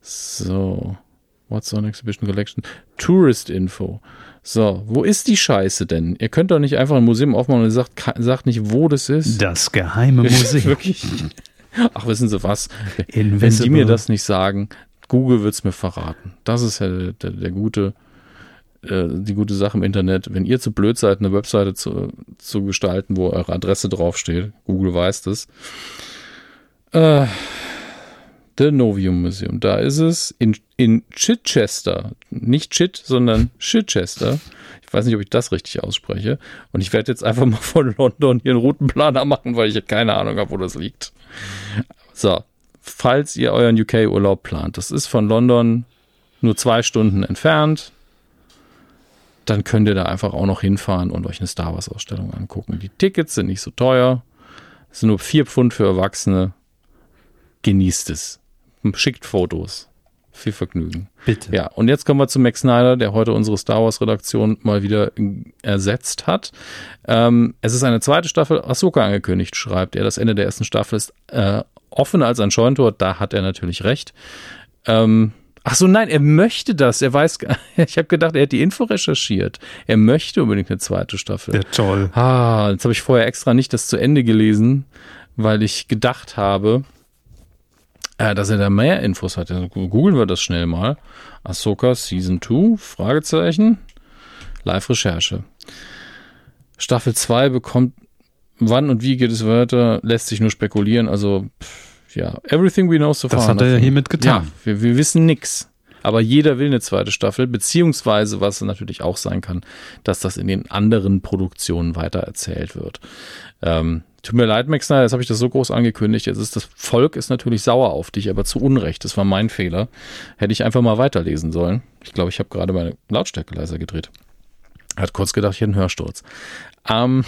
So. What's on Exhibition Collection? Tourist Info. So, wo ist die Scheiße denn? Ihr könnt doch nicht einfach ein Museum aufmachen und sagt nicht, wo das ist. Das geheime Museum. Wirklich? Ach, wissen Sie was? Invisible. Wenn Sie mir das nicht sagen, Google wird es mir verraten. Das ist ja die gute Sache im Internet. Wenn ihr zu blöd seid, eine Webseite zu gestalten, wo eure Adresse draufsteht, Google weiß das. The Novium Museum, da ist es in Chichester. Nicht Chit, sondern Chichester. Ich weiß nicht, ob ich das richtig ausspreche. Und ich werde jetzt einfach mal von London hier einen Routenplaner machen, weil ich keine Ahnung habe, wo das liegt. So, falls ihr euren UK-Urlaub plant, das ist von London nur 2 Stunden entfernt, dann könnt ihr da einfach auch noch hinfahren und euch eine Star Wars-Ausstellung angucken. Die Tickets sind nicht so teuer. Es sind nur 4 Pfund für Erwachsene. Genießt es. Schickt Fotos. Viel Vergnügen. Bitte. Ja, und jetzt kommen wir zu Max Snyder, der heute unsere Star Wars-Redaktion mal wieder ersetzt hat. Es ist eine zweite Staffel Ahsoka angekündigt, schreibt er. Das Ende der ersten Staffel ist offener als ein Scheunentor. Da hat er natürlich recht. Ach so, nein, er möchte das. Er weiß, ich habe gedacht, er hat die Info recherchiert. Er möchte unbedingt eine zweite Staffel. Ja, toll. Ah, jetzt habe ich vorher extra nicht das zu Ende gelesen, weil ich gedacht habe, dass er da mehr Infos hat. Googeln wir das schnell mal. Ahsoka Season 2, Fragezeichen, Live-Recherche. Staffel 2 bekommt, wann und wie geht es weiter, lässt sich nur spekulieren. Also, ja, everything we know so far. Das hat er ja hiermit getan. Ja, wir wissen nichts. Aber jeder will eine zweite Staffel, beziehungsweise, was natürlich auch sein kann, dass das in den anderen Produktionen weitererzählt wird. Tut mir leid, Max Snyder, jetzt habe ich das so groß angekündigt. Jetzt ist das Volk ist natürlich sauer auf dich, aber zu Unrecht. Das war mein Fehler. Hätte ich einfach mal weiterlesen sollen. Ich glaube, ich habe gerade meine Lautstärke leiser gedreht. Hat kurz gedacht, ich hätte einen Hörsturz. Auch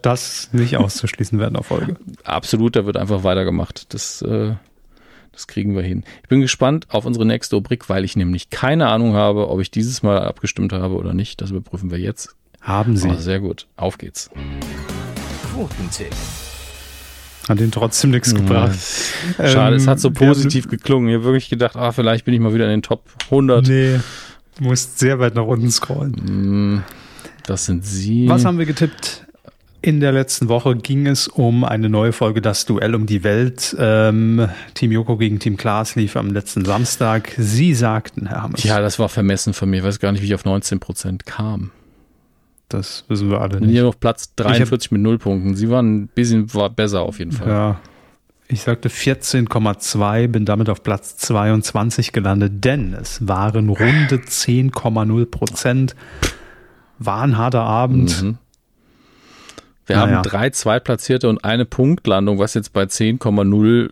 das nicht auszuschließen wäre eine Folge. Absolut, da wird einfach weitergemacht. Das kriegen wir hin. Ich bin gespannt auf unsere nächste Rubrik, weil ich nämlich keine Ahnung habe, ob ich dieses Mal abgestimmt habe oder nicht. Das überprüfen wir jetzt. Haben Sie. Oh, sehr gut. Auf geht's. Quotentipp. Hat ihnen trotzdem nichts gebracht. Schade, es hat so positiv geklungen. Ich habe wirklich gedacht, vielleicht bin ich mal wieder in den Top 100. Nee, du musst sehr weit nach unten scrollen. Das sind Sie. Was haben wir getippt? In der letzten Woche ging es um eine neue Folge, das Duell um die Welt. Team Joko gegen Team Klaas lief am letzten Samstag. Sie sagten, Herr Hammes. Ja, das war vermessen von mir. Ich weiß gar nicht, wie ich auf 19% kam. Das wissen wir alle nicht. Hier noch Platz 43 mit 0 Punkten. Sie waren ein bisschen besser auf jeden Fall. Ja, ich sagte 14,2, bin damit auf Platz 22 gelandet, denn es waren runde 10,0%. War ein harter Abend. Mhm. Wir haben 3 Zweitplatzierte und eine Punktlandung, was jetzt bei 10,0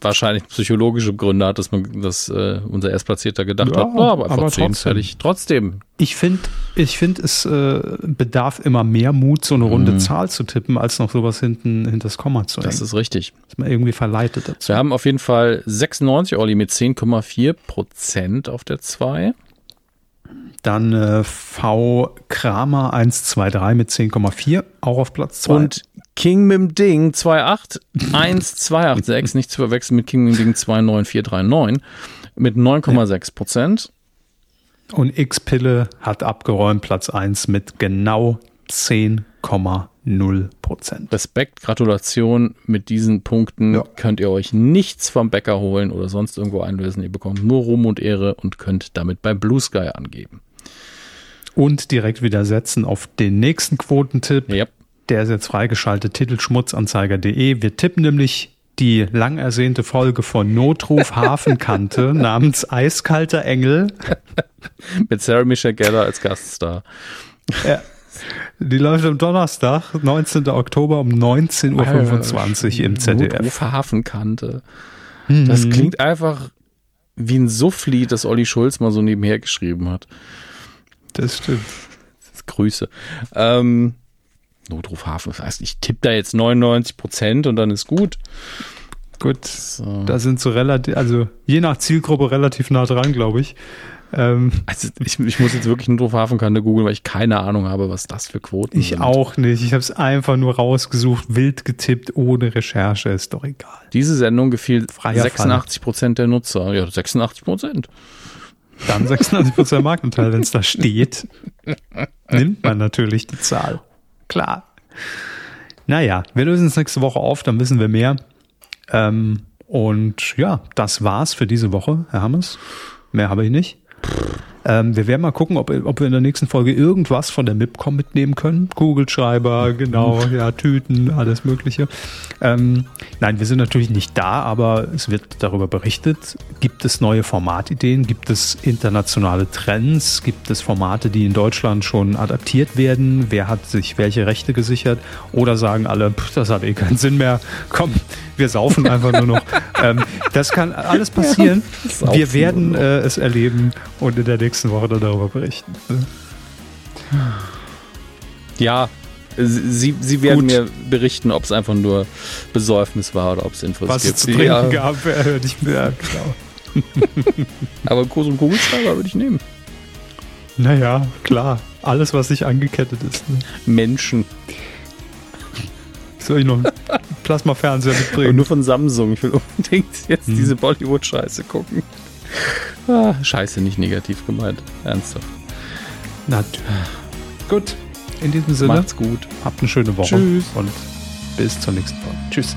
wahrscheinlich psychologische Gründe hat, dass man das unser Erstplatzierter gedacht hat. Oh, aber vor 10 fertig. Trotzdem. Ich finde, es bedarf immer mehr Mut, so eine runde Zahl zu tippen, als noch sowas hinter das Komma zu hängen. Das ist richtig. Dass man irgendwie verleitet dazu. Wir haben auf jeden Fall 96 Olli mit 10,4% auf der 2. Dann V. Kramer 123 mit 10,4, auch auf Platz 2. Und King mit dem Ding 2812886, nicht zu verwechseln mit King mit dem Ding 29439 mit 9,6%. Und X-Pille hat abgeräumt Platz 1 mit genau 10,0%. Respekt, Gratulation, mit diesen Punkten könnt ihr euch nichts vom Bäcker holen oder sonst irgendwo einlösen. Ihr bekommt nur Ruhm und Ehre und könnt damit bei Blue Sky angeben. Und direkt wieder setzen auf den nächsten Quotentipp. Yep. Der ist jetzt freigeschaltet, titelschmutzanzeiger.de. Wir tippen nämlich die lang ersehnte Folge von Notruf Hafenkante namens Eiskalter Engel. Mit Sarah Michelle Gellar als Gaststar. Ja. Die läuft am Donnerstag, 19. Oktober um 19.25 Uhr im ZDF. Notruf Hafenkante. Das klingt einfach wie ein Sufflied, das Olli Schulz mal so nebenher geschrieben hat. Das stimmt. Das ist Grüße. Notruf Hafen. Das heißt, ich tippe da jetzt 99% und dann ist gut. Gut. So. Da sind so relativ, also je nach Zielgruppe relativ nah dran, glaube ich. Also ich muss jetzt wirklich Notruf Hafenkante googeln, weil ich keine Ahnung habe, was das für Quoten sind. Ich auch nicht. Ich habe es einfach nur rausgesucht, wild getippt, ohne Recherche. Ist doch egal. Diese Sendung gefiel 86% der Nutzer. Ja, 86%. Dann 86% Marktanteil, wenn es da steht. Nimmt man natürlich die Zahl. Klar. Naja, wir lösen es nächste Woche auf, dann wissen wir mehr. Und ja, das war's für diese Woche, Herr Hammes. Mehr habe ich nicht. Wir werden mal gucken, ob wir in der nächsten Folge irgendwas von der MIPCOM mitnehmen können. Kugelschreiber, genau, ja, Tüten, alles Mögliche. Nein, wir sind natürlich nicht da, aber es wird darüber berichtet. Gibt es neue Formatideen? Gibt es internationale Trends? Gibt es Formate, die in Deutschland schon adaptiert werden? Wer hat sich welche Rechte gesichert? Oder sagen alle, das hat eh keinen Sinn mehr. Komm, wir saufen einfach nur noch. Das kann alles passieren. Ja, wir werden es erleben und in der nächsten Woche dann darüber berichten. Ja, Sie werden gut mir berichten, ob es einfach nur Besäufnis war oder ob es Infos gibt. Was es zu trinken gab, würde ich mir genau. Aber Kurs und Kugelschreiber würde ich nehmen. Naja, klar. Alles, was nicht angekettet ist. Ne? Menschen. Soll ich noch einen Plasmafernseher mitbringen? Und nur von Samsung. Ich will unbedingt jetzt diese Bollywood-Scheiße gucken. Ah, Scheiße, nicht negativ gemeint. Ernsthaft. Natürlich. Gut. In diesem Sinne. Macht's gut. Habt eine schöne Woche. Tschüss. Und bis zur nächsten Folge. Tschüss.